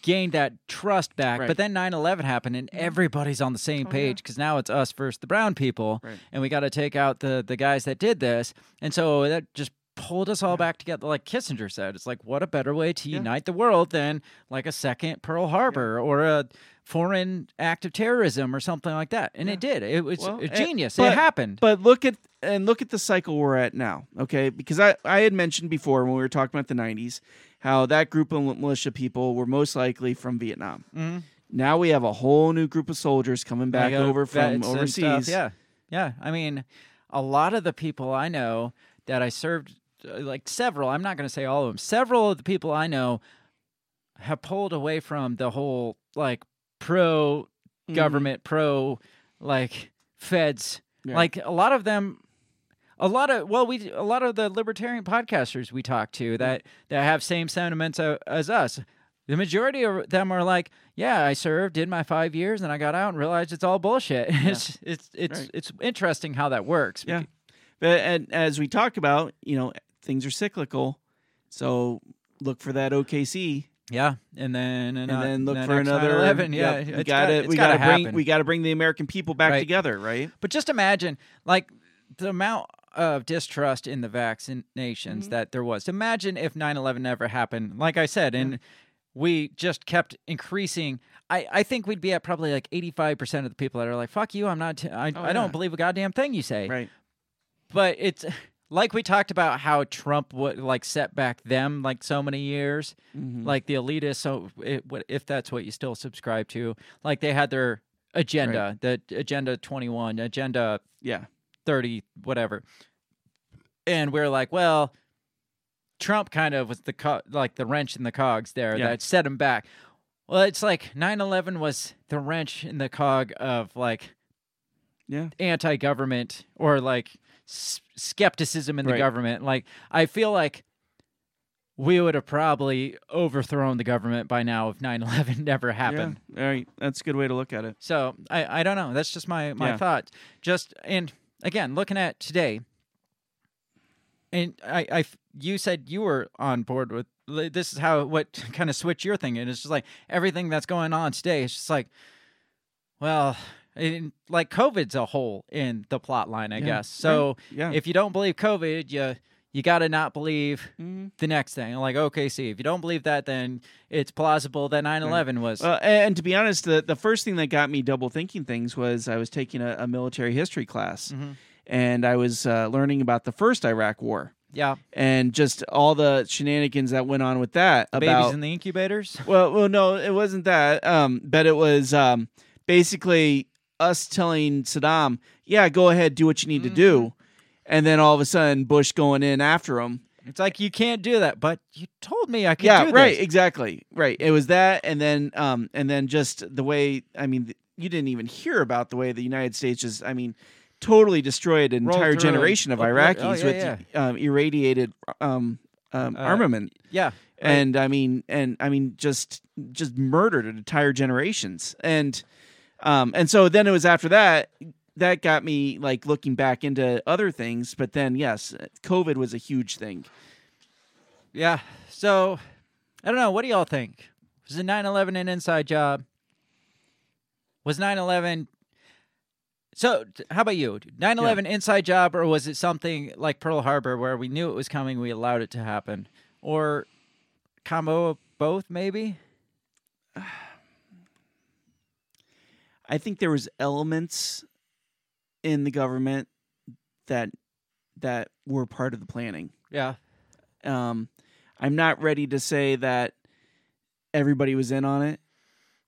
gained that trust back. Right. But then nine eleven happened and everybody's on the same oh, page because yeah. now it's us versus the brown people, right. and we got to take out the, the guys that did this. And so that just pulled us all yeah. back together. Like Kissinger said, it's like, what a better way to yeah. unite the world than like a second Pearl Harbor yeah. or a foreign act of terrorism or something like that. And yeah. it did. It was well, genius. It, but, it happened. But look at... And look at the cycle we're at now, okay? Because I, I had mentioned before when we were talking about the nineties how that group of militia people were most likely from Vietnam. Mm-hmm. Now we have a whole new group of soldiers coming back go, over from overseas. Yeah, yeah. I mean, a lot of the people I know that I served, like several, I'm not going to say all of them, several of the people I know have pulled away from the whole, like, pro-government, mm-hmm. pro, like, feds. Yeah. Like, a lot of them... A lot of well, we a lot of the libertarian podcasters we talk to that, that have same sentiments as us. The majority of them are like, "Yeah, I served, did my five years, and I got out and realized it's all bullshit." Yeah. It's it's it's right. it's interesting how that works. Yeah, but and as we talk about, you know, things are cyclical, so look for that O K C. Yeah, and then and, and uh, then look and for another eleven. Yeah, yep. we got it. We got to bring we got to bring the American people back right. together, right? But just imagine, like the amount of distrust in the vaccinations mm-hmm. that there was. Imagine if nine eleven never happened. Like I said, and yeah. we just kept increasing. I, I think we'd be at probably like eighty-five percent of the people that are like, fuck you, I'm not, t- I, oh, I yeah. don't believe a goddamn thing you say. Right. But it's like we talked about how Trump would like set back them like so many years, mm-hmm. like the elitists. So it, if that's what you still subscribe to, like they had their agenda, right. the Agenda twenty-one, Agenda. Yeah. thirty, whatever. And we're like, well, Trump kind of was the co- like the wrench in the cogs there yeah. that set him back. Well, it's like nine eleven was the wrench in the cog of like yeah. anti-government or like s- skepticism in right. the government. Like, I feel like we would have probably overthrown the government by now if nine eleven never happened. Yeah. All right. That's a good way to look at it. So I, I don't know. That's just my, my yeah. thought. Just and. Again, looking at today, and I, I, you said you were on board with this is how what kind of switch your thing in. It's just like everything that's going on today. It's just like, well, it, like COVID's a hole in the plot line, I yeah. guess. So yeah. if you don't believe COVID, you you got to not believe mm-hmm. the next thing. Like okay, see, if you don't believe that, then it's plausible that nine eleven yeah. was. Well, and to be honest, the, the first thing that got me double thinking things was I was taking a, a military history class, mm-hmm. and I was uh, learning about the first Iraq War. Yeah, and just all the shenanigans that went on with that. The about, babies in the incubators. Well, well, no, it wasn't that. Um, but it was um, basically us telling Saddam, "Yeah, go ahead, do what you need mm-hmm. to do." And then all of a sudden, Bush going in after him. It's like, you can't do that, but you told me I could yeah, do that. Yeah, right, this. Exactly. Right. It was that, and then um, and then just the way, I mean, th- you didn't even hear about the way the United States just, I mean, totally destroyed an Rolled entire through. generation of Iraqis oh, yeah, with yeah. Um, irradiated um, um, uh, armament. Yeah. Right. And I mean, and I mean, just just murdered entire generations. And um, and so then it was after that... That got me like looking back into other things, but then yes, COVID was a huge thing. Yeah. So I don't know. What do y'all think? Was the nine eleven an inside job? Was nine eleven? So how about you? nine eleven yeah. inside job, or was it something like Pearl Harbor where we knew it was coming, we allowed it to happen, or combo of both, maybe? I think there was elements in the government that that were part of the planning. Yeah. Um, I'm not ready to say that everybody was in on it.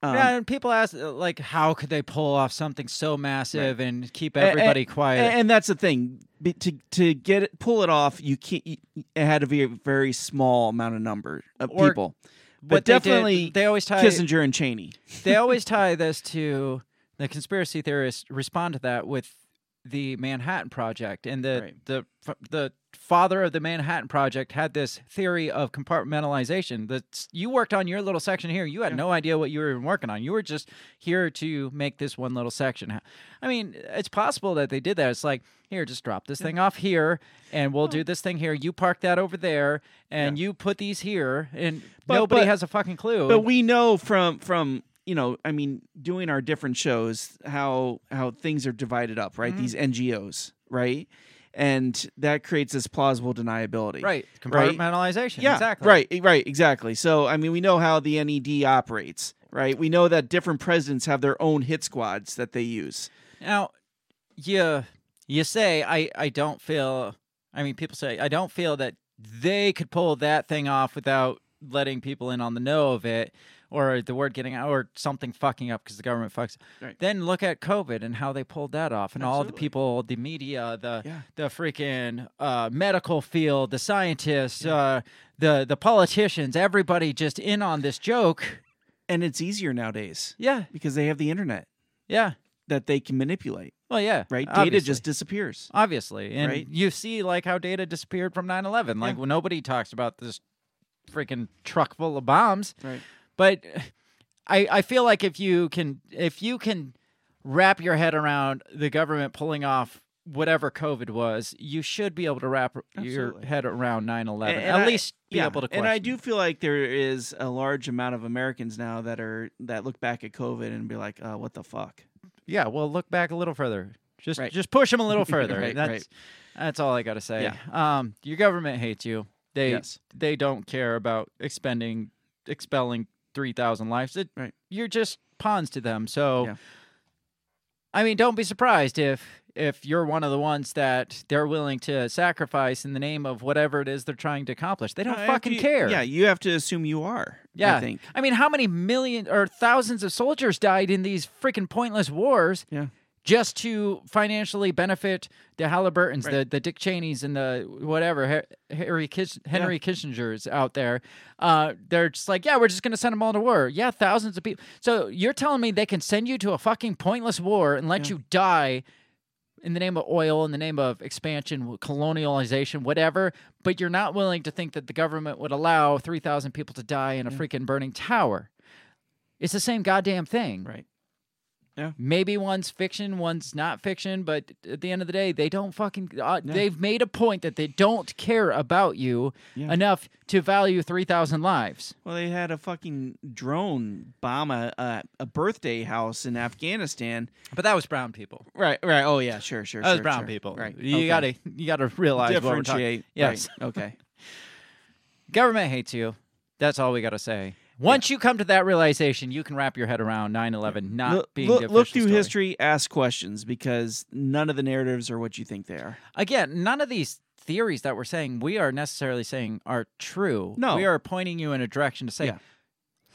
Um, yeah, and people ask, like, how could they pull off something so massive right. and keep everybody and, quiet? And, and that's the thing. Be, to to get it, pull it off, you can't. You, it had to be a very small amount of number of or, people. But definitely, they, did, they always tie Kissinger and Cheney. They always tie this to the conspiracy theorists respond to that with the Manhattan Project, and the right. the the father of the Manhattan Project had this theory of compartmentalization. That you worked on your little section here, you had yeah. no idea what you were even working on. You were just here to make this one little section. I mean, it's possible that they did that. It's like, here, just drop this yeah. thing off here, and we'll oh. do this thing here. You park that over there, and yeah. you put these here, and but, nobody but, has a fucking clue. But we know from from. You know, I mean, doing our different shows, how how things are divided up, right? Mm-hmm. These N G Os, right? And that creates this plausible deniability. Right. Compartmentalization. Right? Yeah, exactly. Right, right, exactly. So, I mean, we know how the N E D operates, right? We know that different presidents have their own hit squads that they use. Now, you, you say, I, I don't feel, I mean, people say, I don't feel that they could pull that thing off without letting people in on the know of it. Or the word getting out, or something fucking up because the government fucks. Right. Then look at COVID and how they pulled that off, and Absolutely. all the people, the media, the yeah. the freaking uh, medical field, the scientists, yeah. uh, the the politicians, everybody just in on this joke. And it's easier nowadays, yeah, because they have the internet, yeah, that they can manipulate. Well, yeah, right. Obviously. Data just disappears, obviously, and right? you see like how data disappeared from nine eleven. Like yeah. well, nobody talks about this freaking truck full of bombs, right? But I, I feel like if you can if you can wrap your head around the government pulling off whatever COVID was, you should be able to wrap Absolutely. your head around nine eleven, and, and at I, least be yeah. able to question. And I do feel like there is a large amount of Americans now that are that look back at COVID and be like, uh, what the fuck? Yeah, well, look back a little further. Just right. just push them a little further. right, that's, right. that's all I got to say. Yeah. Um, your government hates you. They yes. they don't care about expending, expelling three thousand lives. It, right. You're just pawns to them. So, yeah. I mean, don't be surprised if if you're one of the ones that they're willing to sacrifice in the name of whatever it is they're trying to accomplish. They don't uh, fucking you, care. Yeah, you have to assume you are, yeah. I think. I mean, how many million or thousands of soldiers died in these freaking pointless wars yeah. just to financially benefit the Halliburtons, right. the, the Dick Cheneys, and the whatever, Harry Kiss, Henry yeah. Kissinger's out there. Uh, they're just like, yeah, we're just going to send them all to war. Yeah, thousands of people. So you're telling me they can send you to a fucking pointless war and let yeah. you die in the name of oil, in the name of expansion, colonialization, whatever, but you're not willing to think that the government would allow three thousand people to die in a yeah. freaking burning tower. It's the same goddamn thing. Right. Yeah. Maybe one's fiction, one's not fiction, but at the end of the day, they don't fucking... Uh, yeah. They've made a point that they don't care about you yeah. enough to value three thousand lives. Well, they had a fucking drone bomb a, uh, a birthday house in Afghanistan. But that was brown people. Right, right. Oh, yeah, sure, sure, that sure. That was brown sure. people. Right. You okay. gotta you gotta realize what we're talking about. Yes. Right. Okay. Government hates you. That's all we gotta say. Once yeah. you come to that realization, you can wrap your head around nine eleven not look, being the official Look through story. History, ask questions, because none of the narratives are what you think they are. Again, none of these theories that we're saying, we are necessarily saying are true. No. We are pointing you in a direction to say, yeah.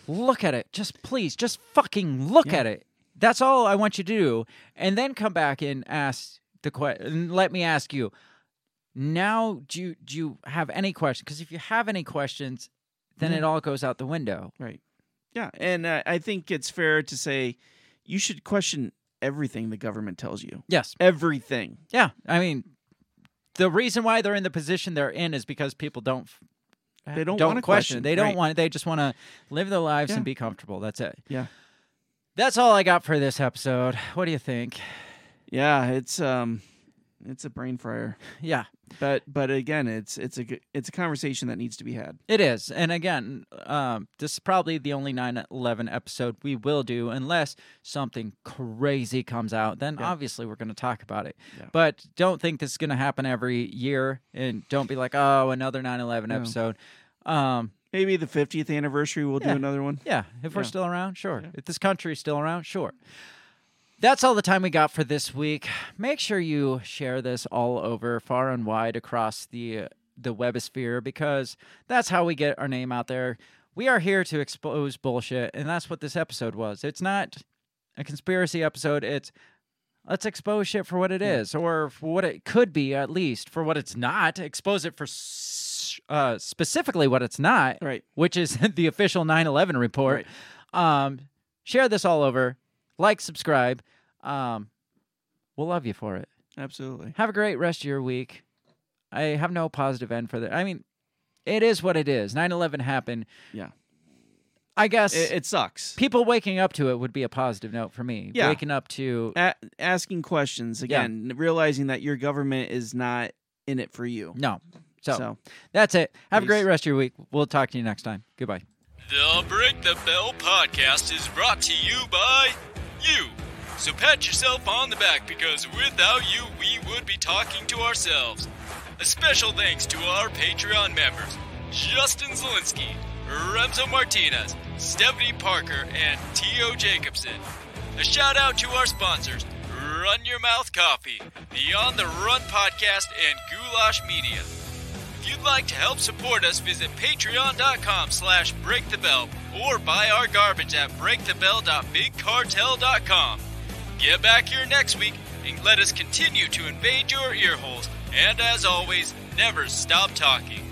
look at it. Just please, just fucking look yeah. at it. That's all I want you to do. And then come back and ask the question. Let me ask you, now do you, do you have any questions? Because if you have any questions... then it all goes out the window. Right. Yeah, and uh, I think it's fair to say you should question everything the government tells you. Yes. Everything. Yeah, I mean, the reason why they're in the position they're in is because people don't they don't, don't want to question. question. They don't right. want it. They just want to live their lives yeah. and be comfortable. That's it. Yeah. That's all I got for this episode. What do you think? Yeah, it's um it's a brain fryer. Yeah. But but again, it's it's a it's a conversation that needs to be had. It is. And again, um, this is probably the only nine eleven episode we will do unless something crazy comes out. Then yeah. obviously we're going to talk about it. Yeah. But don't think this is going to happen every year. And don't be like, oh, another nine eleven episode. No. Um, Maybe the fiftieth anniversary, we'll yeah. do another one. Yeah, if yeah. we're still around, sure. Yeah. If this country's still around, sure. That's all the time we got for this week. Make sure you share this all over, far and wide, across the uh, the webosphere, because that's how we get our name out there. We are here to expose bullshit, and that's what this episode was. It's not a conspiracy episode. It's let's expose shit for what it yeah. is, or for what it could be, at least, for what it's not. Expose it for uh, specifically what it's not, right? Which is the official nine eleven report. Right. Um, share this all over. Like, subscribe. Um, we'll love you for it. Absolutely. Have a great rest of your week. I have no positive end for that. I mean, it is what it is. nine eleven happened. Yeah. I guess... It, it sucks. People waking up to it would be a positive note for me. Yeah. Waking up to... A- asking questions. Again, yeah. realizing that your government is not in it for you. No. So, so that's it. Have please. a great rest of your week. We'll talk to you next time. Goodbye. The Break the Bell podcast is brought to you by... you. So pat yourself on the back, because without you, we would be talking to ourselves. A special thanks to our Patreon members, Justin Zelinski, Remso Martinez, Stephanie Parker, and T O. Jacobson. A shout out to our sponsors, Run Your Mouth Coffee, the On the Run podcast, and Goulash Media. If you'd like to help support us, visit patreon.com slash breakthebell or buy our garbage at break the bell dot big cartel dot com. Get back here next week and let us continue to invade your earholes. And as always, never stop talking.